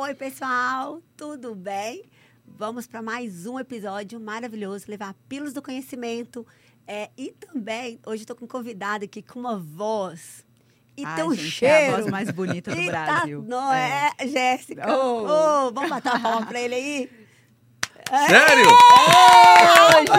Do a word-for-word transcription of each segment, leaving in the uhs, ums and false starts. Oi, pessoal, tudo bem? Vamos para mais um episódio maravilhoso, levar Pílulas do Conhecimento. É, e também, hoje estou com um convidado aqui com uma voz... E Ai, teu gente, cheiro. É a voz mais bonita do e Brasil. Tá, não é, é Jéssica. Oh. Oh, vamos bater uma palma pra ele aí? Sério? Oh, oh,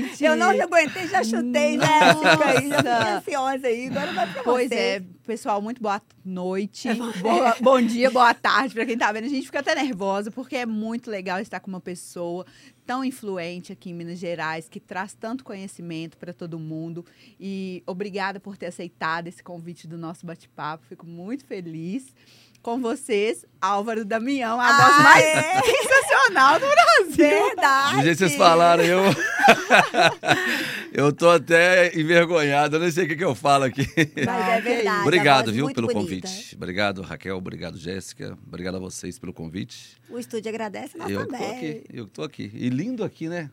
gente! Eu não aguentei, já chutei, Jéssica. Já fiquei ansiosa aí. Agora vai pra pois vocês. É, pessoal, muito boa noite. É bom. Boa, bom dia, boa tarde pra quem tá vendo. A gente fica até nervosa, porque é muito legal estar com uma pessoa tão influente aqui em Minas Gerais, que traz tanto conhecimento para todo mundo. E obrigada por ter aceitado esse convite do nosso bate-papo. Fico muito feliz com vocês, Álvaro Damião, a voz mais é. sensacional do Brasil. Verdade. Do jeito que vocês falaram, eu... eu tô até envergonhado, eu nem sei o que, que eu falo aqui. Mas é verdade. Obrigado, viu, pelo bonita. convite. Obrigado, Raquel. Obrigado, Jéssica. Obrigado a vocês pelo convite. O estúdio agradece, nós eu também. Tô aqui, eu tô aqui. E lindo aqui, né?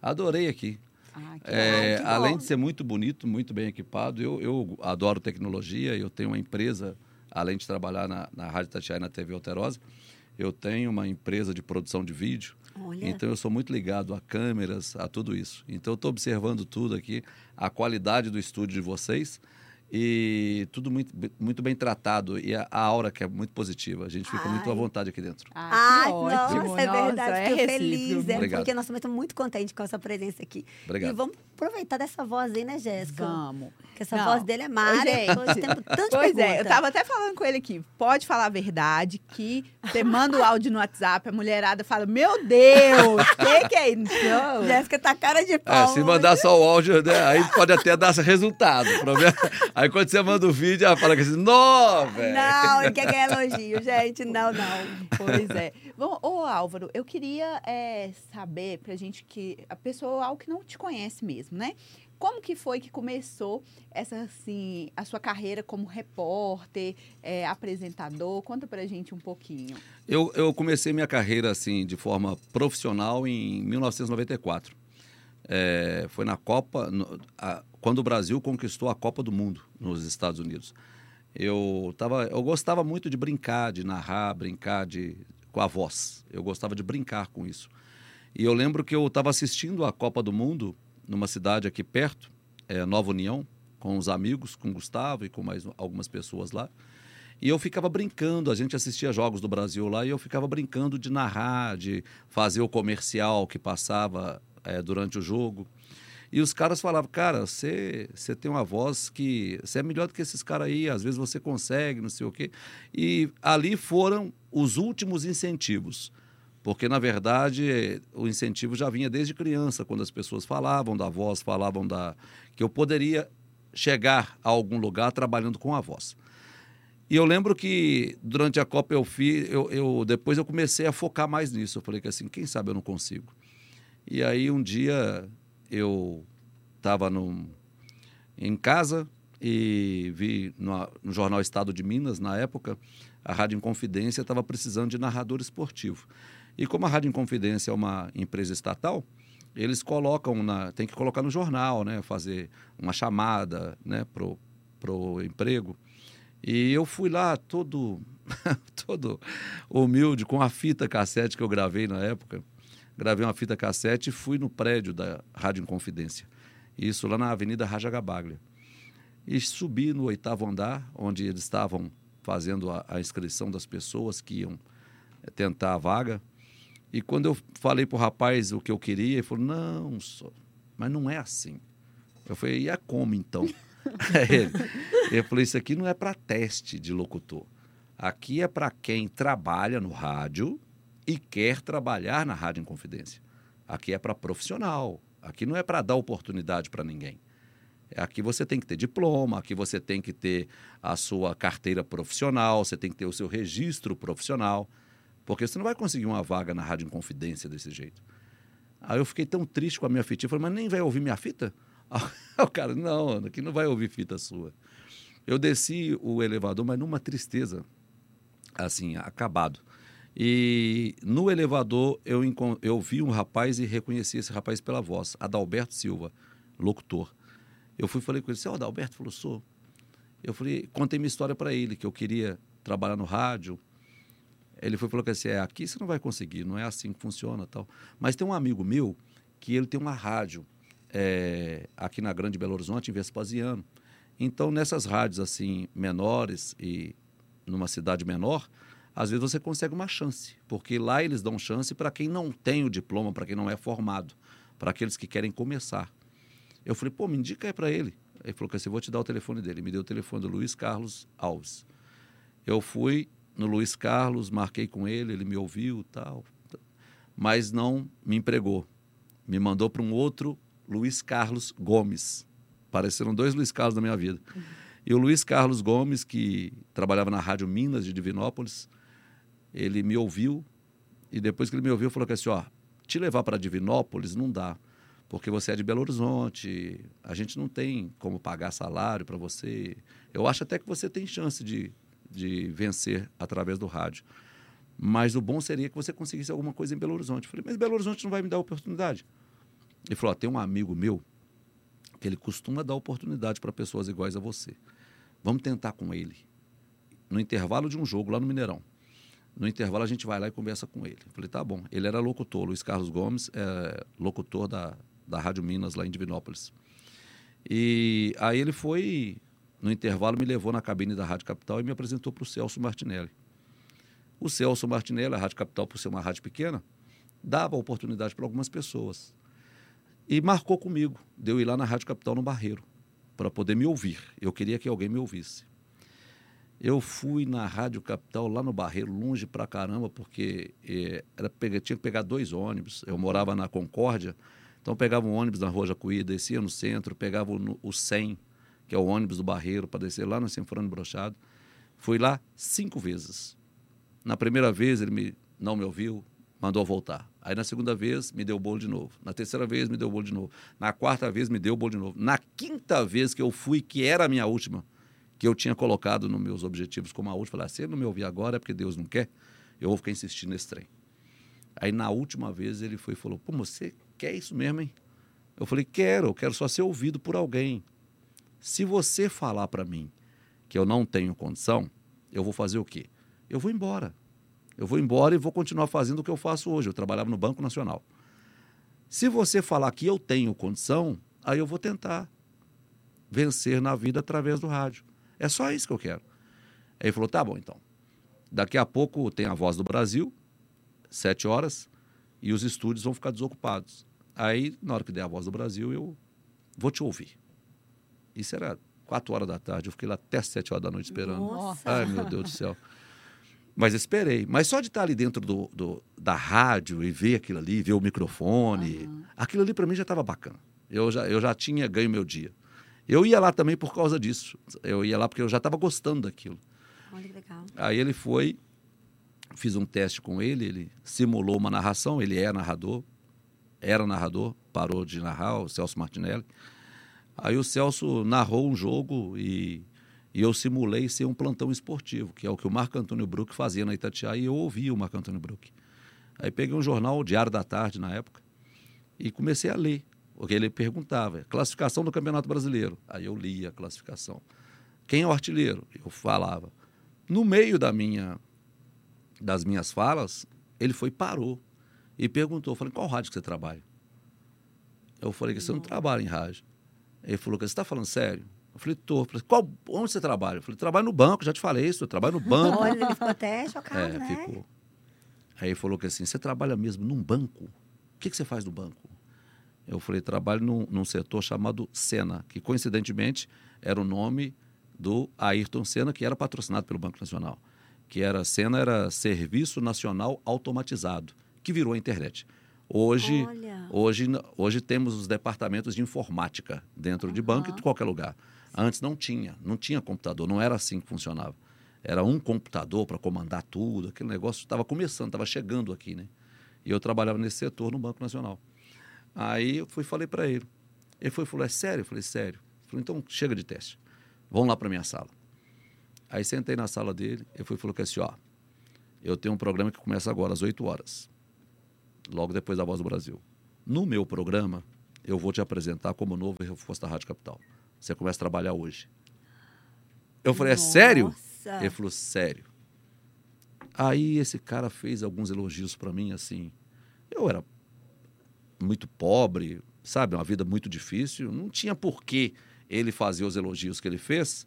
Adorei aqui. Ah, que é, bom, além bom. de ser muito bonito, muito bem equipado, eu, eu adoro tecnologia, eu tenho uma empresa... Além de trabalhar na, na Rádio Itatiaia e na T V Alterosa, eu tenho uma empresa de produção de vídeo. Olha. Então, eu sou muito ligado a câmeras, a tudo isso. Então, eu estou observando tudo aqui, a qualidade do estúdio de vocês e tudo muito, muito bem tratado. E a, a aura que é muito positiva. A gente fica Ai. muito à vontade aqui dentro. Ai, ah, que nossa, é verdade. Nossa, é feliz. É, porque nós também estamos muito contentes com a sua presença aqui. Obrigado. E vamos aproveitar dessa voz aí, né, Jéssica? Vamos. Porque essa Não. voz dele é mara. Hoje tem tanto Pois pergunta. é, eu tava até falando com ele aqui. Pode falar a verdade que você manda o áudio no WhatsApp, a mulherada fala, meu Deus, o que, que é isso? Jéssica tá cara de pau. É, se mandar só o áudio, né, aí pode até dar resultado. Problema. Aí quando você manda o vídeo, ela fala que assim, não, velho. Não, ele quer ganhar elogio, gente. Não, não. Pois é. Bom, ô Álvaro, eu queria é, saber pra gente que a pessoa que não te conhece mesmo, né? Como que foi que começou essa, assim, a sua carreira como repórter, é, apresentador? Conta pra gente um pouquinho. Eu, eu comecei minha carreira assim, de forma profissional em mil novecentos e noventa e quatro. É, foi na Copa, no, a, quando o Brasil conquistou a Copa do Mundo nos Estados Unidos. Eu, tava, eu gostava muito de brincar, de narrar, brincar de, com a voz. Eu gostava de brincar com isso. E eu lembro que eu estava assistindo a Copa do Mundo numa cidade aqui perto, é, Nova União, com os amigos, com o Gustavo e com mais algumas pessoas lá. E eu ficava brincando, a gente assistia jogos do Brasil lá, e eu ficava brincando de narrar, de fazer o comercial que passava é, durante o jogo. E os caras falavam, cara, você tem uma voz que... Você é melhor do que esses caras aí, às vezes você consegue, não sei o quê. E ali foram os últimos incentivos. Porque, na verdade, o incentivo já vinha desde criança, quando as pessoas falavam da voz, falavam da... que eu poderia chegar a algum lugar trabalhando com a voz. E eu lembro que, durante a Copa, eu fiz, eu, eu, depois eu comecei a focar mais nisso. Eu falei que assim, quem sabe eu não consigo. E aí, um dia, eu estava em casa e vi no, no jornal Estado de Minas, na época, a Rádio Inconfidência estava precisando de narrador esportivo. E como a Rádio Inconfidência é uma empresa estatal, eles colocam, na, tem que colocar no jornal, né? Fazer uma chamada, né? Pro, pro emprego. E eu fui lá todo, todo humilde, com a fita cassete que eu gravei na época. Gravei uma fita cassete e fui no prédio da Rádio Inconfidência. Isso lá na Avenida Raja Gabaglia. E subi no oitavo andar, onde eles estavam fazendo a, a inscrição das pessoas que iam tentar a vaga. E quando eu falei para o rapaz o que eu queria, ele falou, não, só, mas não é assim. Eu falei, e é como então? ele, ele falou, isso aqui não é para teste de locutor. Aqui é para quem trabalha no rádio e quer trabalhar na Rádio Inconfidência. Aqui é para profissional. Aqui não é para dar oportunidade para ninguém. Aqui você tem que ter diploma, aqui você tem que ter a sua carteira profissional, você tem que ter o seu registro profissional. Porque você não vai conseguir uma vaga na Rádio Inconfidência desse jeito. Aí eu fiquei tão triste com a minha fita. Eu falei, mas nem vai ouvir minha fita? Aí o cara, não, Ana, que não vai ouvir fita sua. Eu desci o elevador, mas numa tristeza, assim, acabado. E no elevador eu, eu vi um rapaz e reconheci esse rapaz pela voz, Adalberto Silva, locutor. Eu fui falei com ele, você é o Adalberto? Ele falou, sou. Eu falei, contei minha história para ele, que eu queria trabalhar no rádio. Ele foi, falou que assim, é, aqui você não vai conseguir, não é assim que funciona, tal. Mas tem um amigo meu que ele tem uma rádio é, aqui na Grande Belo Horizonte, em Vespasiano. Então, nessas rádios assim, menores e numa cidade menor, às vezes você consegue uma chance, porque lá eles dão chance para quem não tem o diploma, para quem não é formado, para aqueles que querem começar. Eu falei, pô, me indica aí para ele. Ele falou que assim, vou te dar o telefone dele. Ele me deu o telefone do Luiz Carlos Alves. Eu fui no Luiz Carlos, marquei com ele, ele me ouviu e tal, mas não me empregou. Me mandou para um outro Luiz Carlos Gomes. Apareceram dois Luiz Carlos na minha vida. E o Luiz Carlos Gomes, que trabalhava na Rádio Minas de Divinópolis, ele me ouviu e depois que ele me ouviu, falou que assim, ó, te levar para Divinópolis não dá, porque você é de Belo Horizonte, a gente não tem como pagar salário para você. Eu acho até que você tem chance de... de vencer através do rádio. Mas o bom seria que você conseguisse alguma coisa em Belo Horizonte. Eu falei, mas Belo Horizonte não vai me dar oportunidade. Ele falou, oh, tem um amigo meu que ele costuma dar oportunidade para pessoas iguais a você. Vamos tentar com ele. No intervalo de um jogo lá no Mineirão. No intervalo a gente vai lá e conversa com ele. Eu falei, tá bom. Ele era locutor, Luiz Carlos Gomes, é locutor da, da Rádio Minas lá em Divinópolis. E aí ele foi... No intervalo, me levou na cabine da Rádio Capital e me apresentou para o Celso Martinelli. O Celso Martinelli, a Rádio Capital, por ser uma rádio pequena, dava oportunidade para algumas pessoas. E marcou comigo, de eu ir lá na Rádio Capital, no Barreiro, para poder me ouvir. Eu queria que alguém me ouvisse. Eu fui na Rádio Capital, lá no Barreiro, longe pra caramba, porque eh, era, tinha que pegar dois ônibus. Eu morava na Concórdia, então pegava um ônibus na Rua Jacuí, descia no centro, pegava o, o cem, que é o ônibus do Barreiro, para descer lá no Sinfrânio Brochado. Fui lá cinco vezes. Na primeira vez, ele me, não me ouviu, mandou voltar. Aí, na segunda vez, me deu o bolo de novo. Na terceira vez, me deu o bolo de novo. Na quarta vez, me deu o bolo de novo. Na quinta vez que eu fui, que era a minha última, que eu tinha colocado nos meus objetivos como a última, falei, ah, se ele não me ouvir agora é porque Deus não quer, eu vou ficar insistindo nesse trem. Aí, na última vez, ele foi e falou, pô, você quer isso mesmo, hein? Eu falei, quero, eu quero só ser ouvido por alguém. Se você falar para mim que eu não tenho condição, eu vou fazer o quê? Eu vou embora. Eu vou embora e vou continuar fazendo o que eu faço hoje. Eu trabalhava no Banco Nacional. Se você falar que eu tenho condição, aí eu vou tentar vencer na vida através do rádio. É só isso que eu quero. Aí ele falou, tá bom, então. Daqui a pouco tem a Voz do Brasil, sete horas, e os estúdios vão ficar desocupados. Aí, na hora que der a Voz do Brasil, eu vou te ouvir. Isso era quatro horas da tarde, eu fiquei lá até sete horas da noite esperando. Nossa. Ai, meu Deus do céu. Mas esperei. Mas só de estar ali dentro do, do, da rádio e ver aquilo ali, ver o microfone, uhum. aquilo ali para mim já estava bacana. Eu já, eu já tinha ganho meu dia. Eu ia lá também por causa disso. Eu ia lá porque eu já estava gostando daquilo. Olha que legal. Aí ele foi, fiz um teste com ele, ele simulou uma narração, ele é narrador, era narrador, parou de narrar, o Celso Martinelli. Aí o Celso narrou um jogo e, e eu simulei ser um plantão esportivo, que é o que o Marco Antônio Brook fazia na Itatiaia, e eu ouvia o Marco Antônio Brook. Aí peguei um jornal, o Diário da Tarde, na época, e comecei a ler, porque ele perguntava, classificação do Campeonato Brasileiro. Aí eu lia a classificação. Quem é o artilheiro? Eu falava. No meio da minha, das minhas falas, ele foi, parou e perguntou, eu falei, qual rádio que você trabalha? Eu falei que você não trabalha em rádio. Ele falou, você está falando sério? Eu falei, tô. Qual, onde você trabalha? Eu falei, trabalho no banco, já te falei isso, eu trabalho no banco. Olha, ele ficou até chocado, é, né? Ficou. Aí ele falou que assim, você trabalha mesmo num banco? O que, que você faz no banco? Eu falei, trabalho num, num setor chamado Sena, que coincidentemente era o nome do Ayrton Senna, que era patrocinado pelo Banco Nacional. Que era, Sena era Serviço Nacional Automatizado, que virou a internet. Hoje, hoje, hoje temos os departamentos de informática dentro uhum. de banco e de qualquer lugar. Antes não tinha, não tinha computador, não era assim que funcionava. Era um computador para comandar tudo, aquele negócio estava começando, estava chegando aqui, né? E eu trabalhava nesse setor no Banco Nacional. Aí eu fui, falei para ele. Ele foi, falou, é sério? Eu falei, sério. Eu falei, então chega de teste, vamos lá para minha sala. Aí sentei na sala dele, ele foi, falou que assim, ó, eu tenho um programa que começa agora às oito horas. Logo depois da Voz do Brasil. No meu programa, eu vou te apresentar como novo reforço da Rádio Capital. Você começa a trabalhar hoje. Eu falei, é sério? Ele falou, sério. Aí esse cara fez alguns elogios para mim, assim. Eu era muito pobre, sabe? Uma vida muito difícil. Não tinha por que ele fazer os elogios que ele fez.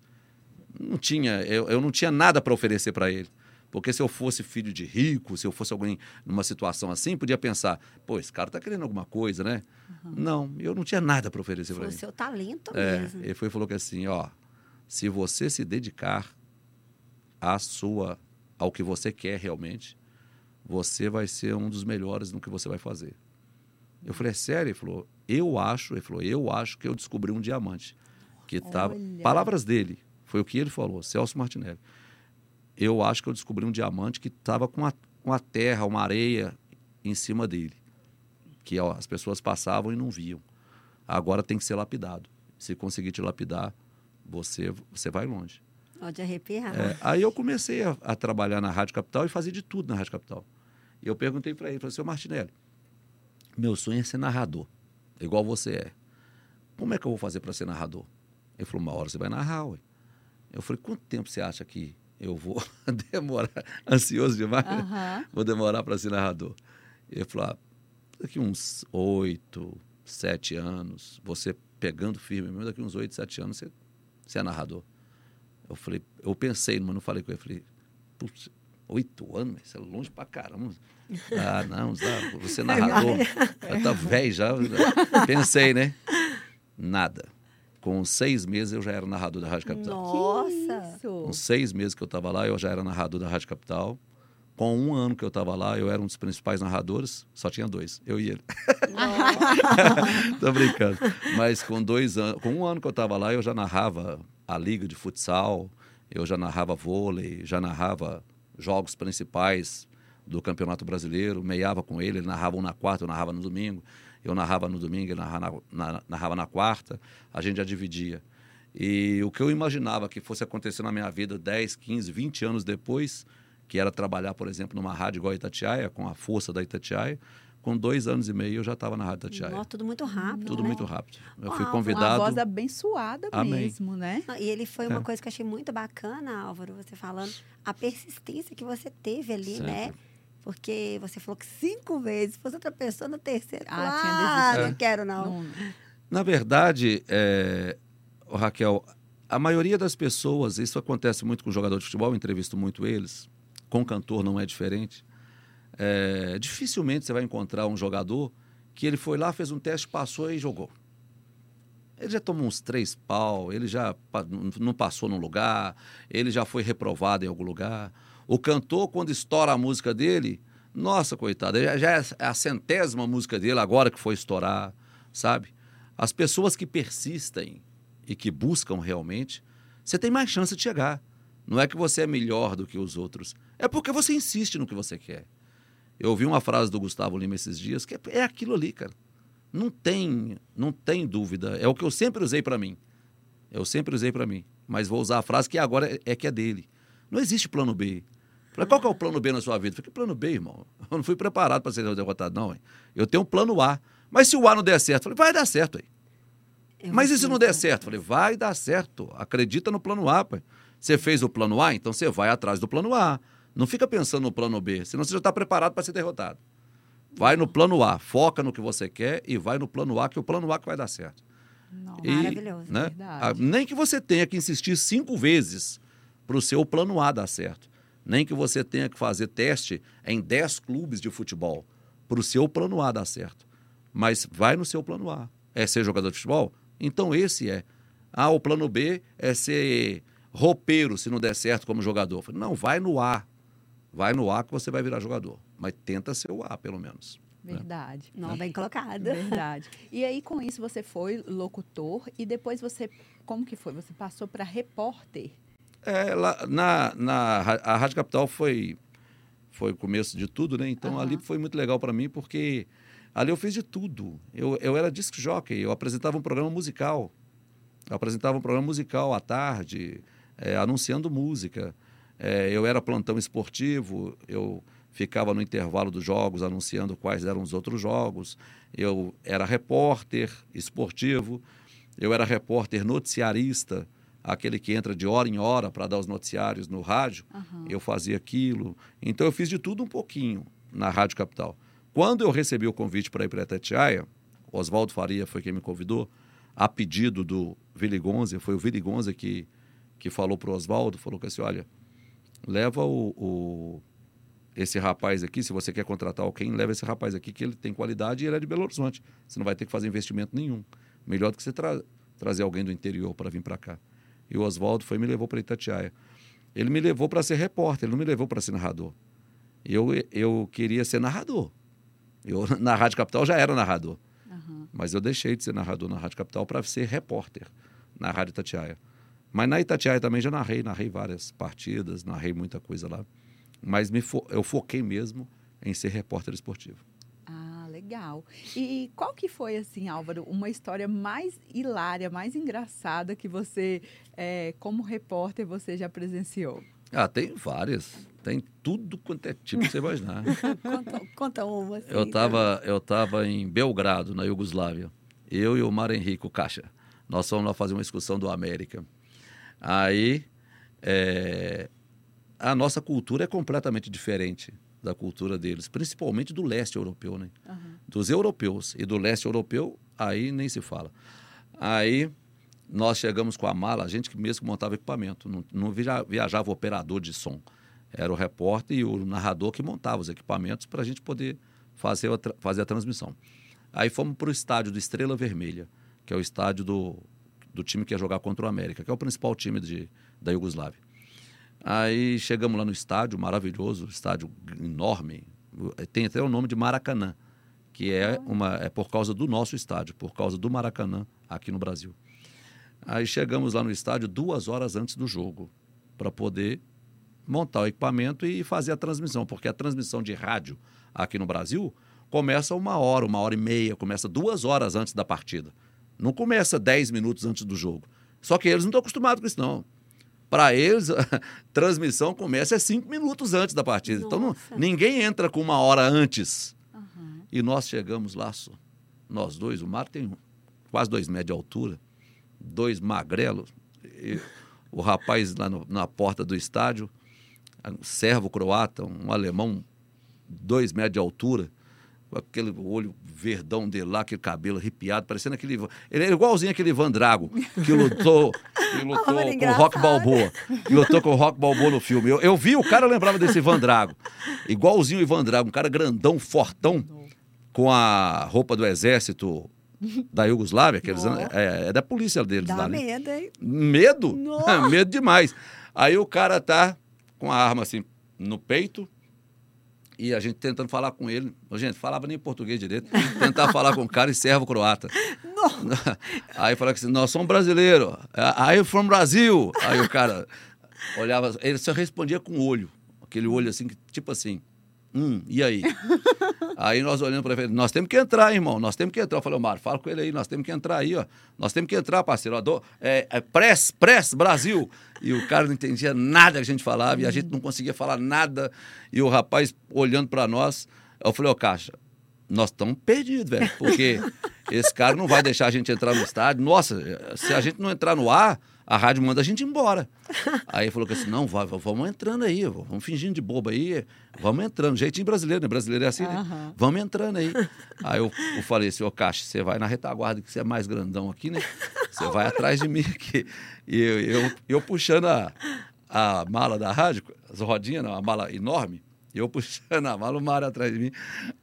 Não tinha, eu, eu não tinha nada para oferecer para ele. Porque se eu fosse filho de rico, se eu fosse alguém numa situação assim, podia pensar, pô, esse cara tá querendo alguma coisa, né? Uhum. Não, eu não tinha nada para oferecer para ele. Foi o seu talento é, mesmo. Ele foi e falou que assim, ó, se você se dedicar à sua... ao que você quer realmente, você vai ser um dos melhores no que você vai fazer. Eu falei, é sério? Ele falou, eu acho, ele falou, eu acho que eu descobri um diamante. Que tava... Palavras dele, foi o que ele falou, Celso Martinelli. Eu acho que eu descobri um diamante que estava com a, com a terra, uma areia em cima dele. Que ó, as pessoas passavam e não viam. Agora tem que ser lapidado. Se conseguir te lapidar, você, você vai longe. Pode arrepiar. É, aí eu comecei a, a trabalhar na Rádio Capital e fazer de tudo na Rádio Capital. E eu perguntei para ele, falei, seu Martinelli, meu sonho é ser narrador, igual você é. Como é que eu vou fazer para ser narrador? Ele falou, uma hora você vai narrar, ué. Eu falei, quanto tempo você acha que eu vou demorar? Ansioso demais, uh-huh. né? Vou demorar para ser narrador. Ele falou, ah, daqui uns oito, sete anos, você pegando firme mesmo, daqui uns oito, sete anos você, você é narrador. Eu falei, eu pensei, mas não falei com ele. Eu falei, putz, oito anos? Isso é longe pra caramba. Ah, não, você é narrador. Eu tá velho já. Pensei, né? Nada. Com seis meses eu já era narrador da Rádio Capital. Nossa! Com seis meses que eu estava lá, eu já era narrador da Rádio Capital. Com um ano que eu estava lá, eu era um dos principais narradores. Só tinha dois, eu e ele. Tô brincando. Mas com dois anos, com um ano que eu estava lá, eu já narrava a liga de futsal, eu já narrava vôlei, já narrava jogos principais do Campeonato Brasileiro, meiava com ele, ele narrava um na quarta, eu narrava no domingo, eu narrava no domingo, ele narrava na, na, narrava na quarta, a gente já dividia. E o que eu imaginava que fosse acontecer na minha vida dez, quinze, vinte anos depois, que era trabalhar, por exemplo, numa rádio igual a Itatiaia, com a força da Itatiaia, com dois anos e meio, eu já estava na Rádio Itatiaia. Nossa, tudo muito rápido, Tudo né? muito rápido. Eu ah, fui convidado... Uma voz abençoada Amém. mesmo, né? E ele foi uma é. coisa que eu achei muito bacana, Álvaro, você falando. A persistência que você teve ali, Sempre. né? Porque você falou que cinco vezes, fosse outra pessoa na terceira. Ah, ah tinha não é. quero, não. não. Na verdade, é... Raquel, a maioria das pessoas, isso acontece muito com jogador de futebol, eu entrevisto muito eles, com cantor não é diferente. É, dificilmente você vai encontrar um jogador que ele foi lá, fez um teste, passou e jogou. Ele já tomou uns três pau, ele já não passou num lugar, ele já foi reprovado em algum lugar. O cantor, quando estoura a música dele, nossa, coitado, já é a centésima música dele agora que foi estourar, sabe? As pessoas que persistem e que buscam realmente, você tem mais chance de chegar. Não é que você é melhor do que os outros, é porque você insiste no que você quer. Eu ouvi uma frase do Gustavo Lima esses dias, que é, é aquilo ali, cara. Não tem, não tem dúvida. É o que eu sempre usei para mim. Eu sempre usei para mim. Mas vou usar a frase que agora é, é que é dele. Não existe plano B. Falei, qual que é o plano B na sua vida? Eu falei, que plano B, irmão? Eu não fui preparado para ser derrotado, não. Hein? Eu tenho um plano A. Mas se o A não der certo? Falei, vai dar certo. Hein? Mas e se não der certo? Falei, vai dar certo. Acredita no plano A, pai. Você fez o plano A, então você vai atrás do plano A. Não fica pensando no plano B, senão você já está preparado para ser derrotado. Vai no plano A, foca no que você quer e vai no plano A, que é o plano A que vai dar certo. Não, e, maravilhoso, né, verdade. Nem que você tenha que insistir cinco vezes para o seu plano A dar certo. Nem que você tenha que fazer teste em dez clubes de futebol para o seu plano A dar certo. Mas vai no seu plano A. É ser jogador de futebol? Então esse é. Ah, o plano B é ser roupeiro se não der certo como jogador. Não, vai no A. Vai no A que você vai virar jogador. Mas tenta ser o A, pelo menos. Verdade. Né? Não, bem colocado. Verdade. E aí, com isso, você foi locutor e depois você... Como que foi? Você passou para repórter? É, lá, na, na, a Rádio Capital foi, foi o começo de tudo, né? Então, uhum. ali foi muito legal para mim, porque ali eu fiz de tudo. Eu, eu era disc jockey, eu apresentava um programa musical. Eu apresentava um programa musical à tarde, é, anunciando música. É, eu era plantão esportivo, eu ficava no intervalo dos jogos anunciando quais eram os outros jogos. Eu era repórter esportivo, eu era repórter noticiarista, aquele que entra de hora em hora para dar os noticiários no rádio, uhum. eu fazia aquilo. Então, eu fiz de tudo um pouquinho na Rádio Capital. Quando eu recebi o convite para ir para Itatiaia, Oswaldo Faria foi quem me convidou, a pedido do Vili Gonze, foi o Vili Gonze que, que falou para o Oswaldo, falou que assim, olha, leva o, o, esse rapaz aqui, se você quer contratar alguém, leva esse rapaz aqui, que ele tem qualidade e ele é de Belo Horizonte. Você não vai ter que fazer investimento nenhum. Melhor do que você tra- trazer alguém do interior para vir para cá. E o Oswaldo foi e me levou para Itatiaia. Ele me levou para ser repórter, ele não me levou para ser narrador. Eu, eu queria ser narrador. Eu, na Rádio Capital, já era narrador. Uhum. Mas eu deixei de ser narrador na Rádio Capital para ser repórter na Rádio Itatiaia. Mas na Itatiaia também já narrei, narrei várias partidas, narrei muita coisa lá. Mas me fo- eu foquei mesmo em ser repórter esportivo. Legal. E qual que foi, assim, Álvaro, uma história mais hilária, mais engraçada que você, é, como repórter, você já presenciou? Ah, tem várias. Tem tudo quanto é tipo que você imaginar. conta, conta uma, assim. Eu estava eu tava em Belgrado, na Iugoslávia. Eu e o Mar Henrico Caixa. Nós fomos lá fazer uma excursão do América. Aí, é, a nossa cultura é completamente diferente da cultura deles, principalmente do leste europeu, né? Uhum. Dos europeus e do leste europeu, aí nem se fala. Aí nós chegamos com a mala, a gente que mesmo montava equipamento, não, não viajava o operador de som, era o repórter e o narrador que montava os equipamentos para a gente poder fazer a, tra- fazer a transmissão. Aí fomos para o estádio do Estrela Vermelha, que é o estádio do, do time que ia jogar contra o América, que é o principal time de, da Iugoslávia. Aí chegamos lá no estádio, maravilhoso, estádio enorme, tem até o nome de Maracanã, que é, uma, é por causa do nosso estádio, por causa do Maracanã aqui no Brasil. Aí chegamos lá no estádio duas horas antes do jogo, para poder montar o equipamento e fazer a transmissão, porque a transmissão de rádio aqui no Brasil começa uma hora, uma hora e meia, começa duas horas antes da partida. Não começa dez minutos antes do jogo. Só que eles não estão acostumados com isso, não. Para eles, a transmissão começa é cinco minutos antes da partida. Nossa. Então, não, ninguém entra com uma hora antes. Uhum. E nós chegamos lá, só, nós dois, o Marco tem quase dois metros de altura, dois magrelos, e o rapaz lá no, na porta do estádio, um servo croata, um alemão, dois metros de altura, com aquele olho verdão dele lá, aquele cabelo arrepiado, parecendo aquele... Ele é igualzinho aquele Ivan Drago, que lutou... E lutou oh, com o Rock Balboa. E lutou com o Rock Balboa no filme. Eu, eu vi, o cara lembrava desse Ivan Drago. Igualzinho o Ivan Drago, um cara grandão, fortão, com a roupa do exército da Iugoslávia, que eles, é, é da polícia deles Dá lá. Dá medo, né? hein? Medo? Medo demais. Aí o cara tá com a arma assim no peito e a gente tentando falar com ele. A gente falava nem português direito. Tentar falar com o cara e servo croata. Aí falava assim, nós somos brasileiros, aí from Brasil. Aí o cara olhava, ele só respondia com o olho, aquele olho assim, tipo assim, hum, e aí? Aí nós olhando para ele, nós temos que entrar, irmão, nós temos que entrar. Eu falei, Mário, fala com ele aí, nós temos que entrar aí, ó, nós temos que entrar, parceiro, ó, é, é, press, press, Brasil. E o cara não entendia nada que a gente falava, e a gente não conseguia falar nada, e o rapaz olhando para nós, eu falei, ô, Caixa, nós estamos perdidos, velho, porque... Esse cara não vai deixar a gente entrar no estádio. Nossa, se a gente não entrar no ar, a rádio manda a gente embora. Aí ele falou que assim, não, vai, vamos entrando aí, vamos fingindo de boba aí, vamos entrando. Jeitinho brasileiro, né? Brasileiro é assim, né? Uhum. Vamos entrando aí. Aí eu, eu falei assim, ô Caixa, você vai na retaguarda, que você é mais grandão aqui, né? Você vai atrás de mim aqui. E eu, eu, eu puxando a, a mala da rádio, as rodinhas, não, a mala enorme, eu puxando a mala, o mar atrás de mim.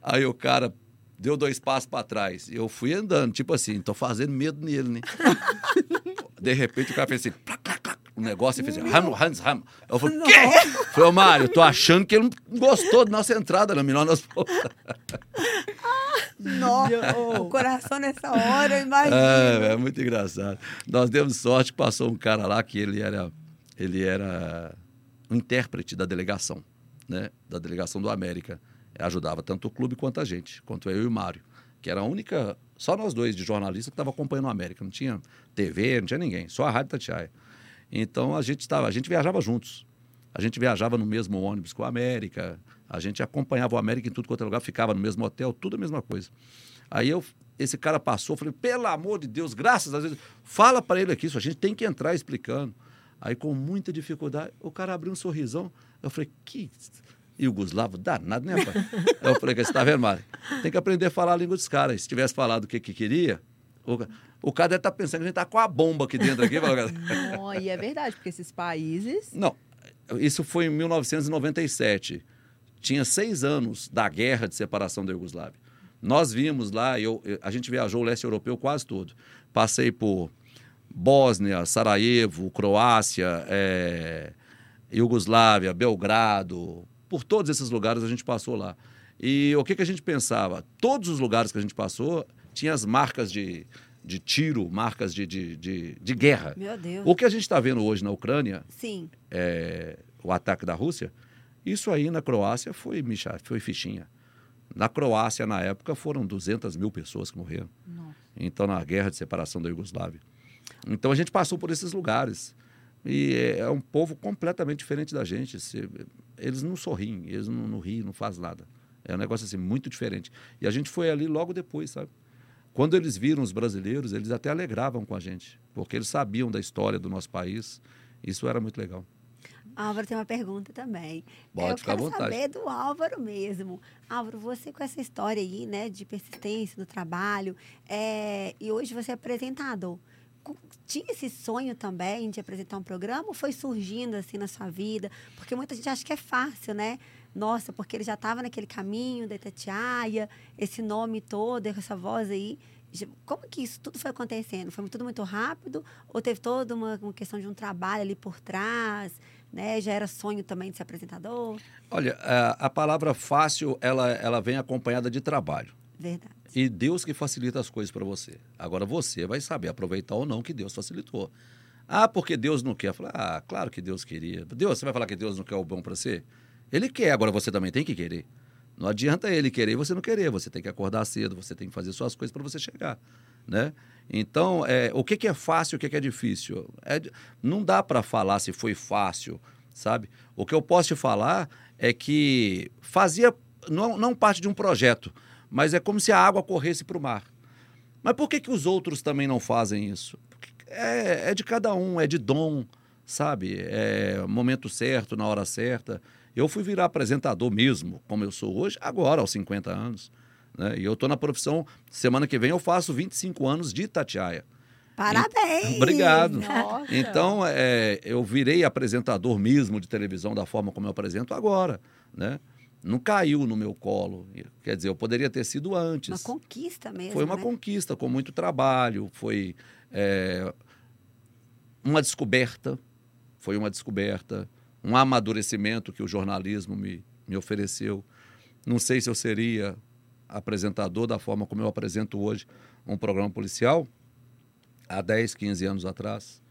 Aí o cara... Deu dois passos para trás. Eu fui andando, tipo assim, tô fazendo medo nele, né? De repente o cara fez assim, plac, plac, plac, o negócio, ele fez assim, Ramo, Hans, Ramo. Eu falei, quê? Eu falei, ô Mário, tô achando que ele não gostou da nossa entrada, não, melhor nós voltar. Nossa, o coração nessa hora, eu imagino. É, é muito engraçado. Nós demos sorte, passou um cara lá que ele era, ele era um intérprete da delegação, né? Da delegação do América. Ajudava tanto o clube quanto a gente, quanto eu e o Mário, que era a única, só nós dois de jornalista que estava acompanhando a América. Não tinha T V, não tinha ninguém, só a Rádio Itatiaia. Então a gente, tava, a gente viajava juntos, a gente viajava no mesmo ônibus com a América, a gente acompanhava o América em tudo quanto é lugar, ficava no mesmo hotel, tudo a mesma coisa. Aí eu, esse cara passou, falei, pelo amor de Deus, graças a Deus, fala para ele aqui, isso a gente tem que entrar explicando. Aí, com muita dificuldade, o cara abriu um sorrisão. Eu falei, que iugoslavo danado, né, pai? Eu falei, você está vendo, Mário? Tem que aprender a falar a língua dos caras. Se tivesse falado o que, que queria, o, o cara deve estar pensando que a gente está com a bomba aqui dentro. Aqui, não, e é verdade, porque esses países... Não, isso foi em mil novecentos e noventa e sete. Tinha seis anos da guerra de separação da Iugoslávia. Nós vimos lá, eu, a gente viajou o leste europeu quase todo. Passei por Bósnia, Sarajevo, Croácia, é, Iugoslávia, Belgrado, por todos esses lugares a gente passou lá. E o que, que a gente pensava? Todos os lugares que a gente passou tinha as marcas de, de tiro, marcas de, de, de, de guerra. Meu Deus. O que a gente está vendo hoje na Ucrânia, sim, é, o ataque da Rússia, isso aí na Croácia foi, foi fichinha. Na Croácia, na época, foram duzentas mil pessoas que morreram. Nossa. Então, na guerra de separação da Iugoslávia. Então, a gente passou por esses lugares. E é um povo completamente diferente da gente. Eles não sorriem, eles não, não riem, não fazem nada. É um negócio assim, muito diferente. E a gente foi ali logo depois, sabe? Quando eles viram os brasileiros, eles até alegravam com a gente, porque eles sabiam da história do nosso país. Isso era muito legal. Álvaro, tem uma pergunta também. Pode, eu quero saber do Álvaro mesmo. Álvaro, você com essa história aí, né, de persistência no trabalho, é, e hoje você é apresentador. Tinha esse sonho também de apresentar um programa ou foi surgindo assim na sua vida? Porque muita gente acha que é fácil, né? Nossa, porque ele já estava naquele caminho da Itatiaia, esse nome todo, essa voz aí. Como que isso tudo foi acontecendo? Foi tudo muito rápido ou teve toda uma, uma questão de um trabalho ali por trás, né? Já era sonho também de ser apresentador? Olha, a palavra fácil, ela, ela vem acompanhada de trabalho. Verdade. E Deus que facilita as coisas para você. Agora você vai saber aproveitar ou não que Deus facilitou. Ah, porque Deus não quer. Falo, ah, claro que Deus queria. Deus, você vai falar que Deus não quer o bom para você? Ele quer, agora você também tem que querer. Não adianta ele querer e você não querer. Você tem que acordar cedo, você tem que fazer suas coisas para você chegar, né? Então, é, o que, que é fácil e o que, que é difícil? É, não dá para falar se foi fácil, sabe? O que eu posso te falar é que fazia, não, não parte de um projeto, mas é como se a água corresse para o mar. Mas por que, que os outros também não fazem isso? É, é de cada um, é de dom, sabe? É momento certo, na hora certa. Eu fui virar apresentador mesmo, como eu sou hoje, agora, aos cinquenta anos. Né? E eu estou na profissão, semana que vem eu faço vinte e cinco anos de Itatiaia. Parabéns! E... Obrigado! Nossa. Então, é, eu virei apresentador mesmo de televisão da forma como eu apresento agora, né? Não caiu no meu colo, quer dizer, eu poderia ter sido antes. Uma conquista mesmo, Foi uma né? conquista, com muito trabalho, foi é, uma descoberta, foi uma descoberta, um amadurecimento que o jornalismo me, me ofereceu. Não sei se eu seria apresentador da forma como eu apresento hoje um programa policial, há dez, quinze anos atrás.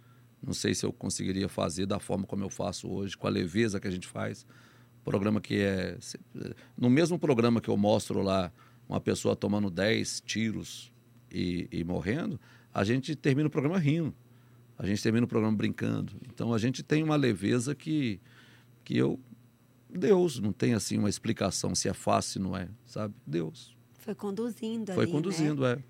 Não sei se eu conseguiria fazer da forma como eu faço hoje, com a leveza que a gente faz. Programa que é... No mesmo programa que eu mostro lá uma pessoa tomando dez tiros e, e morrendo, a gente termina o programa rindo. A gente termina o programa brincando. Então, a gente tem uma leveza que, que eu... Deus, não tem assim uma explicação se é fácil, se não é, sabe? Deus. Foi conduzindo Foi ali, conduzindo, né? é.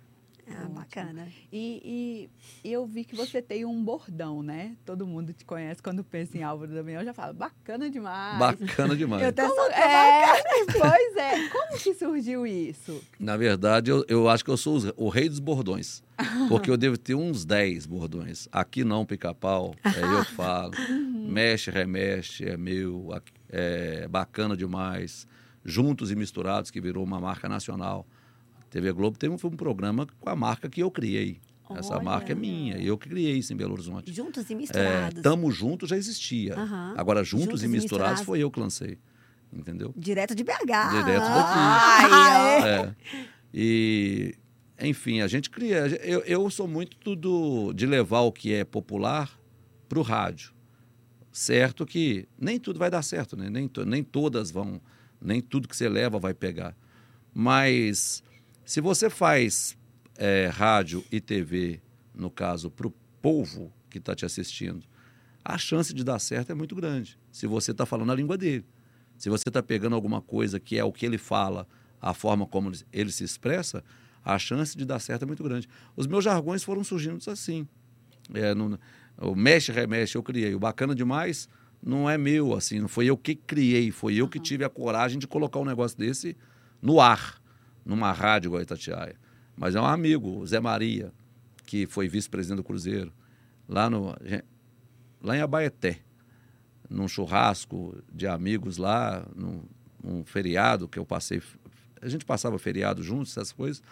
Ah, bacana. E, e eu vi que você tem um bordão, né? Todo mundo te conhece, quando pensa em Álvaro Damião, já fala, bacana demais. Bacana demais. Eu até sou... é, pois é. Como que surgiu isso? Na verdade, eu, eu acho que eu sou o rei dos bordões, porque eu devo ter uns dez bordões. Aqui não, pica-pau, é eu falo. Mexe, remexe, é meu, é bacana demais. Juntos e Misturados, que virou uma marca nacional. T V Globo teve um, um programa com a marca que eu criei. Olha. Essa marca é minha, eu que criei isso em Belo Horizonte. Juntos e Misturados. É, Tamo Juntos já existia. Uhum. Agora, Juntos, Juntos e, misturados e Misturados foi eu que lancei, entendeu? Direto de B H. Direto daqui. Ai, é. É. E, enfim, a gente cria... Eu, eu sou muito do, de levar o que é popular para o rádio. Certo que nem tudo vai dar certo, né? Nem, nem todas vão... Nem tudo que você leva vai pegar. Mas... Se você faz é, rádio e T V, no caso, para o povo que está te assistindo, a chance de dar certo é muito grande, se você está falando a língua dele. Se você está pegando alguma coisa que é o que ele fala, a forma como ele se expressa, a chance de dar certo é muito grande. Os meus jargões foram surgindo assim. É, não, o mexe, remexe, eu criei. O bacana demais não é meu, assim, não foi eu que criei, foi eu uhum. que tive a coragem de colocar um negócio desse no ar, numa rádio igual a Itatiaia. Mas é um amigo, o Zé Maria, que foi vice-presidente do Cruzeiro, lá, no, lá em Abaeté, num churrasco de amigos lá, num, num feriado que eu passei. A gente passava feriado juntos, essas coisas,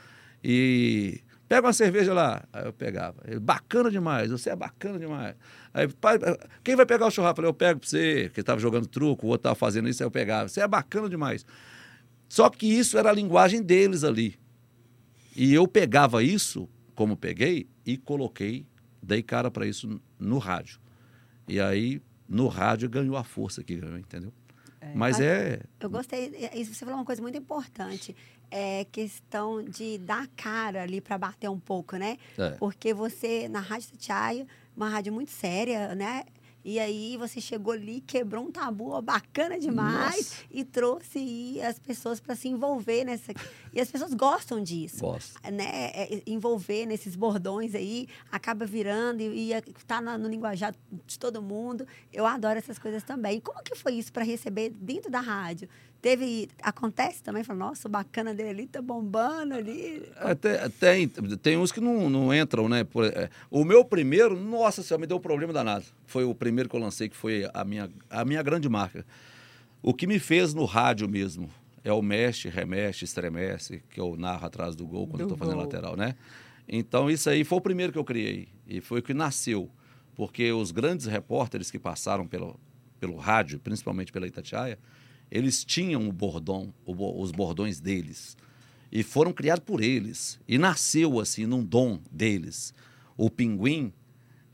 e pega uma cerveja lá. Aí eu pegava. Ele, bacana demais, você é bacana demais. Aí, pai, quem vai pegar o churrasco? Eu falei, eu pego pra você, que estava jogando truco, o outro estava fazendo isso, aí eu pegava. Você é bacana demais. Só que isso era a linguagem deles ali. E eu pegava isso, como peguei, e coloquei, dei cara para isso no rádio. E aí, no rádio, ganhou a força que ganhou, entendeu? É. Mas eu, é... Eu gostei, você falou uma coisa muito importante, é questão de dar cara ali para bater um pouco, né? É. Porque você, na Rádio Itatiaia, uma rádio muito séria, né? E aí você chegou ali, quebrou um tabu, ó, bacana demais. Nossa. E trouxe e, as pessoas para se envolver nessa... E as pessoas gostam disso. Gostam. Né? É, envolver nesses bordões aí, acaba virando e, e tá no, no linguajar de todo mundo. Eu adoro essas coisas também. E como que foi isso para receber dentro da rádio? Teve... Acontece também? Falou, nossa, o bacana dele ali tá bombando ali. Até, tem, tem uns que não, não entram, né? Por, é, o meu primeiro, nossa senhora, me deu um problema danado. Foi o primeiro... primeiro que eu lancei, que foi a minha, a minha grande marca. O que me fez no rádio mesmo é o mexe, remexe, estremece, que eu narro atrás do gol quando eu estou fazendo lateral, né? Então, isso aí foi o primeiro que eu criei e foi o que nasceu, porque os grandes repórteres que passaram pelo, pelo rádio, principalmente pela Itatiaia, eles tinham o bordão, o, os bordões deles e foram criados por eles e nasceu assim, num dom deles. O pinguim,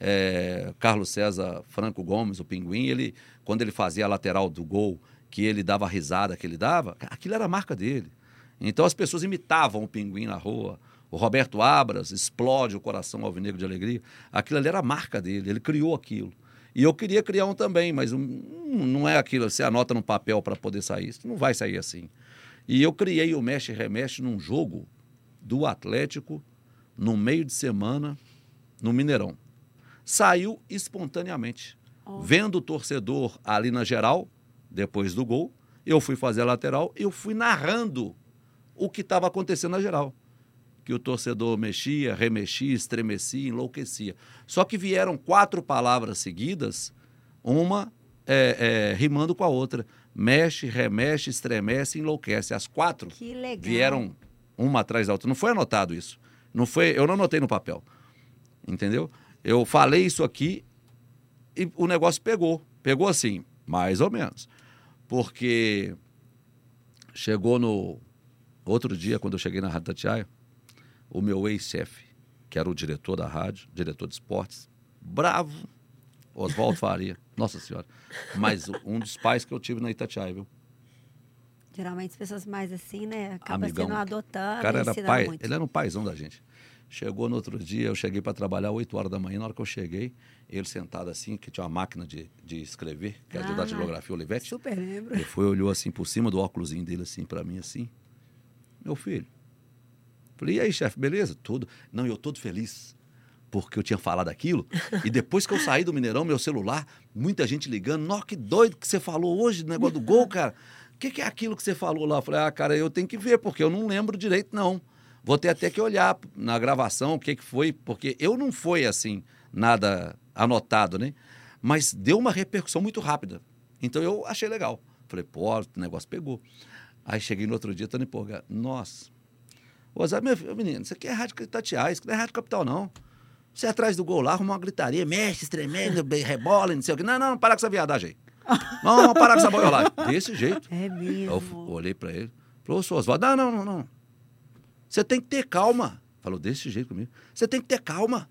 É, Carlos César Franco Gomes, o Pinguim, ele, quando ele fazia a lateral do gol, que ele dava a risada que ele dava, aquilo era a marca dele. Então as pessoas imitavam o Pinguim na rua. O Roberto Abras explode o coração alvinegro de alegria. Aquilo ali era a marca dele, ele criou aquilo. E eu queria criar um também, mas um, não é aquilo, você anota num papel para poder sair. Isso não vai sair assim. E eu criei o Mexe e Remexe num jogo do Atlético, no meio de semana, no Mineirão. Saiu espontaneamente. Oh. Vendo o torcedor ali na geral, depois do gol, eu fui fazer a lateral, eu fui narrando o que estava acontecendo na geral. Que o torcedor mexia, remexia, estremecia, enlouquecia. Só que vieram quatro palavras seguidas, uma é, é, rimando com a outra. Mexe, remexe, estremece, enlouquece. As quatro que legal. Vieram uma atrás da outra. Não foi anotado isso. Não foi, eu não anotei no papel. Entendeu? Eu falei isso aqui e o negócio pegou. Pegou assim, mais ou menos. Porque chegou no... Outro dia, quando eu cheguei na Rádio Itatiaia, o meu ex-chefe, que era o diretor da rádio, diretor de esportes, bravo, Oswaldo Faria. Nossa Senhora. Mas um dos pais que eu tive na Itatiaia, viu? Geralmente as pessoas mais assim, né? Acabam Amigão. Sendo adotando. O cara era pai, muito. Ele era um paizão da gente. Chegou no outro dia, eu cheguei para trabalhar oito horas da manhã. Na hora que eu cheguei, ele sentado assim, que tinha uma máquina de, de escrever, que era ah, de datilografia Olivetti. Super lembro. Ele foi, olhou assim por cima do óculosinho dele, assim, para mim, assim. Meu filho. Falei, e aí, chefe, beleza? Tudo. Não, eu todo feliz, porque eu tinha falado aquilo. E depois que eu saí do Mineirão, meu celular, muita gente ligando. Nossa, que doido que você falou hoje do negócio do gol, cara. O que, que é aquilo que você falou lá? Eu falei, ah, cara, eu tenho que ver, porque eu não lembro direito, não. Vou ter até que olhar na gravação o que, que foi, porque eu não foi assim, nada anotado, né? Mas deu uma repercussão muito rápida. Então eu achei legal. Falei, pô, o negócio pegou. Aí cheguei no outro dia, tô empolgado. Nossa. Ô, Zé, meu menino, isso aqui é Rádio Itatiaia, isso aqui não é Rádio Capital, não. Você é atrás do gol lá, arruma uma gritaria, mexe, tremendo, rebola, não sei o quê. Não, não, não, para com essa viadagem aí. Não, não, para com essa boia lá. Desse jeito. É mesmo. Eu olhei pra ele. Falei, ô, seu Oswaldo, não, não, não, não. Você tem que ter calma. Falou desse jeito comigo. Você tem que ter calma.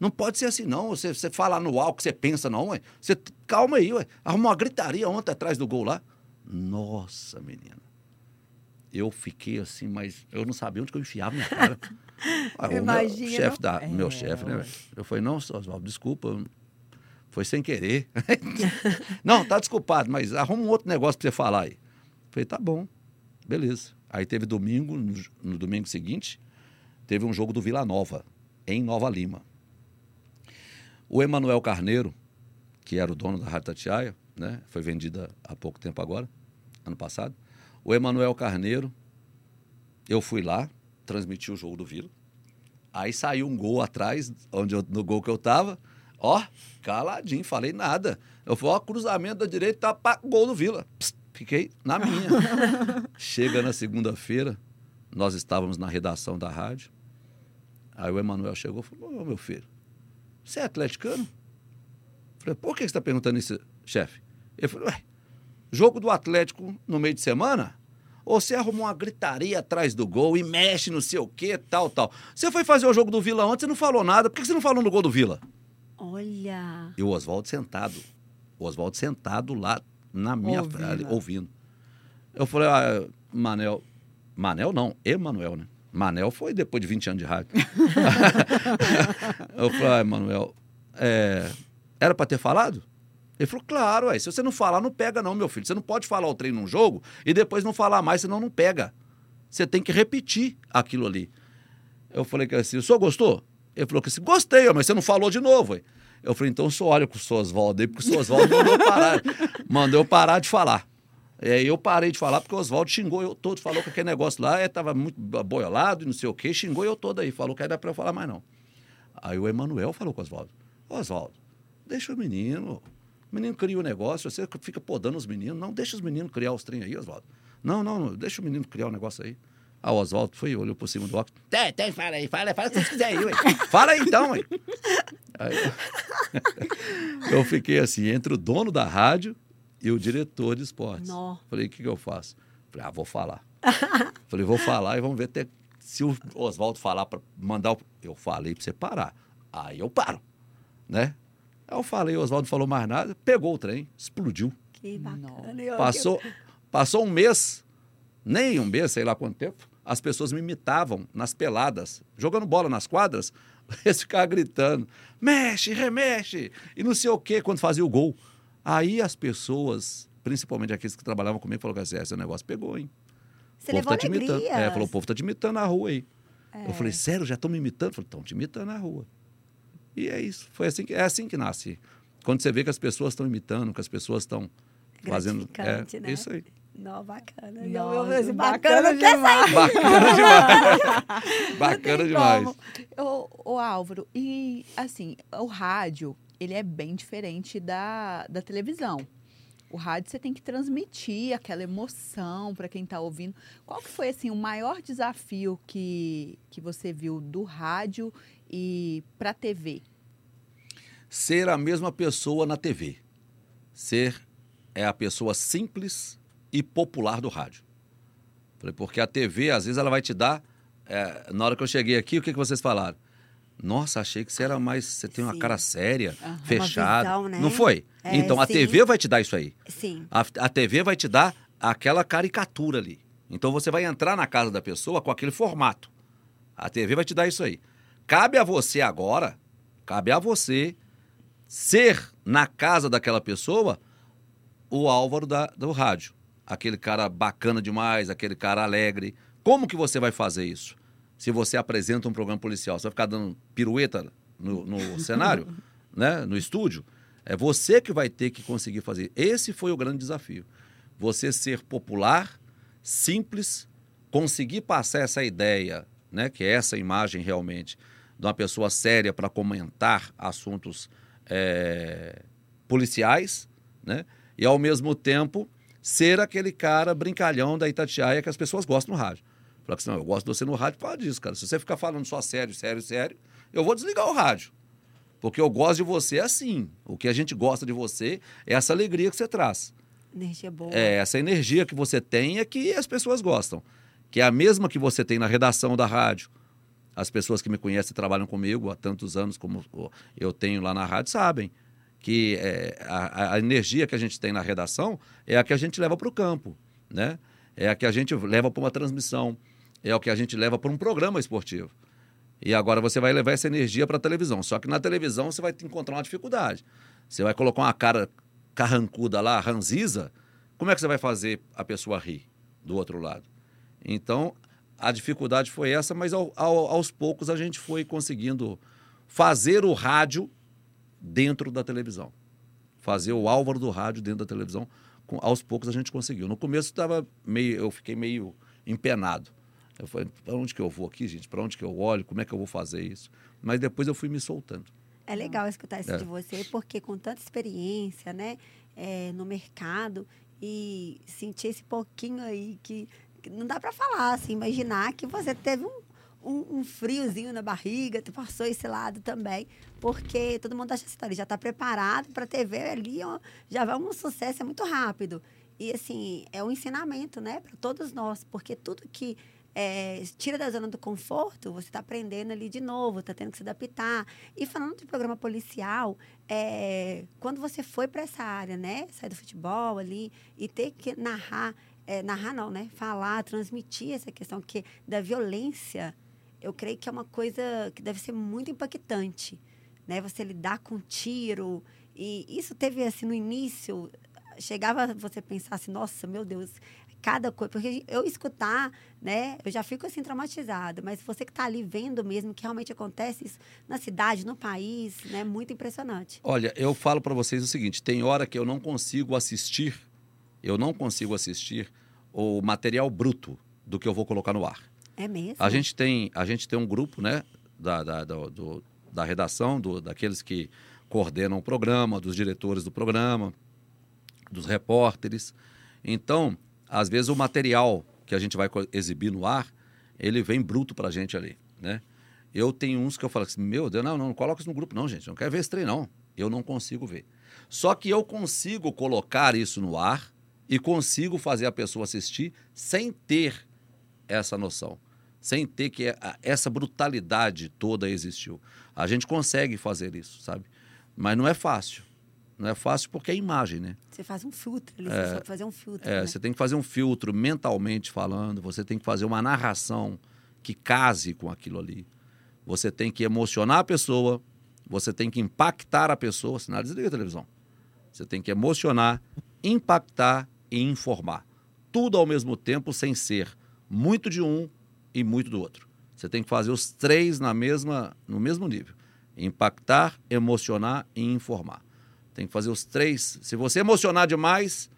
Não pode ser assim, não. Você, você fala no ar o que você pensa, não, ué. Você, calma aí, ué. Arrumou uma gritaria ontem atrás do gol lá. Nossa, menina. Eu fiquei assim, mas eu não sabia onde que eu enfiava minha cara. Imagina. Chefe da, é, meu chefe, né, velho? Eu falei, não, Oswaldo, desculpa. Foi sem querer. Não, tá desculpado, mas arruma um outro negócio pra você falar aí. Eu falei, tá bom, beleza. Aí teve domingo, no, no domingo seguinte, teve um jogo do Vila Nova, em Nova Lima. O Emmanuel Carneiro, que era o dono da Rádio Itatiaia, né, foi vendida há pouco tempo agora, ano passado. O Emmanuel Carneiro, eu fui lá, transmiti o jogo do Vila. Aí saiu um gol atrás, onde eu, no gol que eu tava, ó, caladinho, falei nada. Eu falei, ó, cruzamento da direita, tá, pá, gol do Vila. Psst, fiquei na minha. Chega na segunda-feira, nós estávamos na redação da rádio. Aí o Emmanuel chegou e falou, ô, meu filho, você é atleticano? Eu falei, por que você tá perguntando isso, chefe? Ele falou, ué, jogo do Atlético no meio de semana? Ou você arrumou uma gritaria atrás do gol e mexe no sei o quê, tal, tal. Você foi fazer o jogo do Vila ontem, você não falou nada. Por que você não falou no gol do Vila? Olha... E o Oswaldo sentado. O Oswaldo sentado lá na minha frente, ouvindo. Eu falei, ah, Manel... Manel não, Emmanuel, né? Manel foi depois de vinte anos de rádio. Eu falei, ah, Emmanuel, é... era pra ter falado? Ele falou, claro, ué, se você não falar, não pega não, meu filho. Você não pode falar o treino num jogo e depois não falar mais, senão não pega. Você tem que repetir aquilo ali. Eu falei assim, o senhor gostou? Ele falou assim, gostei, mas você não falou de novo. Ué. Eu falei, então só olha com o senhor Oswaldo aí, porque o senhor Oswaldo mandou parar, mandou eu parar de falar. E aí eu parei de falar, porque o Oswaldo xingou eu todo, falou que aquele negócio lá estava muito boiolado e não sei o quê, xingou eu todo aí, falou que não era pra eu falar mais não. Aí o Emmanuel falou com o Oswaldo, Oswaldo, deixa o menino... O menino cria o negócio, você fica podando os meninos. Não, deixa os meninos criar os trem aí, Oswaldo. Não, não, deixa o menino criar o negócio aí. Ah, o Oswaldo foi, olhou por cima do óculos. Tem, tem, fala aí, fala, fala o que você quiser aí, ué. Fala aí então, ué. Aí, eu fiquei assim, entre o dono da rádio e o diretor de esportes. Não. Falei, o que, que eu faço? Falei, ah, vou falar. Falei, vou falar e vamos ver até se o Oswaldo falar para mandar o... Eu falei para você parar. Aí eu paro, né? Aí eu falei, o Oswaldo não falou mais nada, pegou o trem, explodiu. Que bacana. Passou, passou um mês, nem um mês, sei lá quanto tempo, as pessoas me imitavam nas peladas, jogando bola nas quadras, eles ficavam gritando, mexe, remexe, e não sei o quê, quando fazia o gol. Aí as pessoas, principalmente aqueles que trabalhavam comigo, falaram assim, esse negócio pegou, hein? Você levou alegria. É, falou, o povo tá te imitando na rua aí. É. Eu falei, sério, já estão me imitando? Eu falei, estão te imitando na rua. E é isso, foi assim que, é assim que nasce. Quando você vê que as pessoas estão imitando, que as pessoas estão fazendo... É, né? Isso aí. Não, bacana. Não, Nossa, bacana, bacana demais. Bacana demais. Bacana demais. Ô, ô, Álvaro, e assim, o rádio, ele é bem diferente da, da televisão. O rádio você tem que transmitir aquela emoção para quem está ouvindo. Qual que foi assim, o maior desafio que, que você viu do rádio e para a T V? Ser a mesma pessoa na T V. Ser é a pessoa simples e popular do rádio. Porque a T V, às vezes, ela vai te dar... É, na hora que eu cheguei aqui, o que, que vocês falaram? Nossa, achei que você era mais... Você tem uma sim. cara séria, uhum. fechada. Visão, né? Não foi? É, então, a sim. T V vai te dar isso aí. Sim. A, a T V vai te dar aquela caricatura ali. Então, você vai entrar na casa da pessoa com aquele formato. A T V vai te dar isso aí. Cabe a você agora, cabe a você ser na casa daquela pessoa o Álvaro da, do rádio. Aquele cara bacana demais, aquele cara alegre. Como que você vai fazer isso? Se você apresenta um programa policial, você vai ficar dando pirueta no, no cenário, né? No estúdio? É você que vai ter que conseguir fazer. Esse foi o grande desafio. Você ser popular, simples, conseguir passar essa ideia, né? Que é essa imagem realmente... de uma pessoa séria para comentar assuntos é, policiais, né? E, ao mesmo tempo, ser aquele cara brincalhão da Itatiaia que as pessoas gostam no rádio. Fala assim, não, eu gosto de você no rádio, fala disso, cara. Se você ficar falando só sério, sério, sério, eu vou desligar o rádio. Porque eu gosto de você assim. O que a gente gosta de você é essa alegria que você traz. Energia boa. É, essa energia que você tem é que as pessoas gostam. Que é a mesma que você tem na redação da rádio. As pessoas que me conhecem e trabalham comigo há tantos anos como eu tenho lá na rádio sabem que é, a, a energia que a gente tem na redação é a que a gente leva para o campo, né? É a que a gente leva para uma transmissão, é o que a gente leva para um programa esportivo. E agora você vai levar essa energia para a televisão. Só que na televisão você vai encontrar uma dificuldade. Você vai colocar uma cara carrancuda lá, ranziza, como é que você vai fazer a pessoa rir do outro lado? Então... A dificuldade foi essa, mas ao, ao, aos poucos a gente foi conseguindo fazer o rádio dentro da televisão. Fazer o Álvaro do rádio dentro da televisão, com, aos poucos a gente conseguiu. No começo tava meio, eu fiquei meio empenado. Eu falei, para onde que eu vou aqui, gente? Para onde que eu olho? Como é que eu vou fazer isso? Mas depois eu fui me soltando. É legal escutar isso é. de você, porque com tanta experiência, né, é, no mercado, e sentir esse pouquinho aí que, que não dá para falar, assim, imaginar que você teve um, um, um friozinho na barriga, tu passou esse lado também, porque todo mundo acha assim, ele já está preparado para a T V ali, ó, já vai um sucesso, é muito rápido. E, assim, é um ensinamento, né, para todos nós, porque tudo que... É, tira da zona do conforto, você está aprendendo ali de novo, está tendo que se adaptar. E falando de programa policial, é, quando você foi para essa área, né? Sair do futebol ali e ter que narrar, é, narrar não, né? Falar, transmitir essa questão que, da violência, eu creio que é uma coisa que deve ser muito impactante, né? Você lidar com tiro. E isso teve, assim, no início, chegava você pensar assim, nossa, meu Deus... Cada coisa, porque eu escutar, né, eu já fico assim traumatizada, mas você que está ali vendo mesmo que realmente acontece isso na cidade, no país, né, muito impressionante. Olha, eu falo para vocês o seguinte, tem hora que eu não consigo assistir, eu não consigo assistir o material bruto do que eu vou colocar no ar. É mesmo? A gente tem, a gente tem um grupo, né, da, da, da, do, da redação, do, daqueles que coordenam o programa, dos diretores do programa, dos repórteres, então... Às vezes o material que a gente vai exibir no ar, ele vem bruto pra gente ali, né? Eu tenho uns que eu falo assim, meu Deus, não, não, não coloca isso no grupo não, gente, não quero ver esse trem não. Eu não consigo ver. Só que eu consigo colocar isso no ar e consigo fazer a pessoa assistir sem ter essa noção, sem ter que essa brutalidade toda existiu. A gente consegue fazer isso, sabe? Mas não é fácil. Não é fácil porque é imagem, né? Você faz um filtro, ele é, tem que fazer um filtro. É, né? Você tem que fazer um filtro mentalmente falando, você tem que fazer uma narração que case com aquilo ali. Você tem que emocionar a pessoa, você tem que impactar a pessoa, senão desliga a televisão. Você tem que emocionar, impactar e informar. Tudo ao mesmo tempo, sem ser muito de um e muito do outro. Você tem que fazer os três na mesma, no mesmo nível. Impactar, emocionar e informar. Tem que fazer os três. Se você emocionar demais,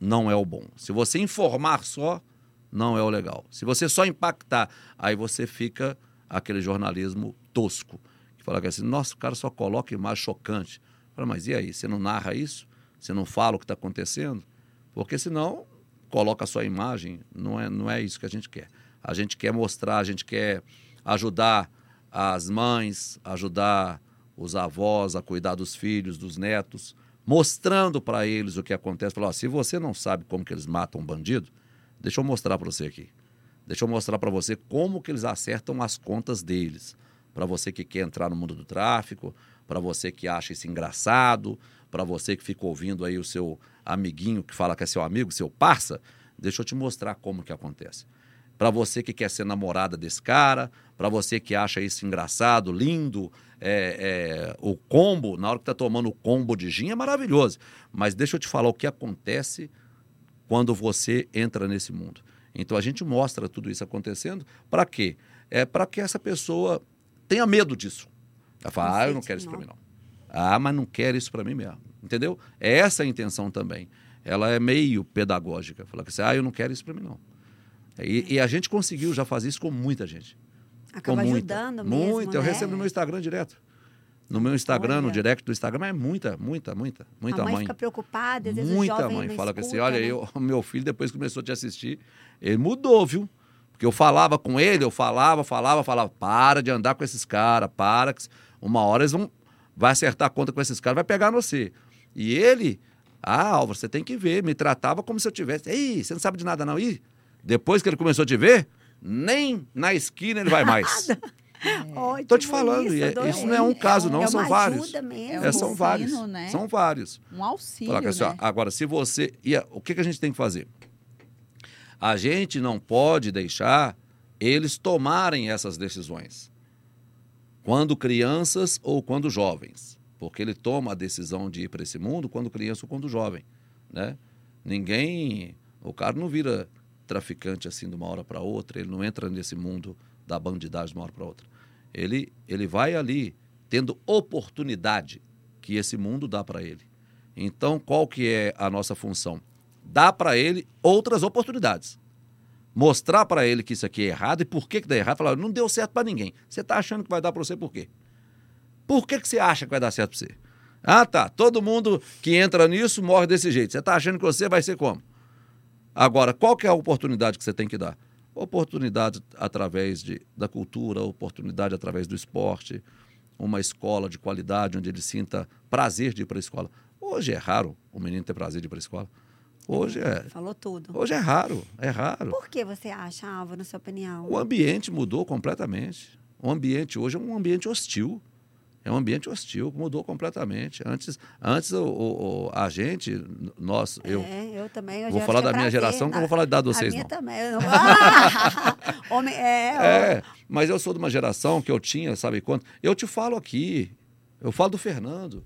não é o bom. Se você informar só, não é o legal. Se você só impactar, aí você fica aquele jornalismo tosco. Que fala assim, nossa, o cara só coloca imagem chocante. Fala, mas e aí? Você não narra isso? Você não fala o que está acontecendo? Porque senão, coloca só a imagem. Não é, não é isso que a gente quer. A gente quer mostrar, a gente quer ajudar as mães, ajudar... os avós, a cuidar dos filhos, dos netos, mostrando para eles o que acontece. Falar, ó, se você não sabe como que eles matam um bandido, deixa eu mostrar para você aqui. Deixa eu mostrar para você como que eles acertam as contas deles. Para você que quer entrar no mundo do tráfico, para você que acha isso engraçado, para você que fica ouvindo aí o seu amiguinho que fala que é seu amigo, seu parça, deixa eu te mostrar como que acontece. Para você que quer ser namorada desse cara, para você que acha isso engraçado, lindo, é, é, o combo, na hora que está tomando o combo de gin é maravilhoso. Mas deixa eu te falar o que acontece quando você entra nesse mundo. Então a gente mostra tudo isso acontecendo para quê? É para que essa pessoa tenha medo disso. Ela fala, não ah, eu não quero isso para mim não. Ah, mas não quero isso para mim mesmo. Entendeu? É essa a intenção também. Ela é meio pedagógica. Falar assim, ah, eu não quero isso para mim não. E, e a gente conseguiu já fazer isso com muita gente. Acaba com muita, ajudando mesmo, muita. Né? Eu recebo no meu Instagram direto. No meu Instagram, olha. No direct do Instagram, mas é muita, muita, muita, muita a mãe. A mãe fica preocupada, às vezes muita o jovem mãe fala escuta, que assim, olha, né? eu, meu filho depois começou a te assistir, ele mudou, viu? Porque eu falava com ele, eu falava, falava, falava, para de andar com esses caras, para, que uma hora eles vão, vai acertar a conta com esses caras, vai pegar no você. E ele, ah, Álvaro, você tem que ver, me tratava como se eu tivesse, ei, você não sabe de nada não, ih, depois que ele começou a te ver, nem na esquina ele vai mais. É. Estou te falando, isso, é, isso não é um caso, não, é são vários. Mesmo. É, são, um vários ensino, né? São vários. Um auxílio. Fala, assim, né? ó, agora, se você. E, o que, que a gente tem que fazer? A gente não pode deixar eles tomarem essas decisões. Quando crianças ou quando jovens. Porque ele toma a decisão de ir para esse mundo quando criança ou quando jovem. Né? Ninguém. O cara não vira traficante assim de uma hora para outra, ele não entra nesse mundo da bandidagem de uma hora para outra. Ele, ele vai ali tendo oportunidade que esse mundo dá para ele. Então, qual que é a nossa função? Dar para ele outras oportunidades. Mostrar para ele que isso aqui é errado e por que, que dá errado. Falar, não deu certo para ninguém. Você está achando que vai dar para você por quê? Por que, que você acha que vai dar certo para você? Ah, tá. Todo mundo que entra nisso morre desse jeito. Você está achando que você vai ser como? Agora, qual que é a oportunidade que você tem que dar? Oportunidade através de, da cultura, oportunidade através do esporte, uma escola de qualidade onde ele sinta prazer de ir para a escola. Hoje é raro o menino ter prazer de ir para a escola. Hoje é... Falou tudo. Hoje é raro, é raro. Por que você acha, Álvaro, na sua opinião? O ambiente mudou completamente. O ambiente hoje é um ambiente hostil. É um ambiente hostil, mudou completamente. Antes, antes o, o, a gente, nós, eu... É, eu também. Eu vou falar da minha prazer, geração, na, que eu vou falar da de vocês, não. A minha também. Eu não... ah! Homem, é, é, mas eu sou de uma geração que eu tinha, sabe quanto? Eu te falo aqui, eu falo do Fernando.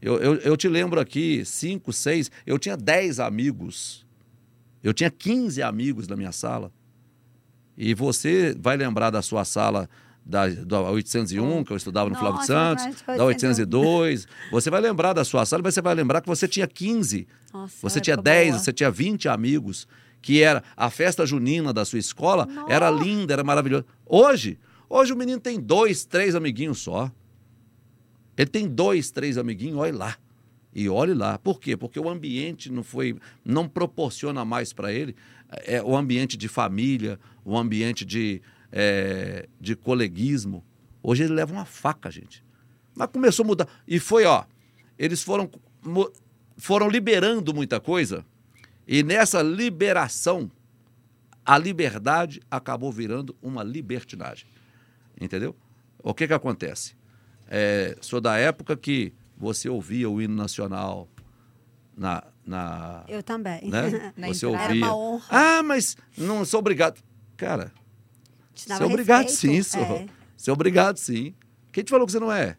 Eu, eu, eu te lembro aqui, cinco, seis, eu tinha dez amigos. Eu tinha quinze amigos na minha sala. E você vai lembrar da sua sala... Da, da oitocentos e um, que eu estudava no Nossa, Flávio Santos, da oitocentos e dois. Você vai lembrar da sua sala, mas você vai lembrar que você tinha quinze, Nossa, você tinha dez, boa. Você tinha vinte amigos, que era a festa junina da sua escola, Nossa. Era linda, era maravilhosa. Hoje, hoje o menino tem dois, três amiguinhos só. Ele tem dois, três amiguinhos, olha lá. E olhe lá. Por quê? Porque o ambiente não foi, não proporciona mais para ele é, o ambiente de família, o ambiente de... É, de coleguismo. Hoje ele leva uma faca, gente. Mas começou a mudar. E foi, ó, eles foram, mo, foram liberando muita coisa e nessa liberação a liberdade acabou virando uma libertinagem. Entendeu? O que que acontece? É, sou da época que você ouvia o hino nacional na... na Eu também. Né? Você ouvia. Era uma honra. Ah, mas não sou obrigado. Cara... Você é obrigado respeito, sim, senhor. É. Você é obrigado sim. Quem te falou que você não é?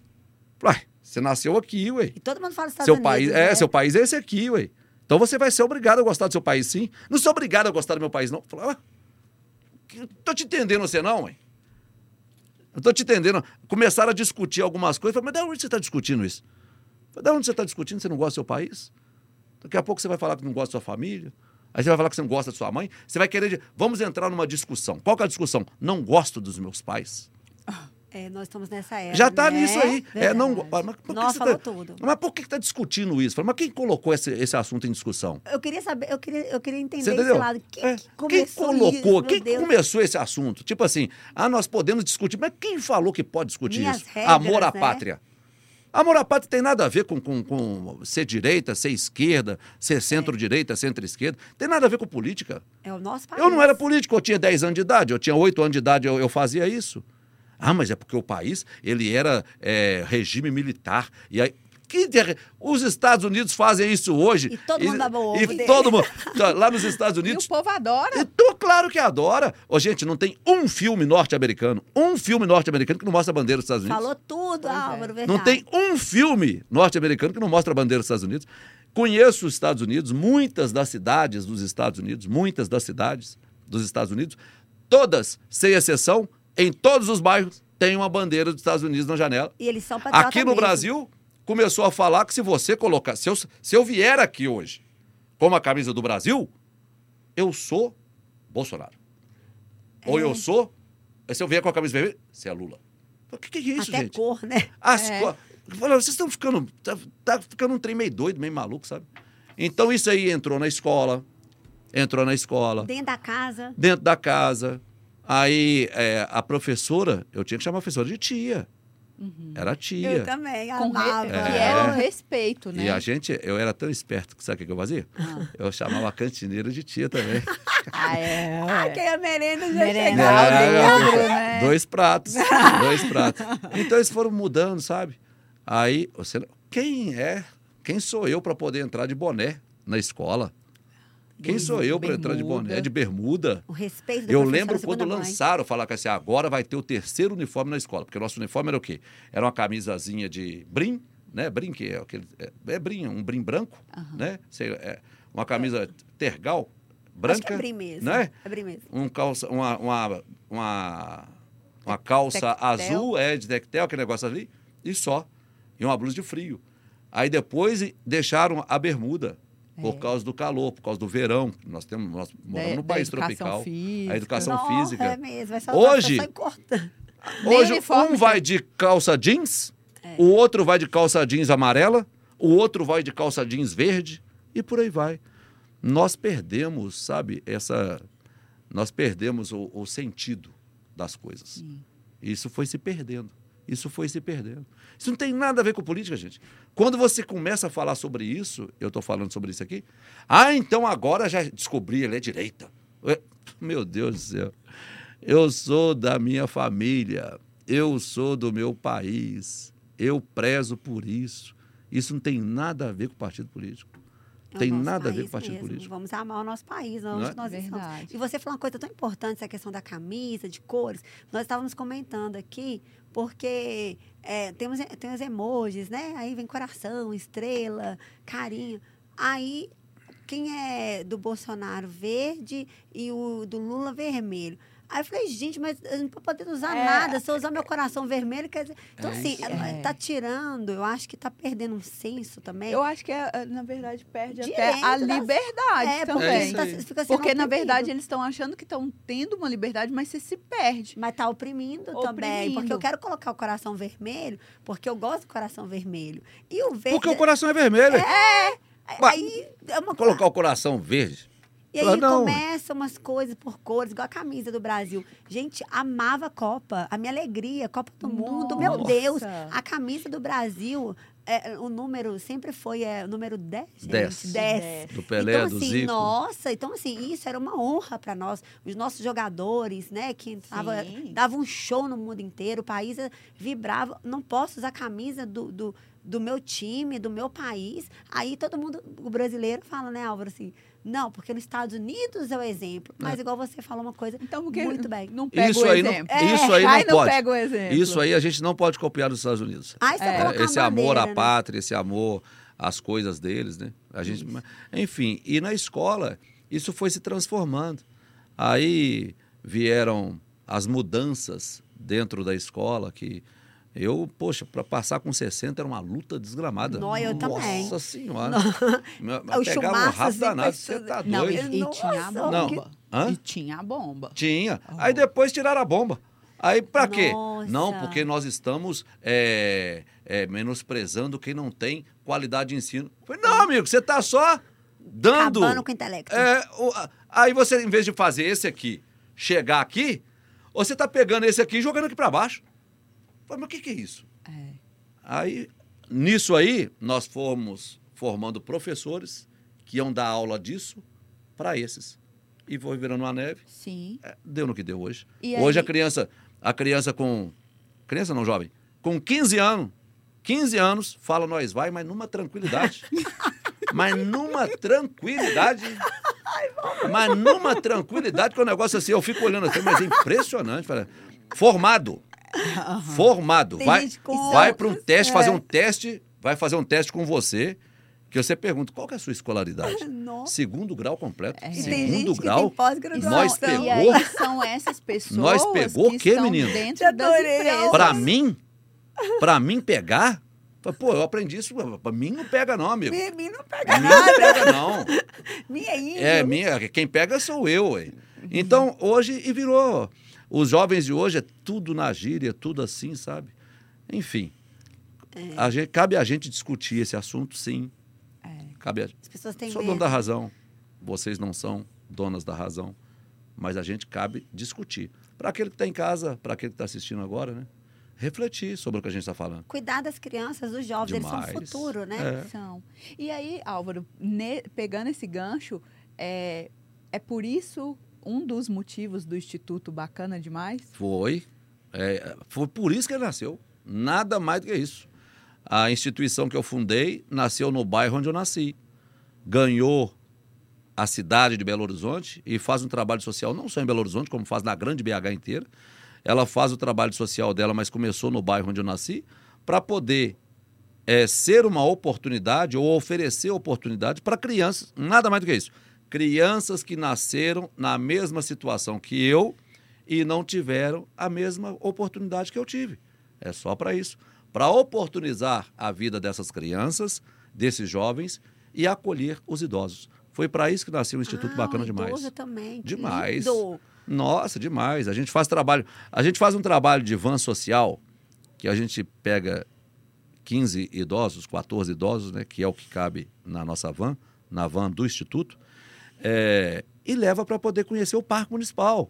Ué, você nasceu aqui, ué. E todo mundo fala dos Estados seu Unidos, país, né? É, seu país é esse aqui, ué. Então você vai ser obrigado a gostar do seu país sim. Não sou obrigado a gostar do meu país, não. Fala, ah, tô te entendendo você não, ué. Não tô te entendendo. Começaram a discutir algumas coisas. Falei, mas da onde você está discutindo isso? Falei, da onde você está discutindo? Você não gosta do seu país? Daqui a pouco você vai falar que não gosta da sua família. Aí você vai falar que você não gosta de sua mãe. Você vai querer... Vamos entrar numa discussão. Qual que é a discussão? Não gosto dos meus pais. É, nós estamos nessa era, Já está né? nisso aí. É, não... mas por Nossa, que você falou tá... tudo. Mas por que está discutindo isso? Mas quem colocou esse, esse assunto em discussão? Eu queria saber... Eu queria, eu queria entender esse lado. Quem, é. que quem colocou? Isso, quem Deus. começou esse assunto? Tipo assim, ah, nós podemos discutir. Mas quem falou que pode discutir Minhas isso? Regras, Amor à né? pátria. Amor à pátria tem nada a ver com, com, com ser direita, ser esquerda, ser centro-direita, centro-esquerda. Tem nada a ver com política. É o nosso país. Eu não era político, eu tinha dez anos de idade, eu tinha oito anos de idade, eu, eu fazia isso. Ah, mas é porque o país, ele era é, regime militar. E aí, que der... Os Estados Unidos fazem isso hoje. E todo e, mundo dá bom ovo dele. Todo mundo, lá nos Estados Unidos... E o povo adora. Então, claro que adora. Ô, gente, não tem um filme norte-americano, um filme norte-americano que não mostra a bandeira dos Estados Unidos. Falou tudo, pois Álvaro, é. verdade. Não tem um filme norte-americano que não mostra a bandeira dos Estados Unidos. Conheço os Estados Unidos, muitas das cidades dos Estados Unidos, muitas das cidades dos Estados Unidos, todas, sem exceção, em todos os bairros, tem uma bandeira dos Estados Unidos na janela. E eles são patriotas Aqui no mesmo. Brasil... começou a falar que se você colocar... Se eu, se eu vier aqui hoje com uma camisa do Brasil, eu sou Bolsonaro. É. Ou eu sou... Se eu vier com a camisa vermelha, você é Lula. O que, que é isso, Até gente? Até cor, né? As é. cor... Vocês estão ficando... Tá, tá ficando um trem meio doido, meio maluco, sabe? Então isso aí entrou na escola. Entrou na escola. Dentro da casa. Dentro da casa. Aí é, a professora... Eu tinha que chamar a professora de tia. Uhum. Era tia. Eu também, amava. Re... É. E era um respeito, né? E a gente, eu era tão esperto, que sabe o que eu fazia? Ah. Eu chamava a cantineira de tia também. Ah, é? Ah, que a merenda já merenda. chegava. É, é, né? Dois pratos, dois pratos. Então eles foram mudando, sabe? Aí, você, quem é, quem sou eu para poder entrar de boné na escola? Quem bermuda, sou eu para entrar de boné, de bermuda? O respeito do Eu lembro quando lançaram, falar que assim, agora vai ter o terceiro uniforme na escola. Porque o nosso uniforme era o quê? Era uma camisazinha de brim, né? Brim, que é aquele... É, é brim, um brim branco, uhum. né? Uma camisa tergal, branca. Acho que é brimesa, né? É brimesa. Um calça, uma, uma, uma, uma calça azul, é, de tectel, aquele negócio ali, e só. E uma blusa de frio. Aí depois deixaram a bermuda, é. por causa do calor, por causa do verão. Nós, temos, nós moramos num país tropical. Física. A educação Não, física. É mesmo, é só hoje, hoje um vai de calça jeans, é. o outro vai de calça jeans amarela, o outro vai de calça jeans verde e por aí vai. Nós perdemos, sabe, essa... Nós perdemos o, o sentido das coisas. Sim. Isso foi se perdendo. Isso foi se perdendo. Isso não tem nada a ver com política, gente. Quando você começa a falar sobre isso, eu estou falando sobre isso aqui, ah, então agora já descobri, ele é direita. Meu Deus do céu. Eu sou da minha família. Eu sou do meu país. Eu prezo por isso. Isso não tem nada a ver com partido político. Tem nada a ver com o partido mesmo. político. Vamos amar o nosso país, nós, é? nós estamos. E você falou uma coisa tão importante, essa questão da camisa, de cores. Nós estávamos comentando aqui, porque é, temos, temos emojis, né? Aí vem coração, estrela, carinho. Aí, quem é do Bolsonaro verde e o do Lula vermelho? Aí eu falei, gente, mas eu não estou podendo usar é, nada. Se eu usar meu coração vermelho, quer dizer... Então, assim, é. tá tirando. Eu acho que tá perdendo um senso também. Eu acho que, na verdade, perde Direito até a das... liberdade é, também. Porque, é tá, porque na verdade, eles estão achando que estão tendo uma liberdade, mas você se perde. Mas tá oprimindo, oprimindo também. Porque eu quero colocar o coração vermelho, porque eu gosto do coração vermelho. E o verde... Porque o coração é vermelho. É. Mas, aí, é uma... Colocar o coração verde... E aí não. começam umas coisas por cores, igual a camisa do Brasil. Gente, amava a Copa, a minha alegria, Copa do Nossa. Mundo, meu Deus. A camisa do Brasil, é, o número sempre foi é, o número dez. dez. dez. Do Pelé, então, assim, do Zico. Nossa, então assim, isso era uma honra para nós. Os nossos jogadores, né, que tava, davam um show no mundo inteiro, o país vibrava. Não posso usar a camisa do... do do meu time, do meu país. Aí todo mundo, o brasileiro fala, né, Álvaro, assim, não, porque nos Estados Unidos é o exemplo. Mas é. igual você falou uma coisa, então, muito bem. Não pega isso o aí exemplo. Não, é, isso aí não, não pode. Pega o exemplo. Isso aí a gente não pode copiar dos Estados Unidos. Ah, isso é. É, esse amor à né? pátria, esse amor às coisas deles, né? A gente, enfim, e na escola, isso foi se transformando. Aí vieram as mudanças dentro da escola que... Eu, poxa, para passar com sessenta era uma luta desgramada. Não, eu Nossa também. Nossa Senhora. Eu pegava um rato danado, você tá não, doido. E, e tinha a bomba. Não. Hã? E tinha a bomba. Tinha. Oh. Aí depois tiraram a bomba. Aí para quê? Não, porque nós estamos é, é, menosprezando quem não tem qualidade de ensino. Não, amigo, você tá só dando... Acabando com o intelecto. É, o, aí você, em vez de fazer esse aqui, chegar aqui, você tá pegando esse aqui e jogando aqui para baixo. Mas o que, que é isso? É. Aí, nisso aí, nós fomos formando professores que iam dar aula disso para esses. E foi virando uma neve. Sim. É, deu no que deu hoje. E hoje aí... a criança, a criança com... Criança não, jovem. Com quinze anos, quinze anos, fala nós vai, mas numa tranquilidade. mas numa tranquilidade... mas numa tranquilidade, que é um negócio assim, eu fico olhando assim, mas é impressionante. Fala, formado. Uhum. Formado, Tem vai, vai para um teste, é. fazer um teste, vai fazer um teste com você, que você pergunta qual que é a sua escolaridade. Nossa. Segundo grau completo. É. Segundo tem gente grau. Que tem pós-graduação. Nós pegou. E aí são essas pessoas. Nós pegou o quê, menino? Para mim, para mim pegar. Pô, eu aprendi isso. Pra mim não pega, não, amigo. Pra mim não pega, não. Não pega, não. Minha índio. É minha. Quem pega sou eu. Ué. Então hoje e virou. Os jovens de hoje é tudo na gíria, tudo assim, sabe? Enfim, é. a gente, cabe a gente discutir esse assunto, sim. É. Cabe a... As pessoas têm Sou medo. dono da razão. Vocês não são donas da razão. Mas a gente cabe discutir. Para aquele que está em casa, para aquele que está assistindo agora, né? Refletir sobre o que a gente está falando. Cuidar das crianças, dos jovens, Demais. eles são o futuro, né? É. São. E aí, Álvaro, ne... pegando esse gancho, é, é por isso... Um dos motivos do Instituto Bacana Demais? Foi. É, foi por isso que ele nasceu. Nada mais do que isso. A instituição que eu fundei nasceu no bairro onde eu nasci. Ganhou a cidade de Belo Horizonte e faz um trabalho social, não só em Belo Horizonte, como faz na grande B H inteira. Ela faz o trabalho social dela, mas começou no bairro onde eu nasci, para poder é, ser uma oportunidade ou oferecer oportunidade para crianças. Nada mais do que isso. crianças que nasceram na mesma situação que eu e não tiveram a mesma oportunidade que eu tive. É só para isso, para oportunizar a vida dessas crianças, desses jovens e acolher os idosos. Foi para isso que nasceu o Instituto ah, Bacana Demais. Idoso também. Demais. Lindo. Nossa, demais. A gente faz trabalho, a gente faz um trabalho de van social, que a gente pega quinze idosos, quatorze idosos, né, que é o que cabe na nossa van, na van do Instituto, é, e leva para poder conhecer o Parque Municipal.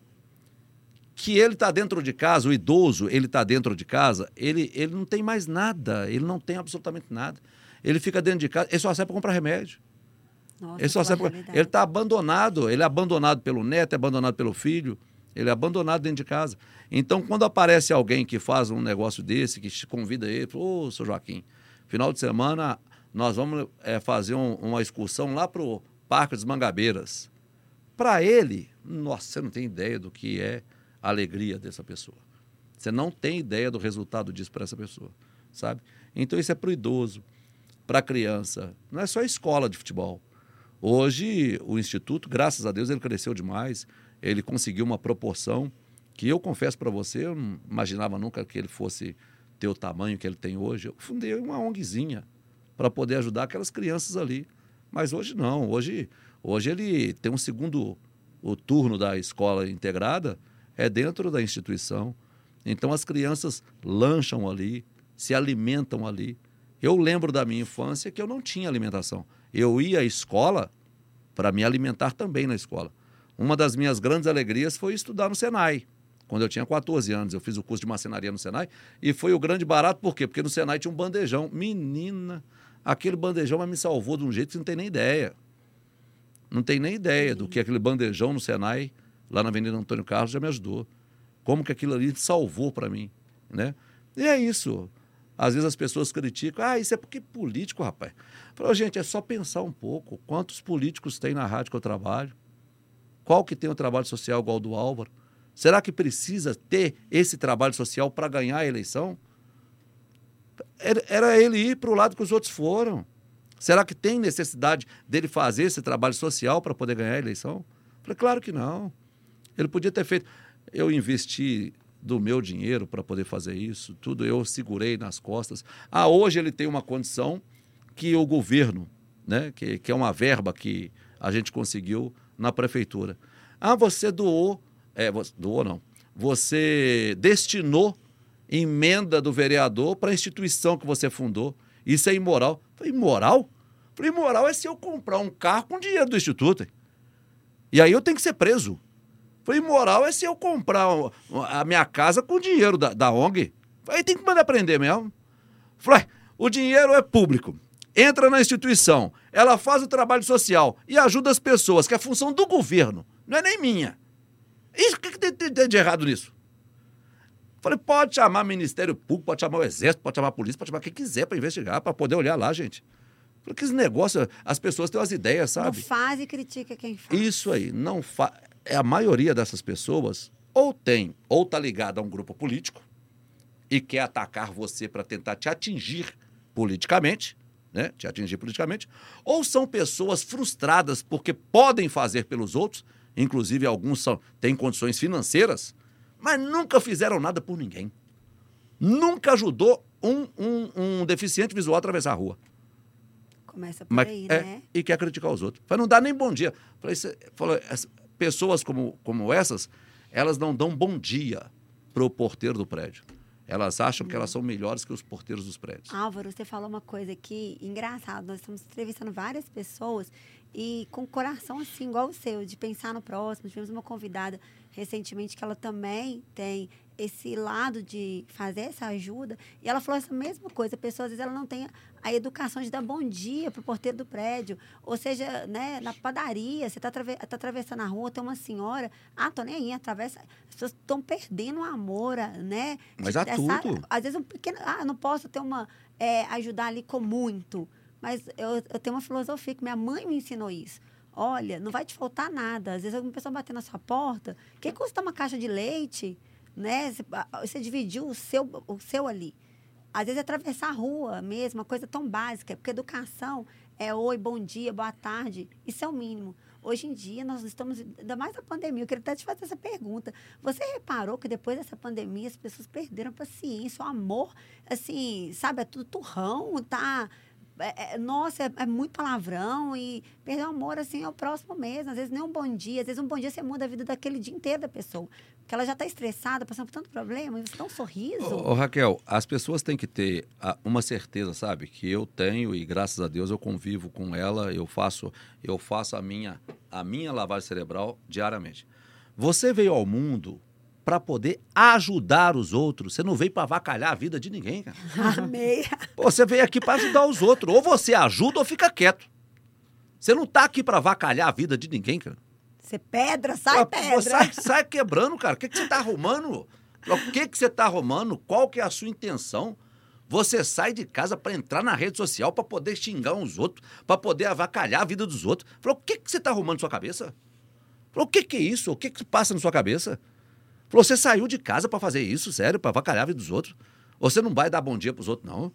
Que ele está dentro de casa, o idoso, ele está dentro de casa, ele, ele não tem mais nada, ele não tem absolutamente nada. Ele fica dentro de casa, ele só serve para comprar remédio. Nossa, ele só serve pra... ele está abandonado, ele é abandonado pelo neto, é abandonado pelo filho, ele é abandonado dentro de casa. Então, quando aparece alguém que faz um negócio desse, que te convida ele, ô, oh, seu Joaquim, final de semana nós vamos é, fazer um, uma excursão lá para o Parque dos Mangabeiras. Para ele, nossa, você não tem ideia do que é a alegria dessa pessoa. Você não tem ideia do resultado disso para essa pessoa, sabe? Então, isso é para o idoso, para a criança. Não é só escola de futebol. Hoje, o Instituto, graças a Deus, ele cresceu demais. Ele conseguiu uma proporção que eu confesso para você, eu não imaginava nunca que ele fosse ter o tamanho que ele tem hoje. Eu fundei uma ONGzinha para poder ajudar aquelas crianças ali. Mas hoje não. Hoje, hoje ele tem um segundo o turno da escola integrada, é dentro da instituição. Então, as crianças lancham ali, se alimentam ali. Eu lembro da minha infância que eu não tinha alimentação. Eu ia à escola para me alimentar também na escola. Uma das minhas grandes alegrias foi estudar no Senai. Quando eu tinha quatorze anos, eu fiz o curso de marcenaria no Senai e foi o grande barato. Por quê? Porque no Senai tinha um bandejão. Menina, aquele bandejão mas me salvou de um jeito que não tem nem ideia. Não tem nem ideia do que aquele bandejão no Senai, lá na Avenida Antônio Carlos, já me ajudou. Como que aquilo ali salvou para mim, né? E é isso. Às vezes as pessoas criticam. Ah, isso é porque político, rapaz. Eu falo, gente, é só pensar um pouco. Quantos políticos tem na rádio que eu trabalho? Qual que tem um trabalho social igual ao do Álvaro? Será que precisa ter esse trabalho social para ganhar a eleição? Era ele ir para o lado que os outros foram. Será que tem necessidade dele fazer esse trabalho social para poder ganhar a eleição? Eu falei, claro que não. Ele podia ter feito. Eu investi do meu dinheiro para poder fazer isso, tudo eu segurei nas costas. Ah, hoje ele tem uma condição que o governo, né, que, que é uma verba que a gente conseguiu na prefeitura. Ah, você doou, é, você, doou não, você destinou emenda do vereador para a instituição que você fundou. Isso é imoral. Eu falei, imoral? Eu falei, imoral é se eu comprar um carro com dinheiro do Instituto. E aí eu tenho que ser preso. Foi imoral é se eu comprar a minha casa com o dinheiro da, da ONG. Aí tem que mandar prender mesmo. Falei, o dinheiro é público. Entra na instituição, ela faz o trabalho social e ajuda as pessoas, que é a função do governo, não é nem minha. Isso, o que, que tem, tem de errado nisso? Falei, pode chamar Ministério Público, pode chamar o Exército, pode chamar a Polícia, pode chamar quem quiser para investigar, para poder olhar lá, gente. Falei, que esse negócio, as pessoas têm umas ideias, sabe? Não faz e critica quem faz. Isso aí, não faz. A maioria dessas pessoas ou tem, ou está ligada a um grupo político e quer atacar você para tentar te atingir politicamente, né? Te atingir politicamente, ou são pessoas frustradas porque podem fazer pelos outros, inclusive alguns são, têm condições financeiras, mas nunca fizeram nada por ninguém. Nunca ajudou um, um, um deficiente visual a atravessar a rua. Começa por mas, aí, é, né? E quer criticar os outros. Falei, não dá nem bom dia. Falei, você falou... Pessoas como, como essas, elas não dão bom dia para o porteiro do prédio. Elas acham que elas são melhores que os porteiros dos prédios. Álvaro, você falou uma coisa aqui engraçada. Nós estamos entrevistando várias pessoas e com o coração assim, igual o seu, de pensar no próximo. Tivemos uma convidada recentemente que ela também tem esse lado de fazer essa ajuda. E ela falou essa mesma coisa. A pessoa, às vezes, ela não tem a educação de dar bom dia para o porteiro do prédio. Ou seja, né, na padaria, você está atraves- tá atravessando a rua, tem uma senhora... Ah, tô nem aí, atravessa... As pessoas estão perdendo o amor, né? Mas há tudo. Às vezes, um pequeno... Ah, não posso ter uma... É, ajudar ali com muito. Mas eu, eu tenho uma filosofia que minha mãe me ensinou isso. Olha, não vai te faltar nada. Às vezes, alguma pessoa bater na sua porta... Que custa uma caixa de leite... Né? Você dividiu o seu, o seu ali. Às vezes, atravessar a rua mesmo, uma coisa tão básica, porque educação é oi, bom dia, boa tarde, isso é o mínimo. Hoje em dia, nós estamos, ainda mais a pandemia, eu queria até te fazer essa pergunta. Você reparou que depois dessa pandemia as pessoas perderam a paciência, o amor, assim, sabe, é tudo turrão, tá... É, é, nossa, é, é muito palavrão e perder o amor, assim, é o próximo mês. Às vezes nem um bom dia, às vezes um bom dia você muda a vida daquele dia inteiro da pessoa. Porque ela já está estressada, passando por tanto problema, e você dá um sorriso. Ô, ô, Raquel, as pessoas têm que ter a, uma certeza, sabe? Que eu tenho e, graças a Deus, eu convivo com ela, eu faço, eu faço a, minha, a minha lavagem cerebral diariamente. Você veio ao mundo... para poder ajudar os outros. Você não veio para avacalhar a vida de ninguém, cara. Amei. Você veio aqui para ajudar os outros. Ou você ajuda ou fica quieto. Você não tá aqui para avacalhar a vida de ninguém, cara. Você pedra, sai pra, pedra. Sai, sai quebrando, cara. O que, que você tá arrumando? O que, que você tá arrumando? Qual que é a sua intenção? Você sai de casa para entrar na rede social para poder xingar uns outros, para poder avacalhar a vida dos outros. Falou, o que, que você tá arrumando na sua cabeça? Falou, o que, que é isso? O que, que passa na sua cabeça? Falou, você saiu de casa para fazer isso, sério, para avacalhar a vida dos outros. Você não vai dar bom dia para os outros, não.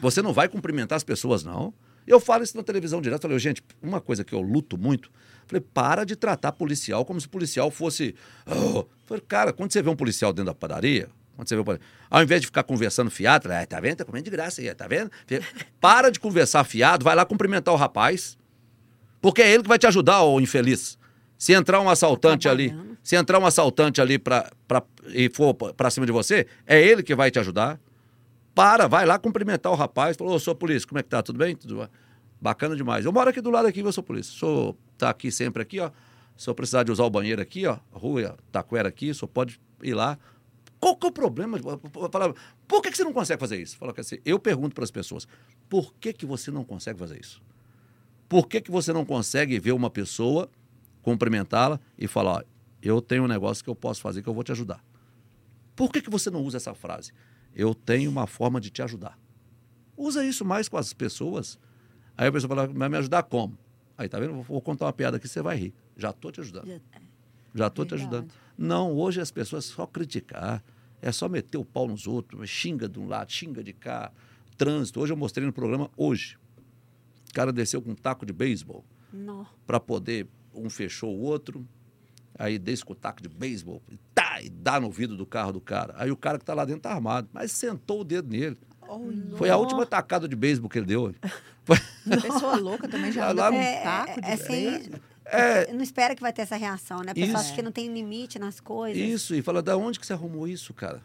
Você não vai cumprimentar as pessoas, não. Eu falo isso na televisão direto. Falei, gente, uma coisa que eu luto muito. Falei, para de tratar policial como se o policial fosse... Oh. Falei, cara, quando você vê um policial dentro da padaria... Quando você vê um padaria, ao invés de ficar conversando fiado, ah, tá vendo? Tá comendo de graça aí, tá vendo? Para de conversar fiado, vai lá cumprimentar o rapaz. Porque é ele que vai te ajudar, ô infeliz. Se entrar um assaltante ali... Se entrar um assaltante ali pra, pra, e for para cima de você, é ele que vai te ajudar. Para, vai lá cumprimentar o rapaz. Falou, ô, sou polícia, como é que tá? Tudo bem? Tudo bacana demais. Eu moro aqui do lado aqui, eu sou polícia. Sou, tá aqui sempre aqui, ó. Se eu precisar de usar o banheiro aqui, ó, rua Taquera aqui, só pode ir lá. Qual que é o problema? Por que, que você não consegue fazer isso? Eu pergunto para as pessoas, por que, que você não consegue fazer isso? Por que, que você não consegue ver uma pessoa, cumprimentá-la e falar, ó, eu tenho um negócio que eu posso fazer, que eu vou te ajudar. Por que, que você não usa essa frase? Eu tenho uma forma de te ajudar. Usa isso mais com as pessoas. Aí a pessoa fala, vai me ajudar como? Aí, tá vendo? Vou contar uma piada aqui, você vai rir. Já estou te ajudando. Já estou te ajudando. Não, hoje as pessoas é só criticar, é só meter o pau nos outros, xinga de um lado, xinga de cá, trânsito. Hoje eu mostrei no programa, hoje, o cara desceu com um taco de beisebol para poder, um fechou o outro, aí desce com o taco de beisebol, tá, e dá no vidro do carro do cara. Aí o cara que tá lá dentro tá armado, mas sentou o dedo nele. Oh, foi não. A última tacada de beisebol que ele deu. Foi... Pessoa louca também já dá um é, taco de é, sem... é... Não espera que vai ter essa reação, né? A pessoa isso. Acha que não tem limite nas coisas. Isso, e fala, da onde que você arrumou isso, cara?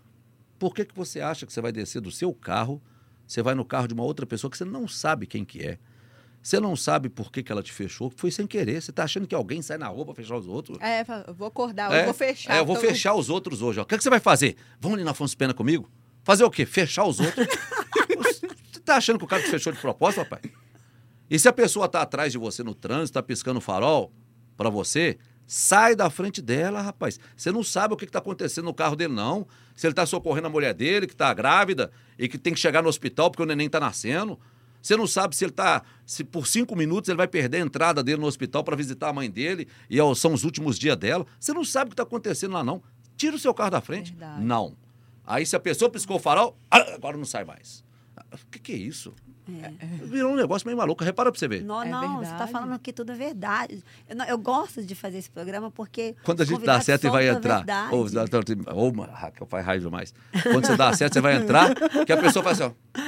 Por que que você acha que você vai descer do seu carro, você vai no carro de uma outra pessoa que você não sabe quem que é? Você não sabe por que, que ela te fechou, foi sem querer. Você está achando que alguém sai na rua para fechar os outros? É, eu vou acordar, é, eu vou fechar. É, eu vou então... fechar os outros hoje. Ó. O que, é que você vai fazer? Vão ali na Afonso Pena comigo? Fazer o quê? Fechar os outros. Você está achando que o cara te fechou de propósito, rapaz? E se a pessoa está atrás de você no trânsito, está piscando o farol para você, sai da frente dela, rapaz. Você não sabe o que está acontecendo no carro dele, não. Se ele está socorrendo a mulher dele, que está grávida e que tem que chegar no hospital porque o neném está nascendo... Você não sabe se ele está... Se por cinco minutos ele vai perder a entrada dele no hospital para visitar a mãe dele e são os últimos dias dela. Você não sabe o que está acontecendo lá, não. Tira o seu carro da frente. Verdade. Não. Aí se a pessoa piscou o farol, agora não sai mais. O que, que é isso? É. Virou um negócio meio maluco. Repara para você ver. Não, não. É você está falando aqui tudo é verdade. Eu, não, eu gosto de fazer esse programa porque... Quando a gente dá certo e vai entrar... Ou, ou, ou Raquel, faz raiva demais. Quando você dá certo, você vai entrar, que a pessoa faz assim, ó...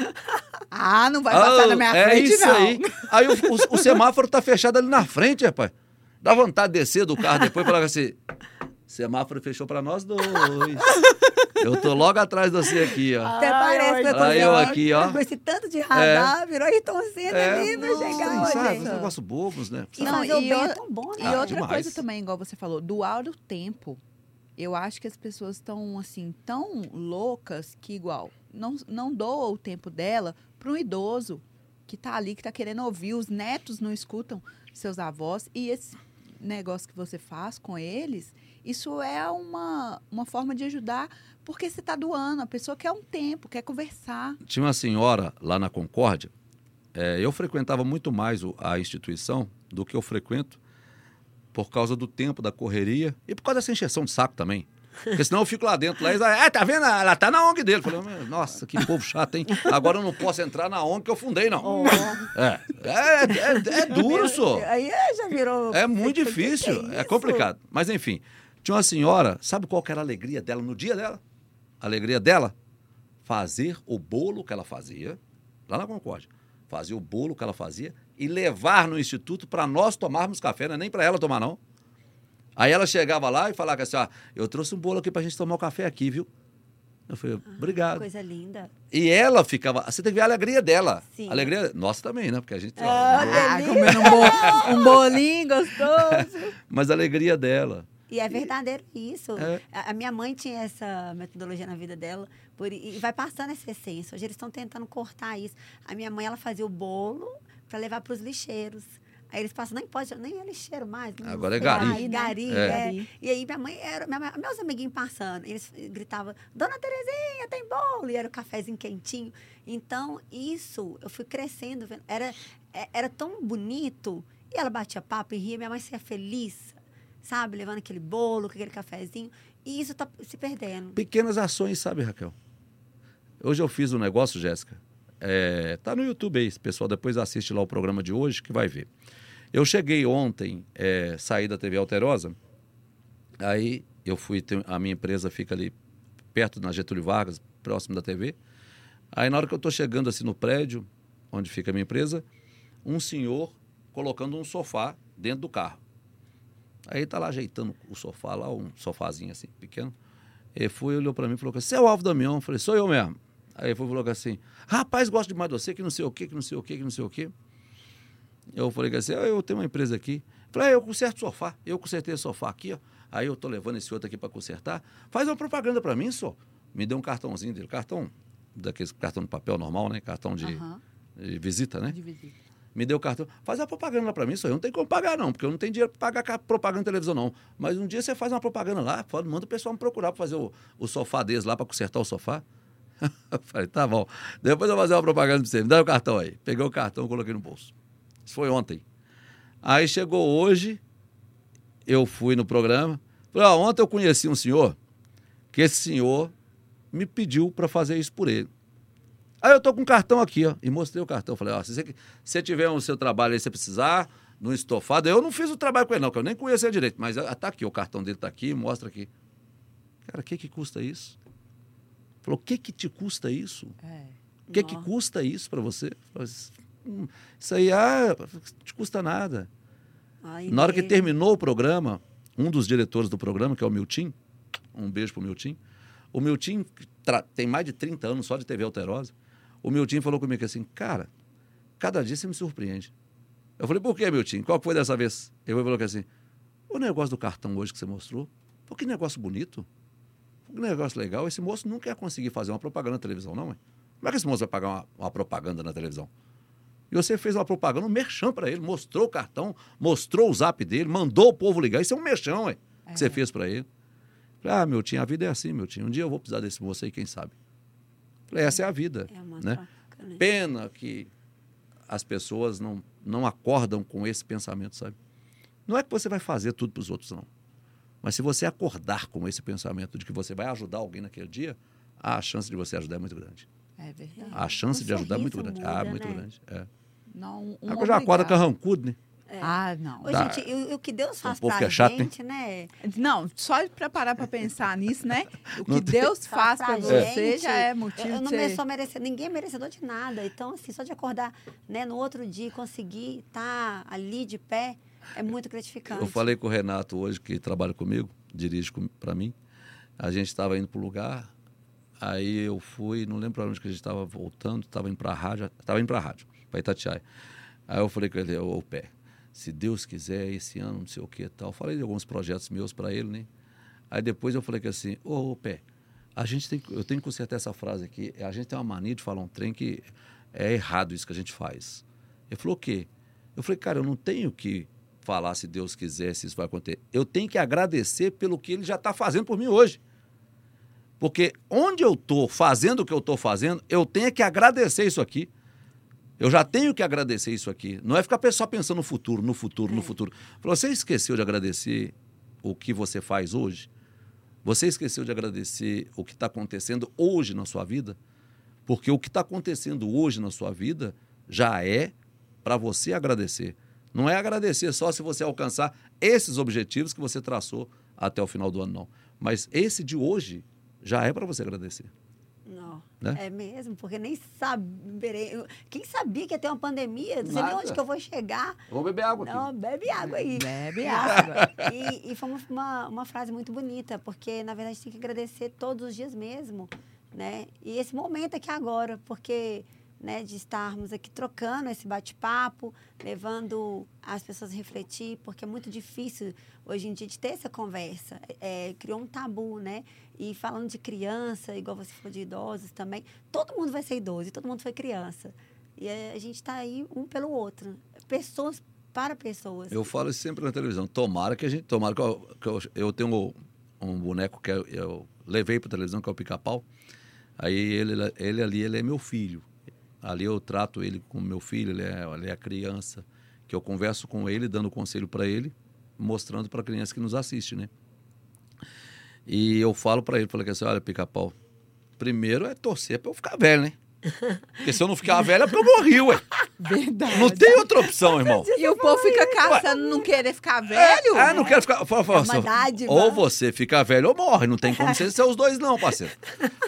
Ah, não vai passar ah, na minha é frente, isso não. Aí, aí o, o, o semáforo tá fechado ali na frente, rapaz. Dá vontade de descer do carro depois e falar assim, semáforo fechou para nós dois. Eu tô logo atrás de você aqui, ó. Até parece que eu tô aí eu aqui, ó. Com esse tanto de radar, é. Virou Ayrtonzinho é. Ali pra chegar hoje. Sabe, uns negócios bobos, né? E, não, e, bem, é tão bom, né? E ah, outra demais. Coisa também, igual você falou, doar o tempo. Eu acho que as pessoas estão, assim, tão loucas que, igual, não, não doa o tempo dela para um idoso que está ali, que está querendo ouvir. Os netos não escutam seus avós. E esse negócio que você faz com eles, isso é uma, uma forma de ajudar, porque você está doando. A pessoa quer um tempo, quer conversar. Tinha uma senhora lá na Concórdia. É, eu frequentava muito mais a instituição do que eu frequento, por causa do tempo, da correria e por causa dessa encheção de saco também. Porque senão eu fico lá dentro. Lá, e ah, tá vendo? Ela tá na O N G dele. Eu falei, nossa, que povo chato, hein? Agora eu não posso entrar na O N G que eu fundei, não. Oh. É, é, é, é duro, só. Aí já virou... É muito difícil, é, é complicado. Mas, enfim, tinha uma senhora, sabe qual que era a alegria dela no dia dela? A alegria dela? Fazer o bolo que ela fazia, lá na Concórdia, fazer o bolo que ela fazia e levar no instituto para nós tomarmos café, não é nem para ela tomar, não. Aí ela chegava lá e falava assim, ó, ah, eu trouxe um bolo aqui pra gente tomar o um café aqui, viu? Eu falei, obrigado. Ah, coisa linda. E ela ficava, você tem que ver a alegria dela. Sim. A alegria nossa também, né? Porque a gente... Ah, ah comendo um, bol... um bolinho gostoso. Mas a alegria dela. E é verdadeiro isso. É. A minha mãe tinha essa metodologia na vida dela. Por... E vai passando essa essência. Hoje eles estão tentando cortar isso. A minha mãe, ela fazia o bolo para levar pros lixeiros. Aí eles passam, nem pode, nem é lixeiro mais. Agora é gari. Aí, gari, é. Gari. E aí minha mãe, era, minha, meus amiguinhos passando, eles gritavam, Dona Terezinha, tem bolo! E era o cafezinho quentinho. Então, isso, eu fui crescendo, vendo, era, era tão bonito. E ela batia papo e ria, minha mãe saía feliz, sabe? Levando aquele bolo, aquele cafezinho. E isso tá se perdendo. Pequenas ações, sabe, Raquel? Hoje eu fiz um negócio, Jéssica. É, tá no YouTube aí, pessoal, depois assiste lá o programa de hoje que vai ver. Eu cheguei ontem, é, saí da T V Alterosa, aí eu fui, a minha empresa fica ali perto na Getúlio Vargas, próximo da T V. Aí na hora que eu estou chegando assim no prédio, onde fica a minha empresa, um senhor colocando um sofá dentro do carro. Aí tá lá ajeitando o sofá lá, um sofazinho assim, pequeno. Ele foi, olhou para mim e falou assim, você é o Álvaro Damião? Eu falei, sou eu mesmo. Aí ele falou assim, rapaz, gosto demais de você, que não sei o quê, que não sei o quê, que não sei o quê. Eu falei assim, eu tenho uma empresa aqui. Falei, ah, eu conserto sofá, eu consertei o sofá aqui, ó. Aí eu tô levando esse outro aqui para consertar. Faz uma propaganda para mim, só. Me deu um cartãozinho dele, cartão, daqueles cartão de papel normal, né? Cartão de, uhum. de visita, né? De visita. Me deu o cartão, faz uma propaganda lá para mim, só. Eu não tenho como pagar, não, porque eu não tenho dinheiro para pagar propaganda na televisão, não. Mas um dia você faz uma propaganda lá, manda o pessoal me procurar para fazer o, o sofá deles lá, para consertar o sofá. Eu falei, tá bom, depois eu vou fazer uma propaganda para você, me dá o cartão aí. Peguei o cartão e coloquei no bolso. Isso foi ontem. Aí chegou hoje, eu fui no programa, falei, ah, ontem eu conheci um senhor, que esse senhor me pediu para fazer isso por ele. Aí eu tô com um cartão aqui, ó, e mostrei o cartão. Falei, ó, se você, se você tiver o seu trabalho aí, se você precisar, no estofado, eu não fiz o trabalho com ele não, porque eu nem conhecia direito, mas tá aqui, o cartão dele tá aqui, mostra aqui. Cara, o que que custa isso? Falou, o que que te custa isso? É, o que que custa isso para você? Falei, hum, isso aí, ah, não te custa nada. Ai, Na hora que terminou o programa, um dos diretores do programa, que é o Miltinho, um beijo pro Miltinho, o Miltinho tra- tem mais de trinta anos só de T V Alterosa, o Miltinho falou comigo assim, cara, cada dia você me surpreende. Eu falei, por que, Miltinho? Qual que foi dessa vez? Ele falou assim, o negócio do cartão hoje que você mostrou, pô, que negócio bonito. Um negócio legal, esse moço nunca ia conseguir fazer uma propaganda na televisão, não, mãe? Como é que esse moço vai pagar uma, uma propaganda na televisão? E você fez uma propaganda, um merchan para ele, mostrou o cartão, mostrou o zap dele, mandou o povo ligar. Isso é um merchan, ué, é. que você fez para ele. Falei, ah, meu tio, a vida é assim, meu tio. Um dia eu vou precisar desse moço aí, quem sabe? Falei, essa é a vida. É uma né? troca, né? Pena que as pessoas não, não acordam com esse pensamento, sabe? Não é que você vai fazer tudo para os outros, não. Mas se você acordar com esse pensamento de que você vai ajudar alguém naquele dia, a chance de você ajudar é muito grande. É verdade. A chance um de ajudar é muito grande. Muda, ah, muito né? grande. É. Não, um Agora já acorda carrancudo, né? É. Ah, não. Ô, tá. Gente, o que Deus faz pra gente, né? Não, só pra parar pra pensar nisso, né? O que Deus faz pra você já é motivo eu, eu não de ser... sou merecedor, ninguém é merecedor de nada. Então, assim, só de acordar né, no outro dia e conseguir estar ali de pé... É muito gratificante. Eu falei com o Renato hoje, que trabalha comigo, dirige para mim. A gente estava indo para o lugar, aí eu fui, não lembro para onde que a gente estava voltando, estava indo para a rádio, estava indo para a rádio, para Itatiaia. Aí eu falei com ele, ô Pé, se Deus quiser, esse ano, não sei o que e tal. Falei de alguns projetos meus para ele, né? Aí depois eu falei que assim, ô Pé, a gente tem, eu tenho que consertar essa frase aqui, a gente tem uma mania de falar um trem que é errado isso que a gente faz. Ele falou o quê? Eu falei, cara, eu não tenho que... falar se Deus quiser, se isso vai acontecer. Eu tenho que agradecer pelo que ele já está fazendo por mim hoje. Porque onde eu estou fazendo o que eu estou fazendo, eu tenho que agradecer isso aqui. Eu já tenho que agradecer isso aqui. Não é ficar só pensando no futuro, no futuro, no futuro. Você esqueceu de agradecer o que você faz hoje? Você esqueceu de agradecer o que está acontecendo hoje na sua vida? Porque o que está acontecendo hoje na sua vida já é para você agradecer. Não é agradecer só se você alcançar esses objetivos que você traçou até o final do ano, não. Mas esse de hoje já é para você agradecer. Não, né? É mesmo, porque nem saberei. Quem sabia que ia ter uma pandemia? Não sei nem onde que eu vou chegar. Vamos beber água aqui. Não, bebe água aí. Bebe água. E, e foi uma, uma frase muito bonita, porque, na verdade, tem que agradecer todos os dias mesmo, né? E esse momento aqui agora, porque, né, de estarmos aqui trocando esse bate-papo, levando as pessoas a refletir, porque é muito difícil hoje em dia de ter essa conversa. É, criou um tabu, né? E falando de criança, igual você falou de idosos também, todo mundo vai ser idoso e todo mundo foi criança. E a gente está aí um pelo outro, pessoas para pessoas. Eu falo sempre na televisão, tomara que a gente... Tomara que eu, que eu, eu tenho um boneco que eu, eu levei para a televisão, que é o Pica-Pau. Aí ele, ele ali, ele é meu filho. Ali eu trato ele como meu filho, ele é, ele é a criança, que eu converso com ele, dando conselho para ele, mostrando para a criança que nos assiste, né? E eu falo para ele, falo assim, olha, Pica-Pau, primeiro é torcer para eu ficar velho, né? Porque se eu não ficar velho é porque eu morri, ué. Verdade. Não tem outra opção, irmão. E o povo fica caçando, não querer ficar velho? Ah, é, é, não quero ficar... Fala, fala, é uma dádiva. Ou você fica velho ou morre, não tem como ser os dois não, parceiro.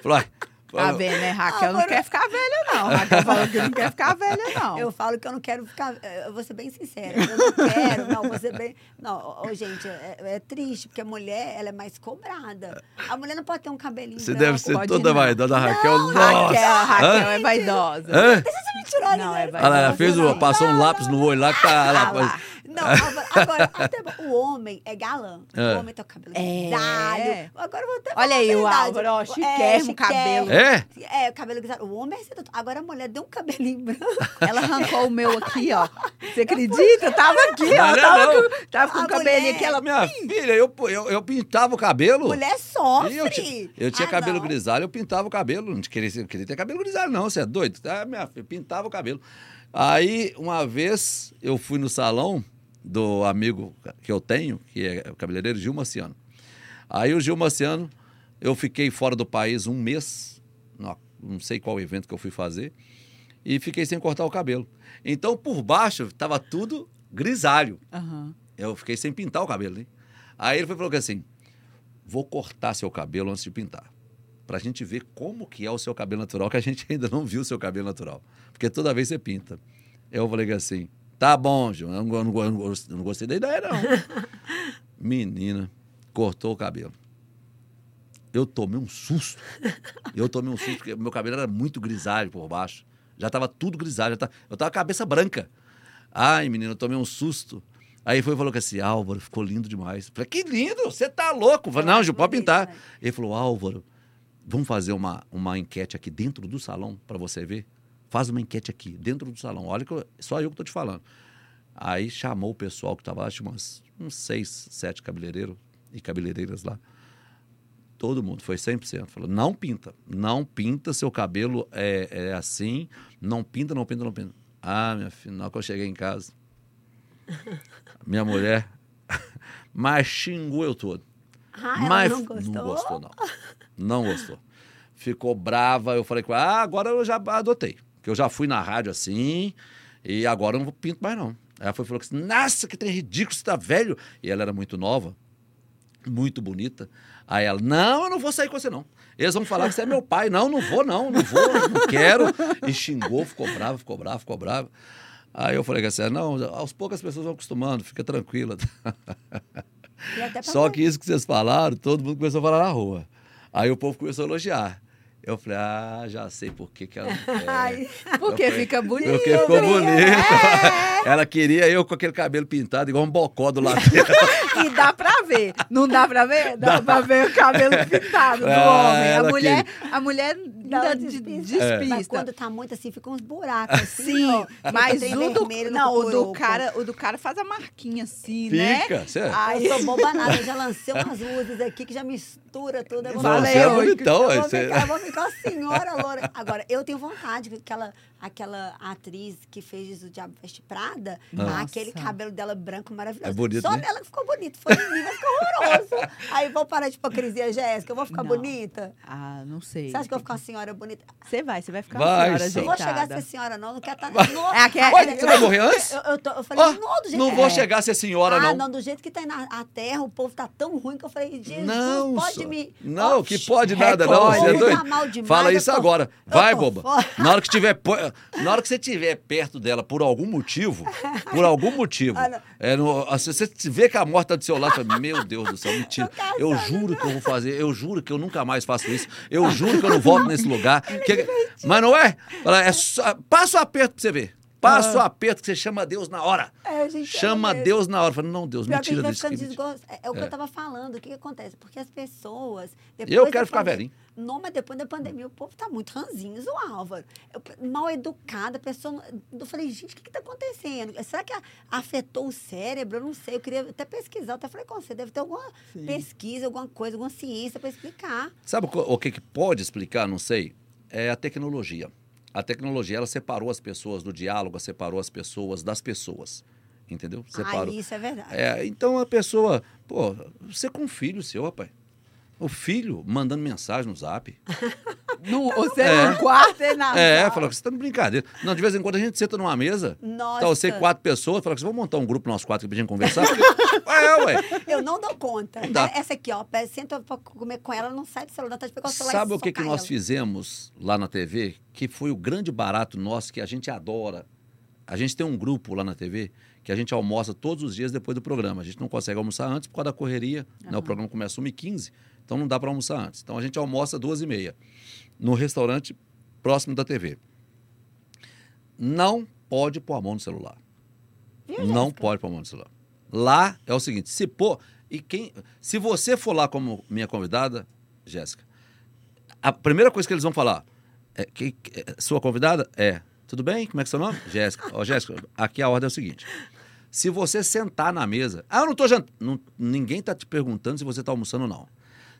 Fala, tá vendo, né? Raquel ah, não eu... quer ficar velha, não. Raquel falou que não quer ficar velha, não. Eu falo que eu não quero ficar... Eu vou ser bem sincera. Eu não quero, não. Vou ser bem... Não, oh, gente, é, é triste, porque a mulher, ela é mais cobrada. A mulher não pode ter um cabelinho branco. Você deve ser toda vaidosa, Raquel. Não, nossa. Raquel, a Raquel é vaidosa. Hã? Deixa você me tirar, não, é vaidosa. Ela fez uma, passou um lápis no olho lá que tá... Lá, lá. Não, agora, até o homem é galã. É. O homem toca cabelo grisalho. É. Agora vou até olha aí, o Álvaro, ó, chiquérrimo o cabelo. É? É, o cabelo grisalho. O homem é sedutor. Agora a mulher deu um cabelinho branco. Ela arrancou o meu aqui, ó. Você acredita? Eu tava aqui, ó. Não, tava não. com, tava com o cabelinho aqui. Ela... Minha filha, eu, eu, eu pintava o cabelo. Mulher sofre. Eu, t... eu tinha ah, cabelo não. grisalho, eu pintava o cabelo. Não queria, queria ter cabelo grisalho, não. Você é doido? Ah, minha filha, pintava o cabelo. Aí, uma vez, eu fui no salão do amigo que eu tenho, que é o cabeleireiro Gil Marciano. Aí o Gil Marciano, eu fiquei fora do país um mês, não sei qual evento que eu fui fazer, e fiquei sem cortar o cabelo. Então, por baixo, estava tudo grisalho. Uhum. Eu fiquei sem pintar o cabelo, né? Aí ele falou assim, vou cortar seu cabelo antes de pintar, para a gente ver como que é o seu cabelo natural, que a gente ainda não viu o seu cabelo natural. Porque toda vez você pinta. Eu falei assim, tá bom, Gil. Eu não, não, não, não gostei da ideia, não. Menina, cortou o cabelo. Eu tomei um susto. Eu tomei um susto, porque meu cabelo era muito grisalho por baixo. Já estava tudo grisalho. Já tava, eu estava com a cabeça branca. Ai, menina, eu tomei um susto. Aí foi e falou assim, Álvaro, ficou lindo demais. Eu falei, que lindo, você tá louco. Eu falei, não, Gil, pode pintar. Ele falou, Álvaro, vamos fazer uma, uma enquete aqui dentro do salão para você ver? Faz uma enquete aqui, dentro do salão. Olha, que eu, só eu que estou te falando. Aí chamou o pessoal que estava lá, tinha umas, uns seis, sete cabeleireiros e cabeleireiras lá. Todo mundo, foi cem por cento. Falou, não pinta, não pinta, seu cabelo é, é assim, não pinta, não pinta, não pinta. Ah, minha filha, na hora que eu cheguei em casa, minha mulher, mas xingou eu todo. Ah, mas não gostou? Não gostou, não. Não gostou. Ficou brava, eu falei com ela, ah, agora eu já adotei. Porque eu já fui na rádio assim, e agora eu não pinto mais, não. Ela foi, falou assim, nossa, que trem ridículo, você tá velho. E ela era muito nova, muito bonita. Aí ela, não, eu não vou sair com você, não. Eles vão falar que você é meu pai. Não, não vou, não, não vou, não quero. E xingou, ficou brava, ficou brava, ficou brava. Aí eu falei assim, não, aos poucos as pessoas vão acostumando, fica tranquila. Só que isso que vocês falaram, todo mundo começou a falar na rua. Aí o povo começou a elogiar. Eu falei, ah, já sei por que que ela é. Porque falei, fica bonita. Porque ficou bonita. É. Ela queria eu com aquele cabelo pintado igual um bocó do lado dela. E dá pra ver. Não dá pra ver? Dá, dá. pra ver o cabelo pintado é, do homem. A mulher, queria... a mulher dá de, despista. É. Mas quando tá muito assim, ficam uns buracos assim. Sim, ó, mas o do, não, o, do cara, o do cara faz a marquinha assim, fica, né? Fica, certo. Ai, eu sou boba nada. Eu já lancei umas luzes aqui que já mistura tudo. Eu vou, Valeu, é bonitão, eu vou, é, ficar, eu vou ficar a senhora loura. Agora, eu tenho vontade que ela... aquela atriz que fez O Diabo Veste Prada, nossa, aquele cabelo dela branco maravilhoso. É bonito, só né? dela que ficou bonito. Foi menina, ficou horroroso. Aí, vou parar de hipocrisia, Jéssica. Eu vou ficar não. bonita? Ah, não sei. Você acha que eu vou ficar uma senhora bonita? Você vai, você vai ficar vai, uma senhora ajeitada. Não vou chegar a ser senhora, não. Não quero estar... Olha, você vai morrer antes? Eu, eu, tô, eu falei, oh, não, do jeito... Não que... vou chegar a ser senhora, ah, não. Ah, não, do jeito que tá aí na a terra, o povo tá tão ruim que eu falei, Jesus, não, pode só... me... Não, oh, que pode nada, não. Fala isso agora. Vai, boba. Na hora que tiver... Na hora que você estiver perto dela por algum motivo, por algum motivo, ah, é, no, assim, você vê que a morte está do seu lado, fala, meu Deus do céu, mentira. Eu, eu juro que eu vou fazer, eu juro que eu nunca mais faço isso, eu juro que eu não volto nesse lugar. Que, mas não é? é só, passa o aperto para você ver. Passa o aperto que você chama Deus na hora. É, gente, chama é Deus na hora. Fala, não, Deus, pior, mentira disso. É, é o que é. eu estava falando. O que, que acontece? Porque as pessoas... Depois eu quero ficar velhinho. Não, mas depois da pandemia, o povo tá muito ranzinho, o Álvaro. Eu, mal educada, a pessoa... Eu falei, gente, o que que tá acontecendo? Será que a, afetou o cérebro? Eu não sei, eu queria até pesquisar. Eu até falei com você, deve ter alguma Sim. pesquisa, alguma coisa, alguma ciência para explicar. Sabe o, o que que pode explicar, não sei? É a tecnologia. A tecnologia, ela separou as pessoas do diálogo, separou as pessoas das pessoas. Entendeu? Separou. Ah, isso é verdade. É, então, a pessoa... Pô, você com um filho seu, rapaz. O filho mandando mensagem no zap. No, ou seja, é. no quarto e na É, fala que você tá de brincadeira. Não, de vez em quando a gente senta numa mesa. Nossa. Tá você quatro pessoas. Fala que você vai montar um grupo nós quatro pra gente conversar. Porque... é, ué. Eu não dou conta. Não dá. Essa aqui, ó. Senta pra comer com ela, não sai do celular. Tá de pegar o celular. Sabe o que, que nós ela. fizemos lá na T V? Que foi o grande barato nosso que a gente adora. A gente tem um grupo lá na T V que a gente almoça todos os dias depois do programa. A gente não consegue almoçar antes por causa da correria. Uhum. Né? O programa começa às uma e quinze. Então, não dá para almoçar antes. Então, a gente almoça às duas e meia no restaurante próximo da T V. Não pode pôr a mão no celular. Viu, não Jéssica? Pode pôr a mão no celular. Lá é o seguinte, se pôr... E quem, se você for lá como minha convidada, Jéssica, a primeira coisa que eles vão falar é... Que, é sua convidada é... Tudo bem? Como é que é seu nome? Jéssica. Ó, Jéssica, aqui a ordem é o seguinte... Se você sentar na mesa... Ah, eu não tô jantando... Ninguém está te perguntando se você está almoçando ou não.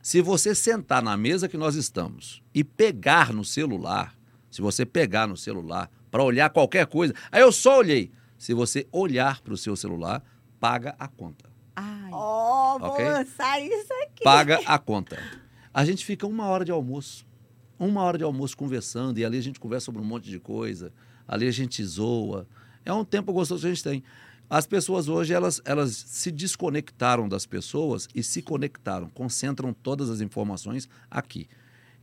Se você sentar na mesa que nós estamos e pegar no celular, se você pegar no celular para olhar qualquer coisa... Aí eu só olhei. Se você olhar para o seu celular, paga a conta. Ai, oh, okay? Vou lançar isso aqui. Paga a conta. A gente fica uma hora de almoço. Uma hora de almoço conversando e ali a gente conversa sobre um monte de coisa. Ali a gente zoa. É um tempo gostoso que a gente tem. As pessoas hoje, elas, elas se desconectaram das pessoas e se conectaram, concentram todas as informações aqui.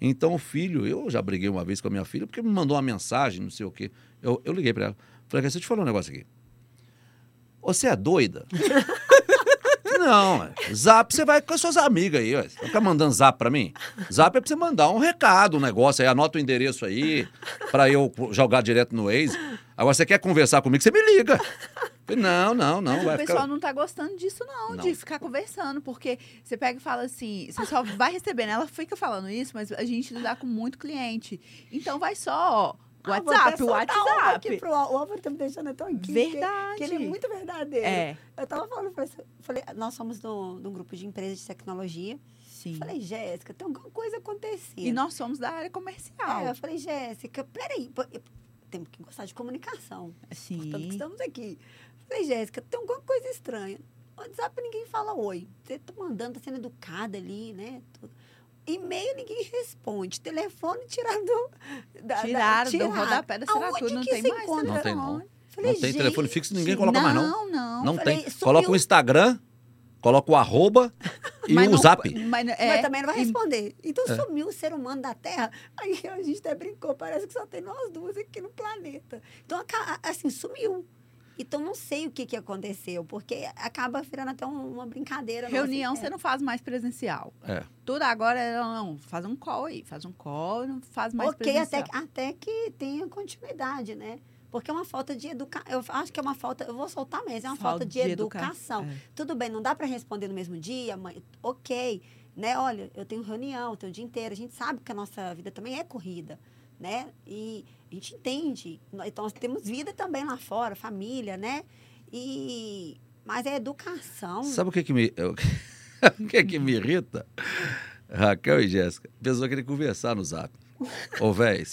Então, o filho, eu já briguei uma vez com a minha filha, porque me mandou uma mensagem, não sei o quê. Eu, eu liguei para ela. Falei, deixa eu te falar um negócio aqui. Você é doida? Não, zap, você vai com as suas amigas aí. Ó. Você fica mandando zap para mim? Zap é para você mandar um recado, um negócio aí, anota o endereço aí, para eu jogar direto no Waze. Agora, você quer conversar comigo, você me liga. Não, não, não. Mas vai o pessoal ficar... não tá gostando disso, não, não, de ficar conversando, porque você pega e fala assim, você só vai recebendo. Ela fica falando isso, mas a gente lidar com muito cliente. Então vai só, ó, WhatsApp, ah, o WhatsApp. O aqui pro Álvaro tá me deixando tão aqui. Verdade. Que, que ele é muito verdadeiro. É. Eu tava falando, falei, nós somos do, do grupo de empresas de tecnologia. Sim. Falei, Jéssica, tem alguma coisa acontecendo. E nós somos da área comercial. É, eu falei, Jéssica, peraí, temos que gostar de comunicação. Sim. Portanto, que estamos aqui. Falei, Jéssica, tem alguma coisa estranha. No WhatsApp ninguém fala oi. Você tá mandando, tá sendo educada ali, né? E-mail ninguém responde. Telefone tirado... Da, tiraram, da, tirado. Do rodapé da assinatura. Não tem mais. Não tem, não. Falei, não tem telefone fixo, ninguém coloca não, mais, não. Não, não. Não tem. Falei, coloca o Instagram, coloca o arroba e mas o não, zap. Mas, é, mas também não vai responder. Então é. sumiu o ser humano da Terra. Aí a gente até brincou, parece que só tem nós duas aqui no planeta. Então, assim, sumiu. Então, não sei o que, que aconteceu, porque acaba virando até uma brincadeira. Reunião você não faz mais presencial. É. Tudo agora é, não, faz um call aí, faz um call, não faz mais okay, presencial. Ok, até, até que tenha continuidade, né? Porque é uma falta de educação. Eu acho que é uma falta, eu vou soltar mesmo, é uma falta, falta de, de educação. Educa... É. Tudo bem, não dá para responder no mesmo dia, mãe, ok, né? Olha, eu tenho reunião, eu tenho o dia inteiro. A gente sabe que a nossa vida também é corrida, né? E... a gente entende, então nós temos vida também lá fora, família, né? E... mas é educação. Sabe o que, que me o que, que me irrita? Raquel e Jéssica, a pessoa queria conversar no zap. Ô, velho,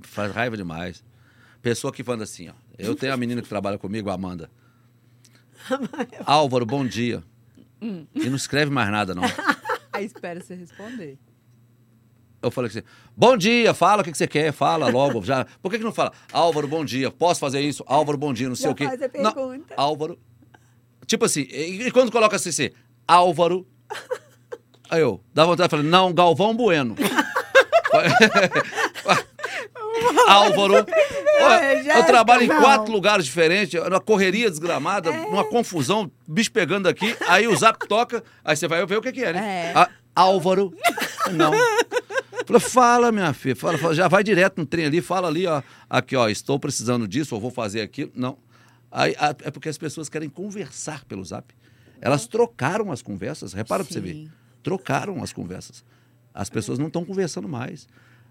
faz raiva demais. Pessoa que fala assim, ó. Eu tenho a menina que trabalha comigo, a Amanda. Álvaro, bom dia. Hum. E não escreve mais nada, não. Aí espera você responder. Eu falei assim, bom dia, fala o que, que você quer, fala logo. Já. Por que, que não fala? Álvaro, bom dia, posso fazer isso? Álvaro, bom dia, não sei já o quê. Faz a pergunta. Não, Álvaro. Tipo assim, e quando coloca assim, assim Álvaro. Aí eu, dá vontade, falei, não, Galvão Bueno. Álvaro. Olha, eu trabalho em quatro lugares diferentes, numa correria desgramada, é. numa confusão, bicho pegando aqui, aí o zap toca, aí você vai ver o que, que é, né? É. A, Álvaro. Não. Falei, fala, minha filha, fala, fala, já vai direto no trem ali, fala ali, ó, aqui, ó, estou precisando disso, ou vou fazer aquilo. Não. Aí, a, é porque as pessoas querem conversar pelo zap. Elas trocaram as conversas, repara pra você ver. Trocaram as conversas. As pessoas não estão conversando mais.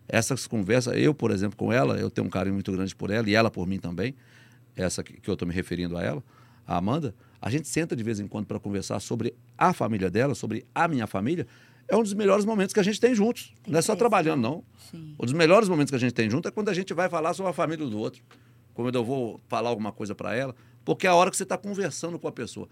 Essas conversas, eu, por exemplo, com ela, eu tenho um carinho muito grande por ela, e ela por mim também, essa que, que eu estou me referindo a ela, a Amanda, a gente senta de vez em quando para conversar sobre a família dela, sobre a minha família, é um dos melhores momentos que a gente tem juntos. Tem não é só trabalhando, não. Sim. Um dos melhores momentos que a gente tem junto é quando a gente vai falar sobre a família do outro. Quando eu vou falar alguma coisa para ela, porque é a hora que você está conversando com a pessoa.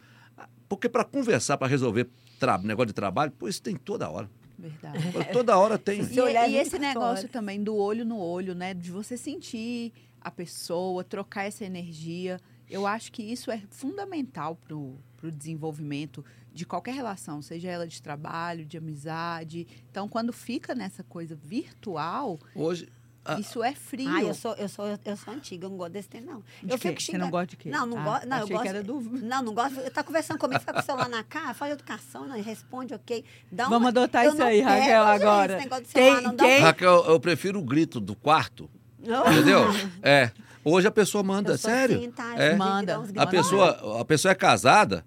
Porque para conversar, para resolver tra- negócio de trabalho, pô, isso tem toda hora. Verdade. Toda hora tem. E, e esse negócio fora. Também do olho no olho, né? De você sentir a pessoa, trocar essa energia. Eu acho que isso é fundamental para o desenvolvimento de qualquer relação, seja ela de trabalho, de amizade. Então, quando fica nessa coisa virtual, hoje, a... isso é frio. Ah, eu sou, eu sou, eu sou antiga, eu não gosto desse tempo, não. De eu quê? Fico xingando. Você não gosta de quê? Não, não, ah, go... não eu gosto. Que era do... Não, não gosto. Tá conversando comigo, fica com o celular na cara, fala educação, não, responde, ok. Dá uma... Vamos adotar eu isso aí, quero, Raquel, agora. Tem, celular, não dá um... Raquel, eu prefiro o grito do quarto. Oh. Entendeu? É. Hoje a pessoa manda, sério? Assim, tá, é. Manda. A pessoa, a pessoa é casada,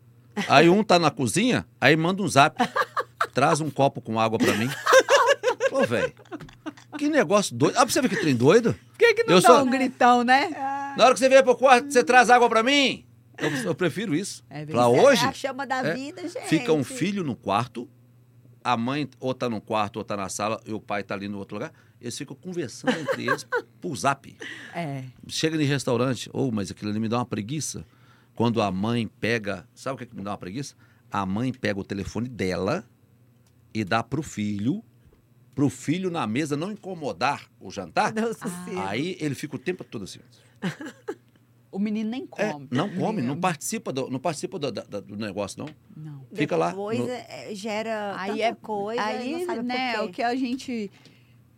aí um tá na cozinha, aí manda um zap. Traz um copo com água pra mim. Pô, velho, que negócio doido. Ah, pra você ver que trem doido? Por que, que não eu dá sou... um gritão, né? Na hora que você vier pro quarto, você traz água pra mim? Eu, eu prefiro isso. É pra hoje, é a chama da é, vida, gente. Fica um filho no quarto, a mãe ou tá no quarto ou tá na sala, e o pai tá ali no outro lugar. Eles ficam conversando entre eles por zap. É. Chega em restaurante, ou, oh, mas aquilo ali me dá uma preguiça. Quando a mãe pega... Sabe o que, é que me dá uma preguiça? A mãe pega o telefone dela e dá pro filho, pro filho na mesa não incomodar o jantar. Nossa, ah. Aí ele fica o tempo todo assim. O menino nem come. É, não come, não participa do, não participa do, do, do negócio, não. Não. Fica lá. Depois no... gera aí tanta é, coisa, aí não sabe né, por quê. O que a gente...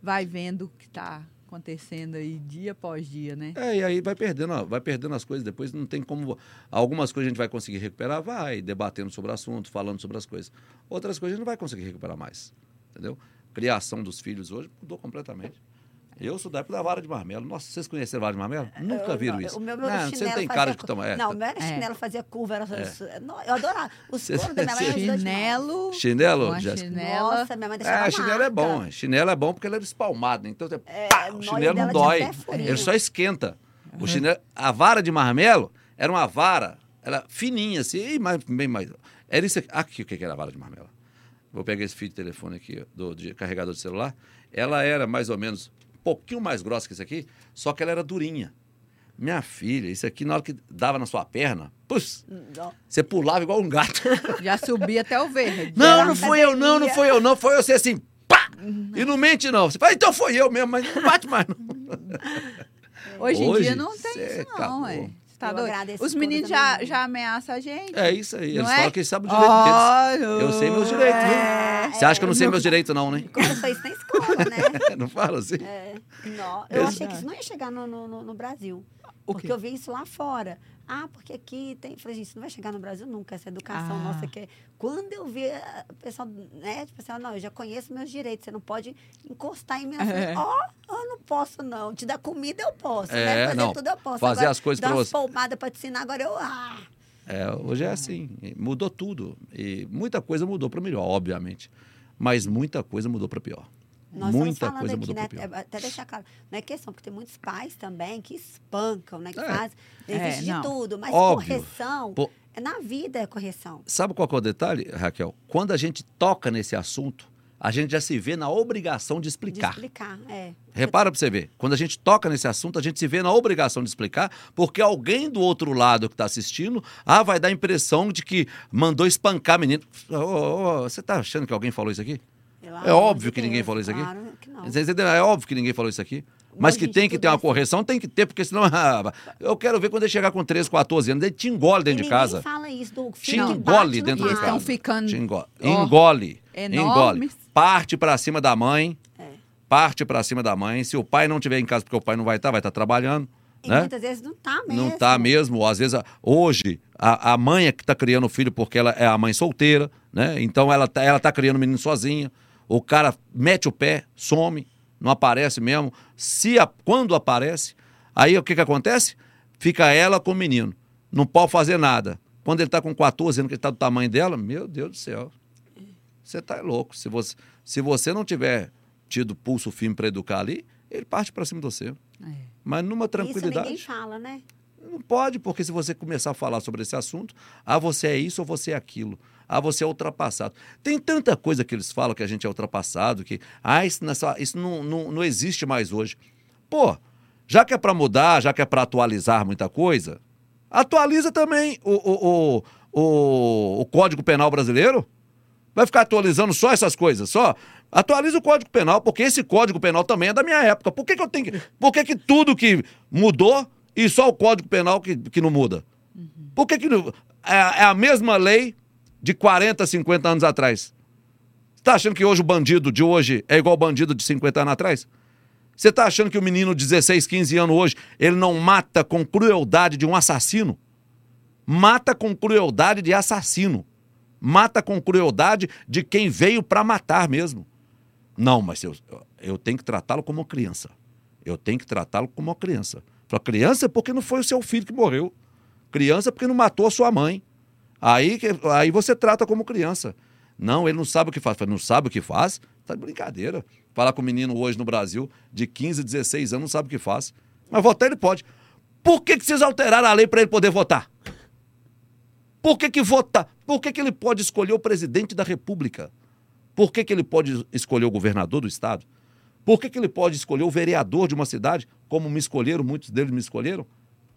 vai vendo o que está acontecendo aí dia após dia, né? É, e aí vai perdendo, ó, vai perdendo as coisas. Depois não tem como... Algumas coisas a gente vai conseguir recuperar, vai debatendo sobre o assunto, falando sobre as coisas. Outras coisas a gente não vai conseguir recuperar mais, entendeu? Criação dos filhos hoje mudou completamente. Eu sou da época da vara de marmelo. Nossa, vocês conheceram a vara de marmelo? Nunca eu, viram não, isso. O meu, meu não, você não tem cara de que toma essa. Não, o meu era chinelo, é. Fazia curva. Era... É. Eu adorava. Os coros da minha mãe eram chinelo. Chinelo, Jéssica? Nossa, minha mãe deixava marca. É, chinelo é bom. Chinelo é bom porque ele era espalmado. Então, você, é, pá, o chinelo não dói. Ele só esquenta. Uhum. O chinelo, a vara de marmelo era uma vara era fininha, assim, mais, bem mais... Era isso aqui. Aqui, o que era a vara de marmelo? Vou pegar esse fio de telefone aqui, do de carregador de celular. Ela era mais ou menos... pouquinho mais grossa que isso aqui, só que ela era durinha. Minha filha, isso aqui, na hora que dava na sua perna, pus, você pulava igual um gato. Já subia até o verde. Não, não fui eu não, não fui eu não, foi eu ser assim, pá! Não. E não mente não. Você fala, então foi eu mesmo, mas não bate mais não. Hoje em Hoje, dia não tem isso não, é. Tá os meninos já, já ameaçam a gente. É isso aí. Não eles é? Falam que eles sabem os direitos oh, deles. Eu sei meus direitos, viu? É, você acha que eu não sei não, meus direitos, não, né? Começou isso na escola, né? Não fala assim? É, não, eu é. achei que isso não ia chegar no, no, no Brasil. O porque quê? Eu vi isso lá fora. Ah, porque aqui tem... Falei, gente, isso não vai chegar no Brasil nunca, essa educação ah. nossa que é... Quando eu vi a pessoa, né? Tipo assim, ó, não, eu já conheço meus direitos, você não pode encostar em mim. É. Ó, eu não posso, não. Te dar comida, eu posso. É, né? Fazer não. tudo, eu posso. Fazer agora, as coisas para você. Dar umas palmadas para te ensinar, agora eu... Ah. É, hoje é assim. Mudou tudo. E muita coisa mudou para melhor, obviamente. Mas muita coisa mudou para pior. Nós muita coisa aqui, mudou né? para pior. Até deixar claro, não é questão, porque tem muitos pais também que espancam, né? Que é. fazem, existe é, de tudo, mas óbvio. Correção, Pô, na vida é correção. Sabe qual que é o detalhe, Raquel? Quando a gente toca nesse assunto, a gente já se vê na obrigação de explicar. De explicar, é. Repara pra você ver. Quando a gente toca nesse assunto, a gente se vê na obrigação de explicar, porque alguém do outro lado que tá assistindo, ah, vai dar a impressão de que mandou espancar menino. Ô, ô, ô, você tá achando que alguém falou isso aqui? É óbvio que ninguém falou isso aqui. Claro que não. É óbvio que ninguém falou isso aqui. Mas que tem que ter uma correção, tem que ter, porque senão... Eu quero ver quando ele chegar com treze, quatorze anos, ele te engole dentro de casa. Fala isso, do te engole dentro de casa. Estão ficando... Te engole. Engole. Engole. Parte pra cima da mãe. Parte pra cima da mãe. Se o pai não estiver em casa, porque o pai não vai estar, vai estar trabalhando. E né? Muitas vezes não tá mesmo. Não tá mesmo. Às vezes, hoje, a, a mãe é que tá criando o filho porque ela é a mãe solteira, né? Então, ela, ela tá criando o menino sozinha. O cara mete o pé, some, não aparece mesmo. Se a, quando aparece, aí o que, que acontece? Fica ela com o menino. Não pode fazer nada. Quando ele está com quatorze anos, que ele está do tamanho dela, meu Deus do céu, você está louco. Se você, se você não tiver tido pulso firme para educar ali, ele parte para cima de você. É. Mas numa tranquilidade... Isso ninguém fala, né? Não pode, porque se você começar a falar sobre esse assunto, ah, você é isso ou você é aquilo. Ah, você é ultrapassado. Tem tanta coisa que eles falam que a gente é ultrapassado, que ah, isso, nessa, isso não, não, não existe mais hoje. Pô, já que é para mudar, já que é para atualizar muita coisa, atualiza também o, o, o, o, o Código Penal brasileiro. Vai ficar atualizando só essas coisas, só? Atualiza o Código Penal, porque esse Código Penal também é da minha época. Por que, que eu tenho que... Por que, que tudo que mudou e só o Código Penal que, que não muda? Por que que não... É, é a mesma lei... de quarenta, cinquenta anos atrás. Você está achando que hoje o bandido de hoje é igual ao bandido de cinquenta anos atrás? Você está achando que o menino de dezesseis, quinze anos hoje, ele não mata com crueldade de um assassino? Mata com crueldade de assassino. Mata com crueldade de quem veio para matar mesmo. Não, mas eu, eu tenho que tratá-lo como uma criança. Eu tenho que tratá-lo como uma criança. Fala, criança porque não foi o seu filho que morreu. Criança porque não matou a sua mãe. Aí, aí você trata como criança. Não, ele não sabe o que faz. Não sabe o que faz? Tá de brincadeira. Falar com um menino hoje no Brasil, de quinze, dezesseis anos, não sabe o que faz. Mas votar ele pode. Por que, que vocês alteraram a lei para ele poder votar? Por que, que votar? Por que, que ele pode escolher o presidente da República? Por que, que ele pode escolher o governador do estado? Por que, que ele pode escolher o vereador de uma cidade, como me escolheram, muitos deles me escolheram,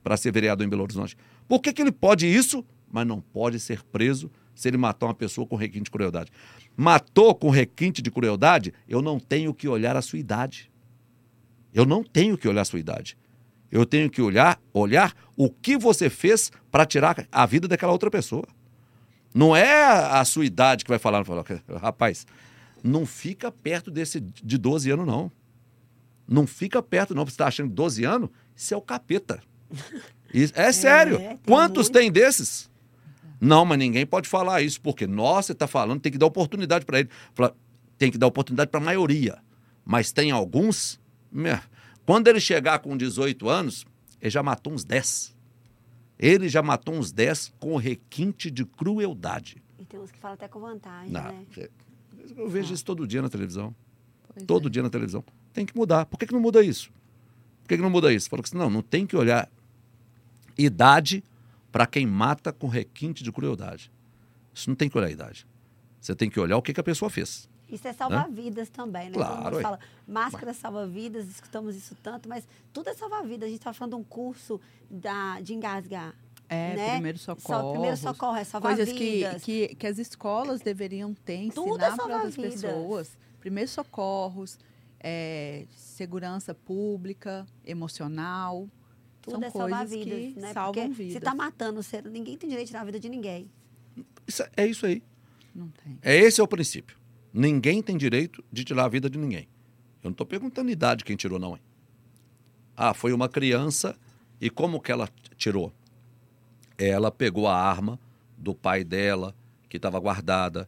para ser vereador em Belo Horizonte? Por que, que ele pode isso? Mas não pode ser preso se ele matar uma pessoa com requinte de crueldade. Matou com requinte de crueldade, eu não tenho que olhar a sua idade. Eu não tenho que olhar a sua idade. Eu tenho que olhar, olhar o que você fez para tirar a vida daquela outra pessoa. Não é a sua idade que vai falar, rapaz, não fica perto desse de doze anos, não. Não fica perto, não. Você está achando que doze anos? Isso é o capeta. Isso, é, é sério. É, tem Quantos muito. Tem desses? Não, mas ninguém pode falar isso, porque, nossa, você está falando, tem que dar oportunidade para ele. Tem que dar oportunidade para a maioria. Mas tem alguns... Quando ele chegar com dezoito anos, ele já matou uns dez. Ele já matou uns dez com requinte de crueldade. E tem uns que falam até com vantagem, não, né? Eu vejo ah. isso todo dia na televisão. Pois todo é. dia na televisão. Tem que mudar. Por que, que não muda isso? Por que, que não muda isso? Falou que não, não tem que olhar idade para quem mata com requinte de crueldade. Isso não tem que olhar a idade. Você tem que olhar o que, que a pessoa fez. Isso é salvar né? vidas também, né? Claro. Fala, máscara mas... salva vidas, escutamos isso tanto, mas tudo é salvar vidas. A gente está falando de um curso da, de engasgar. É, né? primeiro socorro. Só, primeiro socorro, é salvar coisas vidas. Que, que, que as escolas deveriam ter, ensinar para as pessoas. Primeiros socorros, é, segurança pública, emocional... Tudo São é salvar vidas, né? Salvam Porque vidas. Você está matando, você... ninguém tem direito de tirar a vida de ninguém. Isso, é isso aí. Não tem. É, esse é o princípio. Ninguém tem direito de tirar a vida de ninguém. Eu não estou perguntando a idade quem tirou, não. Hein? Ah, foi uma criança e como que ela tirou? Ela pegou a arma do pai dela, que estava guardada,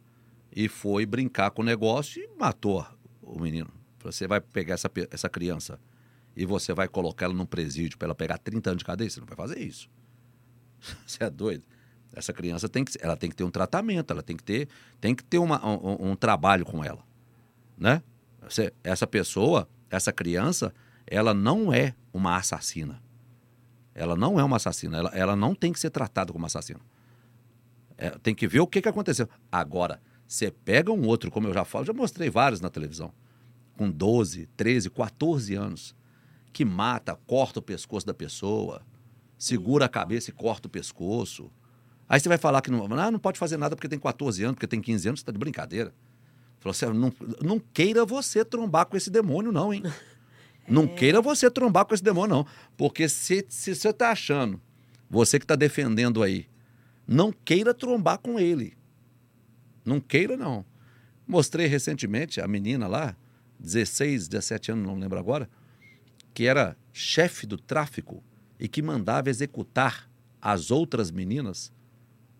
e foi brincar com o negócio e matou o menino. Você vai pegar essa, essa criança... e você vai colocar ela num presídio para ela pegar trinta anos de cadeia, você não vai fazer isso. Você é doido. Essa criança tem que, ela tem que ter um tratamento, ela tem que ter, tem que ter uma, um, um trabalho com ela. Né? Você, essa pessoa, essa criança, ela não é uma assassina. Ela não é uma assassina, ela, ela não tem que ser tratada como assassina. É, tem que ver o que, que aconteceu. Agora, Você pega um outro, como eu já falo, já mostrei vários na televisão, com doze, treze, quatorze anos, que mata, corta o pescoço da pessoa, segura a cabeça e corta o pescoço. Aí você vai falar que não, ah, não pode fazer nada porque tem quatorze anos, porque tem quinze anos, você está de brincadeira. Falou assim, não, não queira você trombar com esse demônio não, hein? Não é... queira você trombar com esse demônio não, porque se, se você está achando, você que está defendendo aí, não queira trombar com ele. Não queira não. Mostrei recentemente a menina lá, dezesseis, dezessete anos, não lembro agora, que era chefe do tráfico e que mandava executar as outras meninas,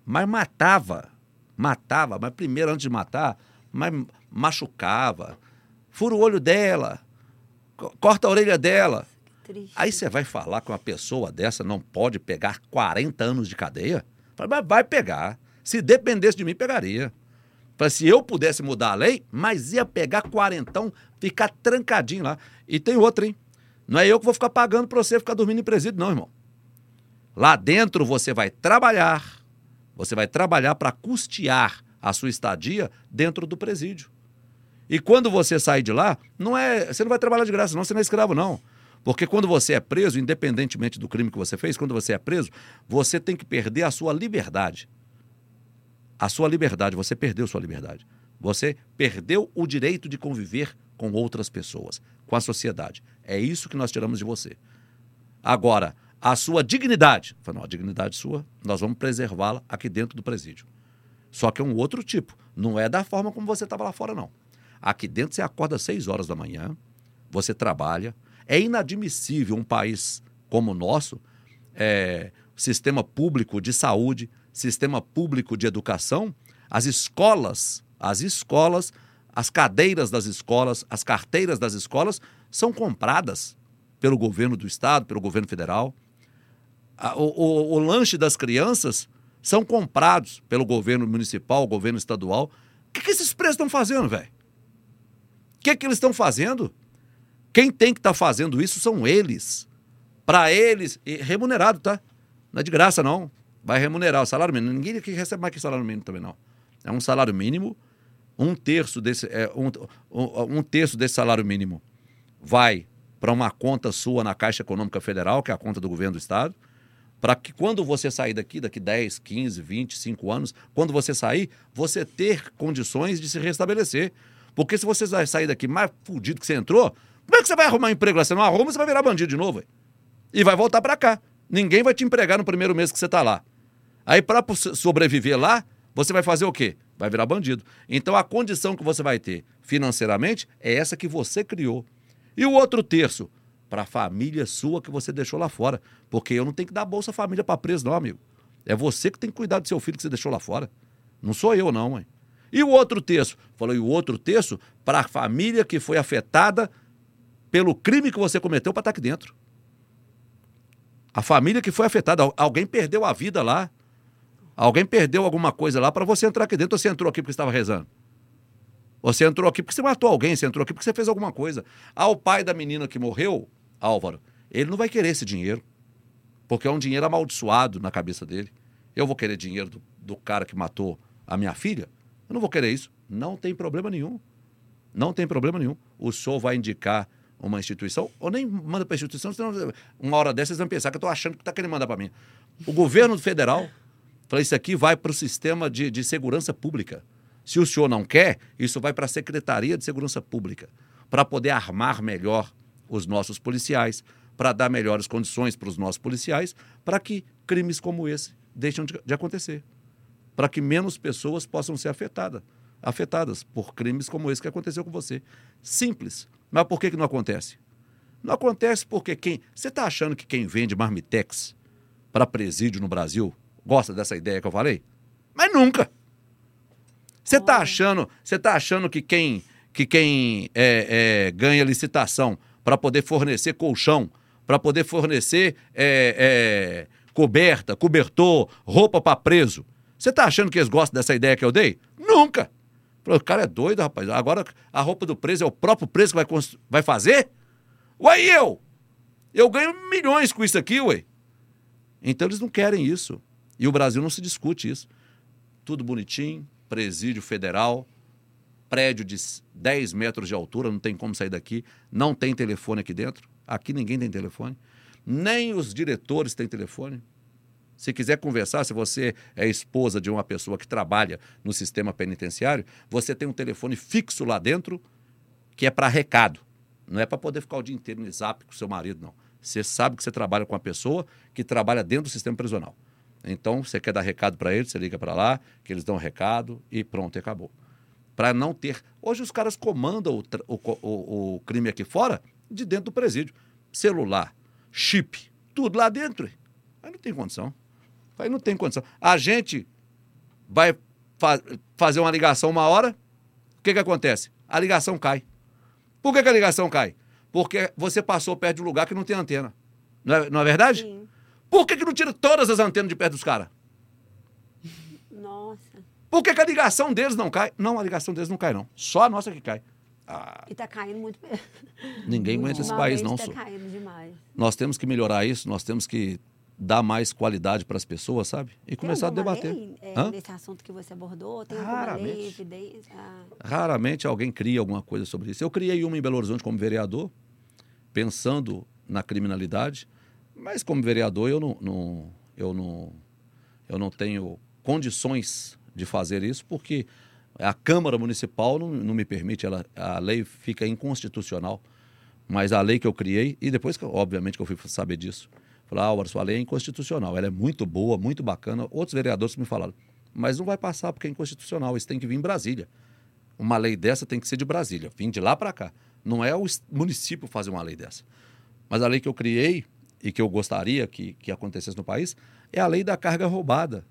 mas matava, matava, mas primeiro antes de matar, mas machucava, fura o olho dela, corta a orelha dela. Aí você vai falar que uma pessoa dessa não pode pegar quarenta anos de cadeia? Fala, mas vai pegar. Se dependesse de mim, pegaria. Fala, se eu pudesse mudar a lei, mas ia pegar quarentão, ficar trancadinho lá. E tem outra, hein? Não é eu que vou ficar pagando para você ficar dormindo em presídio, não, irmão. Lá dentro você vai trabalhar, você vai trabalhar para custear a sua estadia dentro do presídio. E quando você sair de lá, não é, você não vai trabalhar de graça, não, você não é escravo, não. Porque quando você é preso, independentemente do crime que você fez, quando você é preso, você tem que perder a sua liberdade. A sua liberdade, você perdeu sua liberdade. Você perdeu o direito de conviver com outras pessoas, com a sociedade. É isso que nós tiramos de você. Agora, a sua dignidade, não, a dignidade sua, nós vamos preservá-la aqui dentro do presídio. Só que é um outro tipo, não é da forma como você estava lá fora, não. Aqui dentro você acorda às seis horas da manhã, você trabalha. É inadmissível um país como o nosso, é, sistema público de saúde, sistema público de educação, as escolas, as escolas, as cadeiras das escolas, as carteiras das escolas são compradas pelo governo do estado, pelo governo federal. O, o, o lanche das crianças são comprados pelo governo municipal, governo estadual. O que, que esses presos estão fazendo, velho? O que, que eles estão fazendo? Quem tem que estar tá fazendo isso são eles. Para eles, e remunerado, tá? Não é de graça, não. Vai remunerar o salário mínimo. Ninguém aqui recebe mais que salário mínimo também, não. É um salário mínimo, um terço desse, é, um, um terço desse salário mínimo vai para uma conta sua na Caixa Econômica Federal, que é a conta do governo do estado, para que quando você sair daqui, daqui dez, quinze, vinte, cinco anos, quando você sair, você ter condições de se restabelecer. Porque se você sair daqui mais fudido que você entrou, como é que você vai arrumar emprego lá? Você não arruma, você vai virar bandido de novo. Véio. E vai voltar para cá. Ninguém vai te empregar no primeiro mês que você está lá. Aí para sobreviver lá, você vai fazer o quê? Vai virar bandido. Então a condição que você vai ter financeiramente é essa que você criou. E o outro terço? Para a família sua que você deixou lá fora. Porque eu não tenho que dar Bolsa Família para preso, não, amigo. É você que tem que cuidar do seu filho que você deixou lá fora. Não sou eu, não, mãe. E o outro terço? Falou, e o outro terço? Para a família que foi afetada pelo crime que você cometeu para estar aqui dentro. A família que foi afetada. Alguém perdeu a vida lá. Alguém perdeu alguma coisa lá para você entrar aqui dentro. Ou você entrou aqui porque estava rezando? Ou você entrou aqui porque você matou alguém? Você entrou aqui porque você fez alguma coisa? Ah, o pai da menina que morreu... Álvaro, ele não vai querer esse dinheiro, porque é um dinheiro amaldiçoado na cabeça dele. Eu vou querer dinheiro do, do cara que matou a minha filha? Eu não vou querer isso. Não tem problema nenhum. Não tem problema nenhum. O senhor vai indicar uma instituição, ou nem manda para a instituição, senão uma hora dessas vocês vão pensar que eu estou achando que está querendo mandar para mim. O governo federal fala, isso aqui vai para o sistema de, de segurança pública. Se o senhor não quer, isso vai para a Secretaria de Segurança Pública, para poder armar melhor os nossos policiais, para dar melhores condições para os nossos policiais, para que crimes como esse deixem de, de acontecer, para que menos pessoas possam ser afetada, afetadas por crimes como esse que aconteceu com você. Simples. Mas por que, que não acontece? Não acontece porque quem... Você está achando que quem vende marmitex para presídio no Brasil gosta dessa ideia que eu falei? Mas nunca! Você está achando, você tá achando que quem, que quem é, é, ganha licitação para poder fornecer colchão, para poder fornecer é, é, coberta, cobertor, roupa para preso. Você está achando que eles gostam dessa ideia que eu dei? Nunca! O cara é doido, rapaz. Agora a roupa do preso é o próprio preso que vai, constru- vai fazer? Ué, e eu? Eu ganho milhões com isso aqui, ué. Então eles não querem isso. E o Brasil não se discute isso. Tudo bonitinho, presídio federal, prédio de dez metros de altura, não tem como sair daqui, não tem telefone aqui dentro, aqui ninguém tem telefone, nem os diretores têm telefone. Se quiser conversar, se você é esposa de uma pessoa que trabalha no sistema penitenciário, você tem um telefone fixo lá dentro que é para recado, não é para poder ficar o dia inteiro no zap com seu marido, não. Você sabe que você trabalha com uma pessoa que trabalha dentro do sistema prisional. Então, você quer dar recado para eles, você liga para lá, que eles dão recado e pronto, acabou. Para não ter... Hoje os caras comandam o, tra... o, o, o crime aqui fora de dentro do presídio. Celular, chip, tudo lá dentro. Aí não tem condição. Aí não tem condição. A gente vai fa... fazer uma ligação uma hora, o que que acontece? A ligação cai. Por que que a ligação cai? Porque você passou perto de um lugar que não tem antena. Não é, não é verdade? Sim. Por que que não tira todas as antenas de perto dos caras? Nossa. Por que que a ligação deles não cai? Não, a ligação deles não cai, não. Só a nossa que cai. Ah. E tá caindo muito. Ninguém aguenta esse país, não, senhor. Tá caindo demais. Nós temos que melhorar isso, nós temos que dar mais qualidade para as pessoas, sabe? E tem começar a debater. Lei, é, nesse assunto que você abordou, tem raramente alguma lei, evidência? Ah. Raramente alguém cria alguma coisa sobre isso. Eu criei uma em Belo Horizonte como vereador, pensando na criminalidade, mas como vereador eu não, não, eu não, eu não tenho condições de fazer isso, porque a Câmara Municipal não, não me permite, ela, a lei fica inconstitucional, mas a lei que eu criei, e depois, obviamente, que eu fui saber disso, falei, Álvaro, sua lei é inconstitucional, ela é muito boa, muito bacana. Outros vereadores me falaram, mas não vai passar porque é inconstitucional, isso tem que vir em Brasília. Uma lei dessa tem que ser de Brasília, vim de lá para cá. Não é o município fazer uma lei dessa. Mas a lei que eu criei e que eu gostaria que, que acontecesse no país é a lei da carga roubada.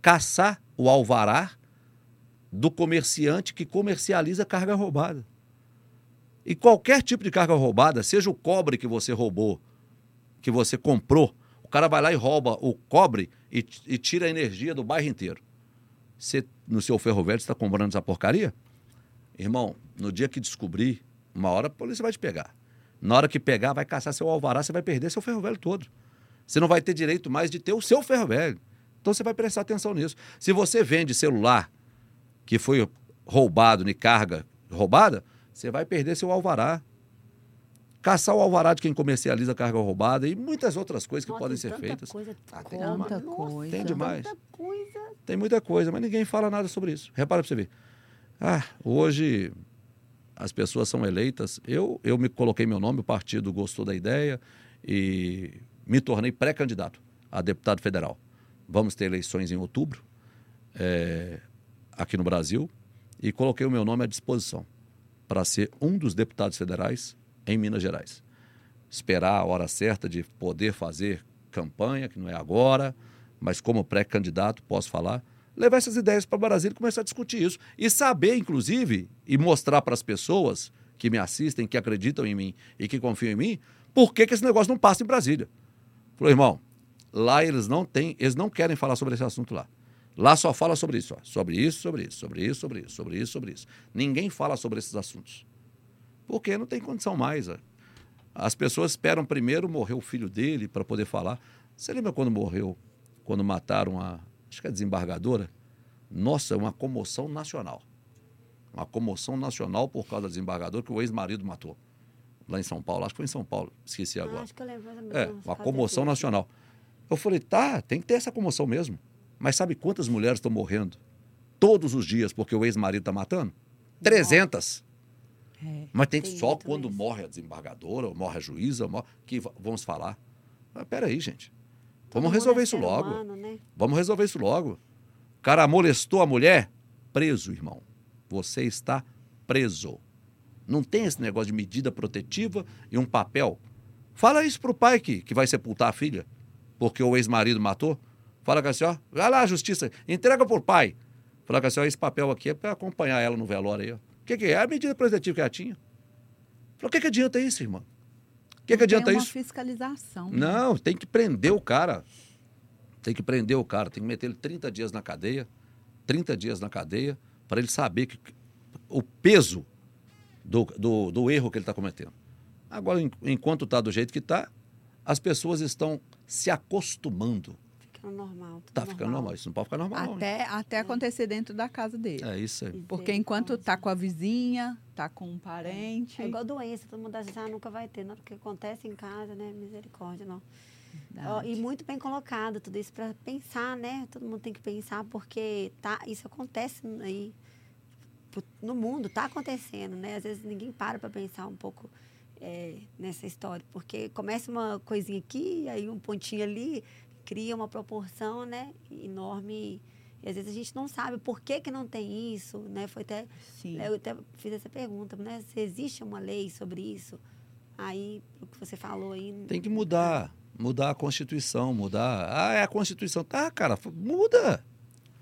Caçar o alvará do comerciante que comercializa carga roubada. E qualquer tipo de carga roubada, seja o cobre que você roubou, que você comprou, o cara vai lá e rouba o cobre e, e tira a energia do bairro inteiro. Você, no seu ferro velho, você está comprando essa porcaria? Irmão, no dia que descobrir, uma hora a polícia vai te pegar. Na hora que pegar, vai caçar seu alvará, você vai perder seu ferro velho todo. Você não vai ter direito mais de ter o seu ferro velho. Então você vai prestar atenção nisso. Se você vende celular que foi roubado em carga roubada, você vai perder seu alvará. Caçar o alvará de quem comercializa carga roubada e muitas outras coisas que Nossa, podem ser feitas. Coisa, ah, tem muita coisa. Tem demais. Tanta coisa. Tem muita coisa, mas ninguém fala nada sobre isso. Repara para você ver. Ah, hoje as pessoas são eleitas. Eu, eu me coloquei meu nome, o partido gostou da ideia e me tornei pré-candidato a deputado federal. Vamos ter eleições em outubro, é, aqui no Brasil, e coloquei o meu nome à disposição para ser um dos deputados federais em Minas Gerais. Esperar a hora certa de poder fazer campanha, que não é agora, mas como pré-candidato posso falar, levar essas ideias para o Brasil e começar a discutir isso. E saber, inclusive, e mostrar para as pessoas que me assistem, que acreditam em mim e que confiam em mim, por que que esse negócio não passa em Brasília. Falei, irmão, lá eles não têm, eles não querem falar sobre esse assunto lá. Lá só fala sobre isso, ó, sobre isso, sobre isso, sobre isso, sobre isso, sobre isso, sobre isso. Ninguém fala sobre esses assuntos. Porque não tem condição mais. Ó. As pessoas esperam primeiro morrer o filho dele para poder falar. Você lembra quando morreu, quando mataram a, acho que a desembargadora? Nossa, uma comoção nacional. Uma comoção nacional por causa da desembargadora que o ex-marido matou. Lá em São Paulo, acho que foi em São Paulo, esqueci agora. Ah, acho que eu lembro. É, uma comoção nacional. Eu falei, tá, tem que ter essa comoção mesmo. Mas sabe quantas mulheres estão morrendo todos os dias porque o ex-marido está matando? trezentas. É, mas tem, tem só quando mesmo. Morre a desembargadora, ou morre a juíza, morre, que v- vamos falar. Mas peraí, gente. Todo vamos resolver é isso logo. Humano, né? Vamos resolver isso logo. O cara molestou a mulher? Preso, irmão. Você está preso. Não tem esse negócio de medida protetiva e um papel. Fala isso pro pai que, que vai sepultar a filha, porque o ex-marido matou. Fala com a senhora, vai lá, justiça, entrega pro pai. Fala com a senhora, esse papel aqui é para acompanhar ela no velório aí, ó. O que, que é? A medida protetiva que ela tinha. Falei, o que, que adianta isso, irmã? O que, que adianta isso? Tem uma fiscalização. Não, tem que prender o cara. Tem que prender o cara. Tem que meter ele trinta dias na cadeia. trinta dias na cadeia para ele saber que, o peso do, do, do erro que ele está cometendo. Agora, enquanto está do jeito que está, as pessoas estão se acostumando Ficando normal. Tá normal. Ficando normal. Isso não pode ficar normal. Até, né? até é. acontecer dentro da casa dele. É isso aí. Porque enquanto tá com a vizinha, tá com um parente... É igual doença. Todo mundo acha que ah, nunca vai ter. Não, porque acontece em casa, né? Misericórdia, não. Oh, e muito bem colocado tudo isso para pensar, né? Todo mundo tem que pensar porque tá, isso acontece aí no mundo, tá acontecendo, né? Às vezes ninguém para para pensar um pouco é, nessa história, porque começa uma coisinha aqui, aí um pontinho ali, cria uma proporção, né? Enorme. E às vezes a gente não sabe por que que não tem isso, né? Foi até, eu até fiz essa pergunta, né? Se existe uma lei sobre isso, aí o que você falou aí... Tem que mudar. Mudar a Constituição, mudar... Ah, é a Constituição. Tá, cara, muda.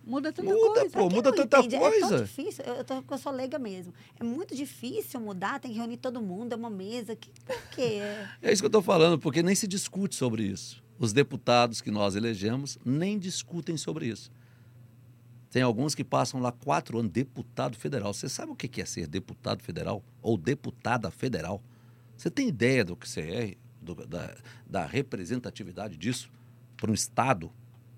Muda tanta muda, coisa. Pô, muda tanta entende? coisa. É tão difícil, eu, tô, eu sou leiga mesmo. É muito difícil mudar, tem que reunir todo mundo, é uma mesa. Que, por quê? É isso que eu tô falando, porque nem se discute sobre isso. Os deputados que nós elegemos nem discutem sobre isso. Tem alguns que passam lá quatro anos, deputado federal. Você sabe o que é ser deputado federal ou deputada federal? Você tem ideia do que você é? Do, da, da representatividade disso para um estado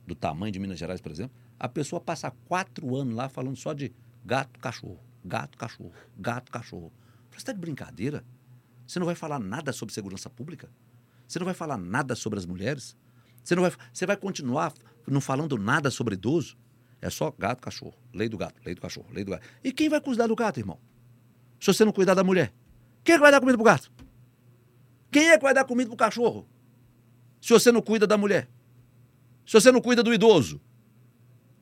do tamanho de Minas Gerais, por exemplo, a pessoa passa quatro anos lá falando só de gato, cachorro, gato, cachorro, gato, cachorro. Você está de brincadeira? Você não vai falar nada sobre segurança pública? Você não vai falar nada sobre as mulheres? Você, não vai, você vai continuar não falando nada sobre idoso? É só gato, cachorro, lei do gato, lei do cachorro, lei do gato. E quem vai cuidar do gato, irmão? Se você não cuidar da mulher, quem é que vai dar comida para o gato? Quem é que vai dar comida pro cachorro? Se você não cuida da mulher. Se você não cuida do idoso.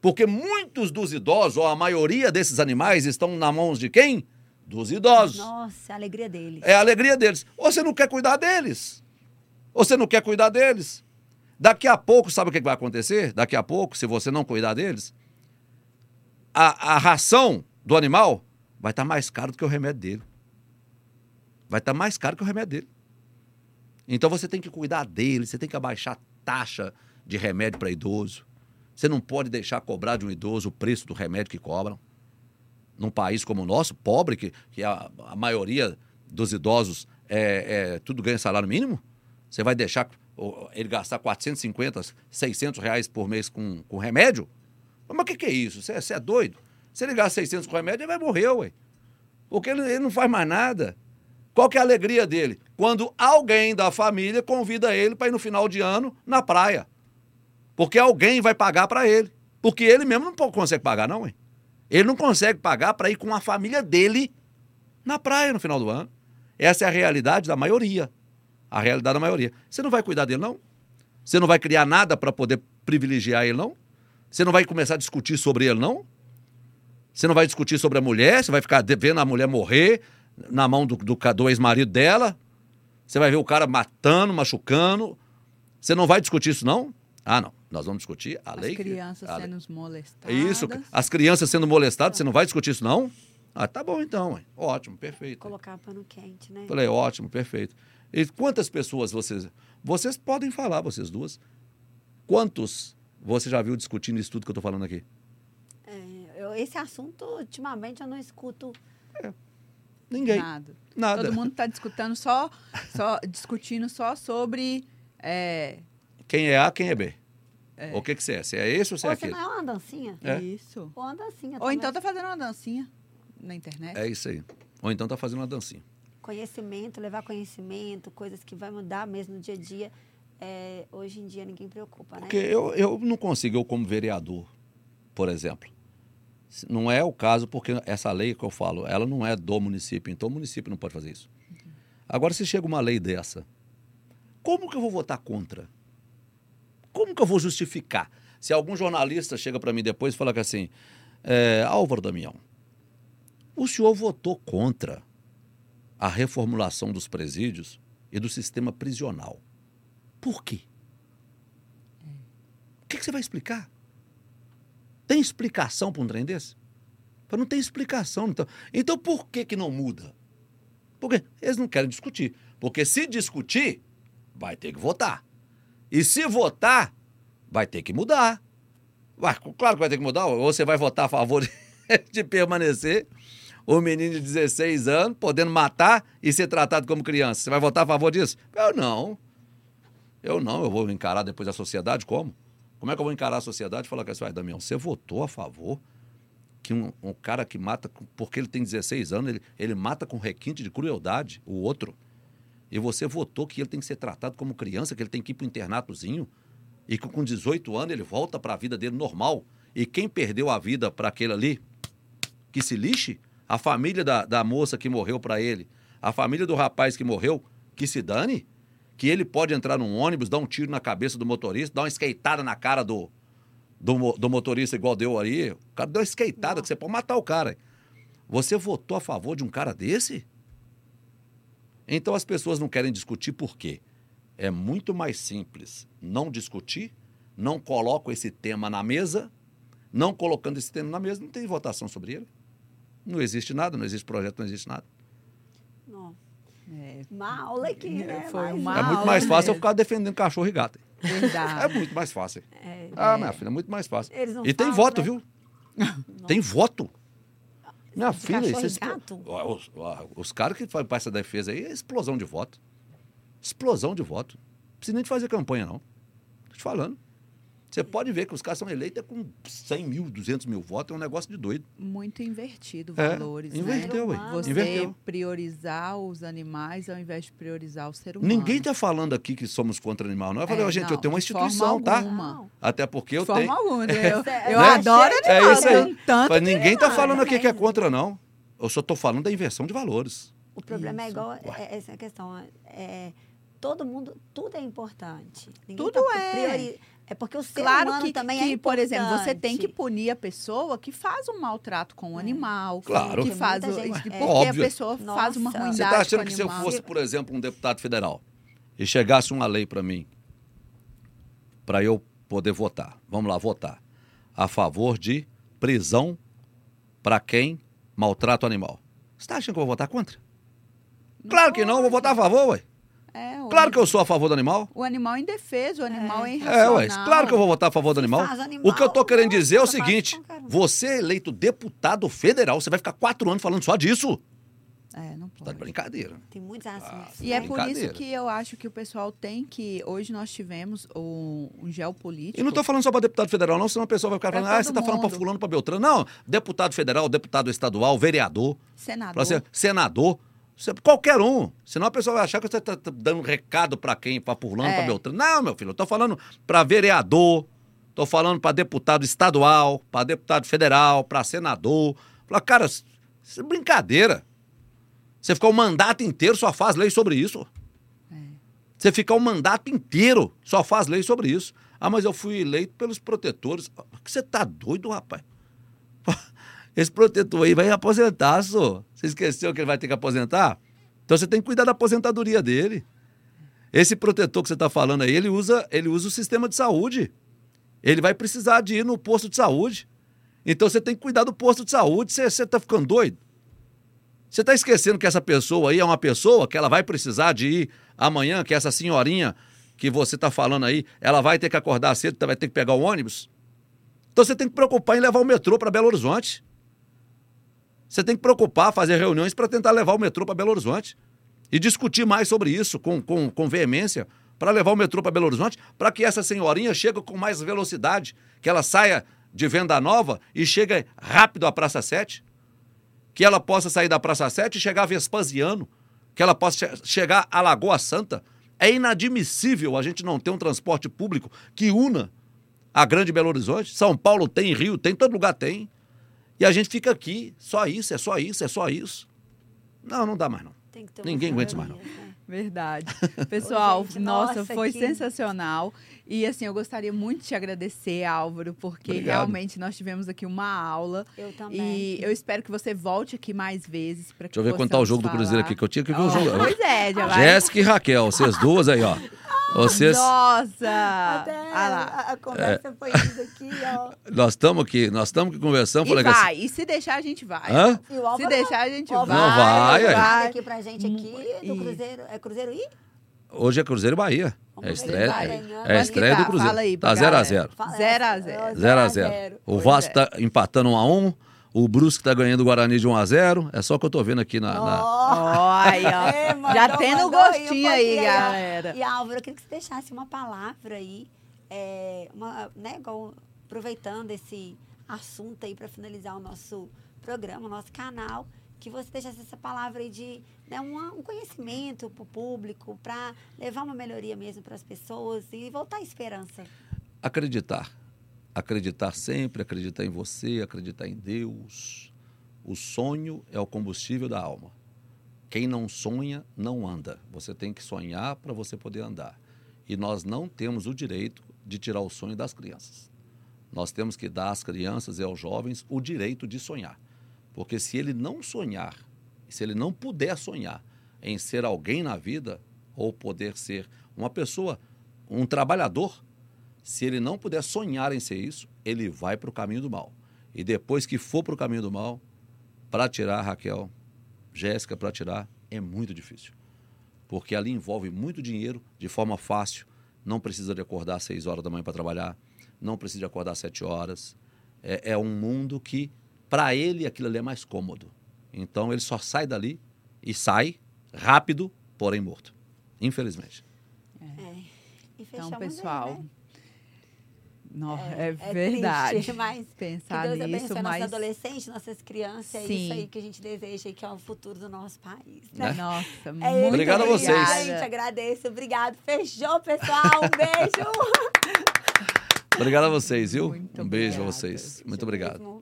Porque muitos dos idosos, ou a maioria desses animais, estão nas mãos de quem? Dos idosos. Nossa, a alegria deles. É a alegria deles. Ou você não quer cuidar deles. Ou você não quer cuidar deles. Daqui a pouco, sabe o que vai acontecer? Daqui a pouco, se você não cuidar deles, a, a ração do animal vai estar mais cara do que o remédio dele. Vai estar mais caro que o remédio dele. Então você tem que cuidar dele, você tem que abaixar a taxa de remédio para idoso. Você não pode deixar cobrar de um idoso o preço do remédio que cobram. Num país como o nosso, pobre, que, que a, a maioria dos idosos é, é, tudo ganha salário mínimo, você vai deixar ele gastar quatrocentos e cinquenta, seiscentos reais por mês com, com remédio? Mas o que, que é isso? Você, você é doido? Se ele gastar seiscentos com remédio, ele vai morrer, ué. Porque ele, ele não faz mais nada. Qual que é a alegria dele? Quando alguém da família convida ele para ir no final de ano na praia. Porque alguém vai pagar para ele. Porque ele mesmo não consegue pagar, não, hein? Ele não consegue pagar para ir com a família dele na praia no final do ano. Essa é a realidade da maioria. A realidade da maioria. Você não vai cuidar dele, não? Você não vai criar nada para poder privilegiar ele, não? Você não vai começar a discutir sobre ele, não? Você não vai discutir sobre a mulher? Você vai ficar vendo a mulher morrer na mão do, do, do ex-marido dela? Você vai ver o cara matando, machucando. Você não vai discutir isso, não? Ah, não. Nós vamos discutir a as lei... As crianças que, sendo molestadas. Isso. As crianças sendo molestadas. Você não vai discutir isso, não? Ah, tá bom, então. Hein? Ótimo, perfeito. Colocar pano quente, né? Falei, ótimo, perfeito. E quantas pessoas vocês... Vocês podem falar, vocês duas. Quantos você já viu discutindo isso tudo que eu tô falando aqui? É, eu, esse assunto, ultimamente, eu não escuto... É. Ninguém. Nada. Nada. Todo mundo está discutindo só, só, discutindo só sobre... É... Quem é A, quem é B. É. O que, que você é? Você é esse ou você ou é aquele? Ou você não é uma dancinha? É. Isso. Ou uma dancinha. Ou então está fazendo uma dancinha na internet. É isso aí. Ou então está fazendo uma dancinha. Conhecimento, levar conhecimento, coisas que vai mudar mesmo no dia a dia. É, hoje em dia ninguém preocupa, né? Porque eu, eu não consigo, eu como vereador, por exemplo... Não é o caso, porque essa lei que eu falo, ela não é do município, então o município não pode fazer isso. Uhum. Agora, se chega uma lei dessa, como que eu vou votar contra? Como que eu vou justificar? Se algum jornalista chega para mim depois e fala que assim, é, Álvaro Damião, o senhor votou contra a reformulação dos presídios e do sistema prisional. Por quê? Uhum. O que, que você vai explicar? Tem explicação para um trem desse? Não tem explicação. Então, então por que, que não muda? Porque eles não querem discutir. Porque se discutir, vai ter que votar. E se votar, vai ter que mudar. Vai, claro que vai ter que mudar. Ou você vai votar a favor de, de permanecer um menino de dezesseis anos podendo matar e ser tratado como criança. Você vai votar a favor disso? Eu não. Eu não. Eu vou encarar depois a sociedade como? Como é que eu vou encarar a sociedade e falar com esse ah, Damião, você votou a favor que um, um cara que mata, porque ele tem dezesseis anos, ele, ele mata com requinte de crueldade o outro, e você votou que ele tem que ser tratado como criança, que ele tem que ir para o internatozinho, e que com dezoito anos ele volta para a vida dele normal, e quem perdeu a vida para aquele ali, que se lixe, a família da, da moça que morreu para ele, a família do rapaz que morreu, que se dane, que ele pode entrar num ônibus, dar um tiro na cabeça do motorista, dar uma skateada na cara do, do, do motorista igual deu aí. O cara deu uma skateada, que você pode matar o cara. Você votou a favor de um cara desse? Então as pessoas não querem discutir por quê? É muito mais simples não discutir, não coloco esse tema na mesa, não colocando esse tema na mesa, não tem votação sobre ele. Não existe nada, não existe projeto, não existe nada. Nossa. É, uma aula aqui, né? Foi uma é aula, muito mais fácil, né? Eu ficar defendendo cachorro e gato. Verdade. É muito mais fácil. É, ah, é. Minha filha, é muito mais fácil. E falam, tem voto, né? Viu? Nossa. Tem voto. Minha de filha... Cachorro e gato? Os, os caras que fazem essa defesa aí é explosão de voto. Explosão de voto. Não precisa nem de fazer campanha, não. Estou te falando. Você pode ver que os caras são eleitos com cem mil, duzentos mil votos, é um negócio de doido. Muito invertido, valores, é, inverteu, né? Inverteu, Você inverteu. Priorizar os animais ao invés de priorizar o ser humano. Ninguém está falando aqui que somos contra o animal, não. Eu é, falei, oh, gente, não, eu tenho uma instituição, tá? Alguma. Até porque eu tenho... De forma alguma, né? Eu, eu adoro animal, é isso aí. Tanto mas ninguém está falando aqui que é contra, não. Eu só estou falando da inversão de valores. O problema isso. é igual é, essa questão, é... Todo mundo, tudo é importante. Ninguém tudo tá é. Priori... É porque o ser claro humano que, também que, é importante. Por exemplo, você tem que punir a pessoa que faz um maltrato com o animal. Claro. Que faz o... gente... é. Porque óbvio. A pessoa nossa. Faz uma ruindade com o animal. Você está achando que se eu fosse, por exemplo, um deputado federal e chegasse uma lei para mim, para eu poder votar, vamos lá, votar, a favor de prisão para quem maltrata o animal. Você está achando que eu vou votar contra? Não, claro que não, eu vou votar a favor, ué. É, claro que eu sou a favor do animal. O animal é indefeso, o animal é, é irracional. É, ué, claro que eu vou votar a favor do animal. animal. O que eu estou querendo dizer é o seguinte, você é eleito deputado federal, você vai ficar quatro anos falando só didisso. É, não pode. Tá de brincadeira. Tem muitos assuntos. Ah, e é por isso que eu acho que o pessoal tem que... Hoje nós tivemos um, um geopolítico... E não estou falando só para deputado federal, não, senão a pessoa vai ficar pra falando... Ah, você está falando para fulano, para beltrano. Não, deputado federal, deputado estadual, vereador. Senador. Ser, senador. Qualquer um. Senão a pessoa vai achar que você está dando recado para quem? Para Purlano, é. Para Beltrano. Não, meu filho. Eu estou falando para vereador, estou falando para deputado estadual, para deputado federal, para senador. Fala, cara, isso é brincadeira. Você ficar o mandato inteiro, só faz lei sobre isso. É. Você ficar o mandato inteiro, só faz lei sobre isso. Ah, mas eu fui eleito pelos protetores. Você tá doido, rapaz? Esse protetor aí vai aposentar, senhor. Você esqueceu que ele vai ter que aposentar? Então você tem que cuidar da aposentadoria dele. Esse protetor que você está falando aí, ele usa, ele usa o sistema de saúde. Ele vai precisar de ir no posto de saúde. Então você tem que cuidar do posto de saúde. Você está ficando doido? Você está esquecendo que essa pessoa aí é uma pessoa que ela vai precisar de ir amanhã, que essa senhorinha que você está falando aí, ela vai ter que acordar cedo, vai ter que pegar o ônibus? Então você tem que preocupar em levar o metrô para Belo Horizonte. Você tem que preocupar, fazer reuniões para tentar levar o metrô para Belo Horizonte e discutir mais sobre isso com, com, com veemência para levar o metrô para Belo Horizonte para que essa senhorinha chegue com mais velocidade, que ela saia de Venda Nova e chegue rápido à Praça sete, que ela possa sair da Praça sete e chegar a Vespasiano, que ela possa che- chegar à Lagoa Santa. É inadmissível a gente não ter um transporte público que una a grande Belo Horizonte. São Paulo tem, Rio tem, todo lugar tem. E a gente fica aqui, só isso, é só isso, é só isso. Não, não dá mais não. Tem que ter Ninguém aguenta mais não. Verdade. Pessoal, gente, nossa, nossa, foi que... sensacional. E assim, eu gostaria muito de te agradecer, Álvaro, porque Obrigado. Realmente nós tivemos aqui uma aula. Eu também. E eu espero que você volte aqui mais vezes. Pra que Deixa eu ver quanto tá o jogo falar. Do Cruzeiro aqui, que eu tinha que ver oh, o jogo. Pois é, já vai. Jéssica e Raquel, vocês duas aí, ó. Vocês... Nossa! Até ah lá. A, a conversa é. Foi isso aqui, ó. Nós estamos aqui, nós estamos que conversamos. E vai, assim... e se deixar a gente vai. Hã? E o se deixar a gente vai. Não vai, vai. vai. Aqui pra gente aqui, do Cruzeiro, é Cruzeiro I? Hoje é Cruzeiro e Bahia. É estreia, é, é estreia tá, do Cruzeiro. Tá zero a zero. zero a zero. O Vasco tá empatando um a um. O Brusque tá ganhando o Guarani de um a zero. É só que eu tô vendo aqui na... Oh, na... Aí, ó. É, mandou, já tendo o gostinho aí, aí, galera. E, Álvaro, eu queria que você deixasse uma palavra aí é, uma, né, aproveitando esse assunto aí para finalizar o nosso programa, o nosso canal, que você deixasse essa palavra aí de, né, um, um conhecimento para o público, para levar uma melhoria mesmo para as pessoas e voltar à esperança. Acreditar. Acreditar sempre, acreditar em você, acreditar em Deus. O sonho é o combustível da alma. Quem não sonha, não anda. Você tem que sonhar para você poder andar. E nós não temos o direito de tirar o sonho das crianças. Nós temos que dar às crianças e aos jovens o direito de sonhar. Porque se ele não sonhar, se ele não puder sonhar em ser alguém na vida, ou poder ser uma pessoa, um trabalhador, se ele não puder sonhar em ser isso, ele vai para o caminho do mal. E depois que for para o caminho do mal, para tirar, Raquel, Jéssica, para tirar, é muito difícil. Porque ali envolve muito dinheiro de forma fácil. Não precisa de acordar às seis horas da manhã para trabalhar. Não precisa de acordar às sete horas. É, é um mundo que, para ele, aquilo ali é mais cômodo. Então, ele só sai dali e sai rápido, porém morto. Infelizmente. É. É. E então, pessoal... Aí, né? Não, é, é verdade. É triste, mas pensar que Deus nisso, abençoe mas... nossos adolescentes, nossas crianças. Sim. É isso aí que a gente deseja, que é o futuro do nosso país. Né? Nossa, é muito obrigado a vocês. A gente agradece, obrigado. Fechou, pessoal. Um beijo. Obrigado a vocês, viu? Muito um beijo obrigado. a vocês. Muito obrigado.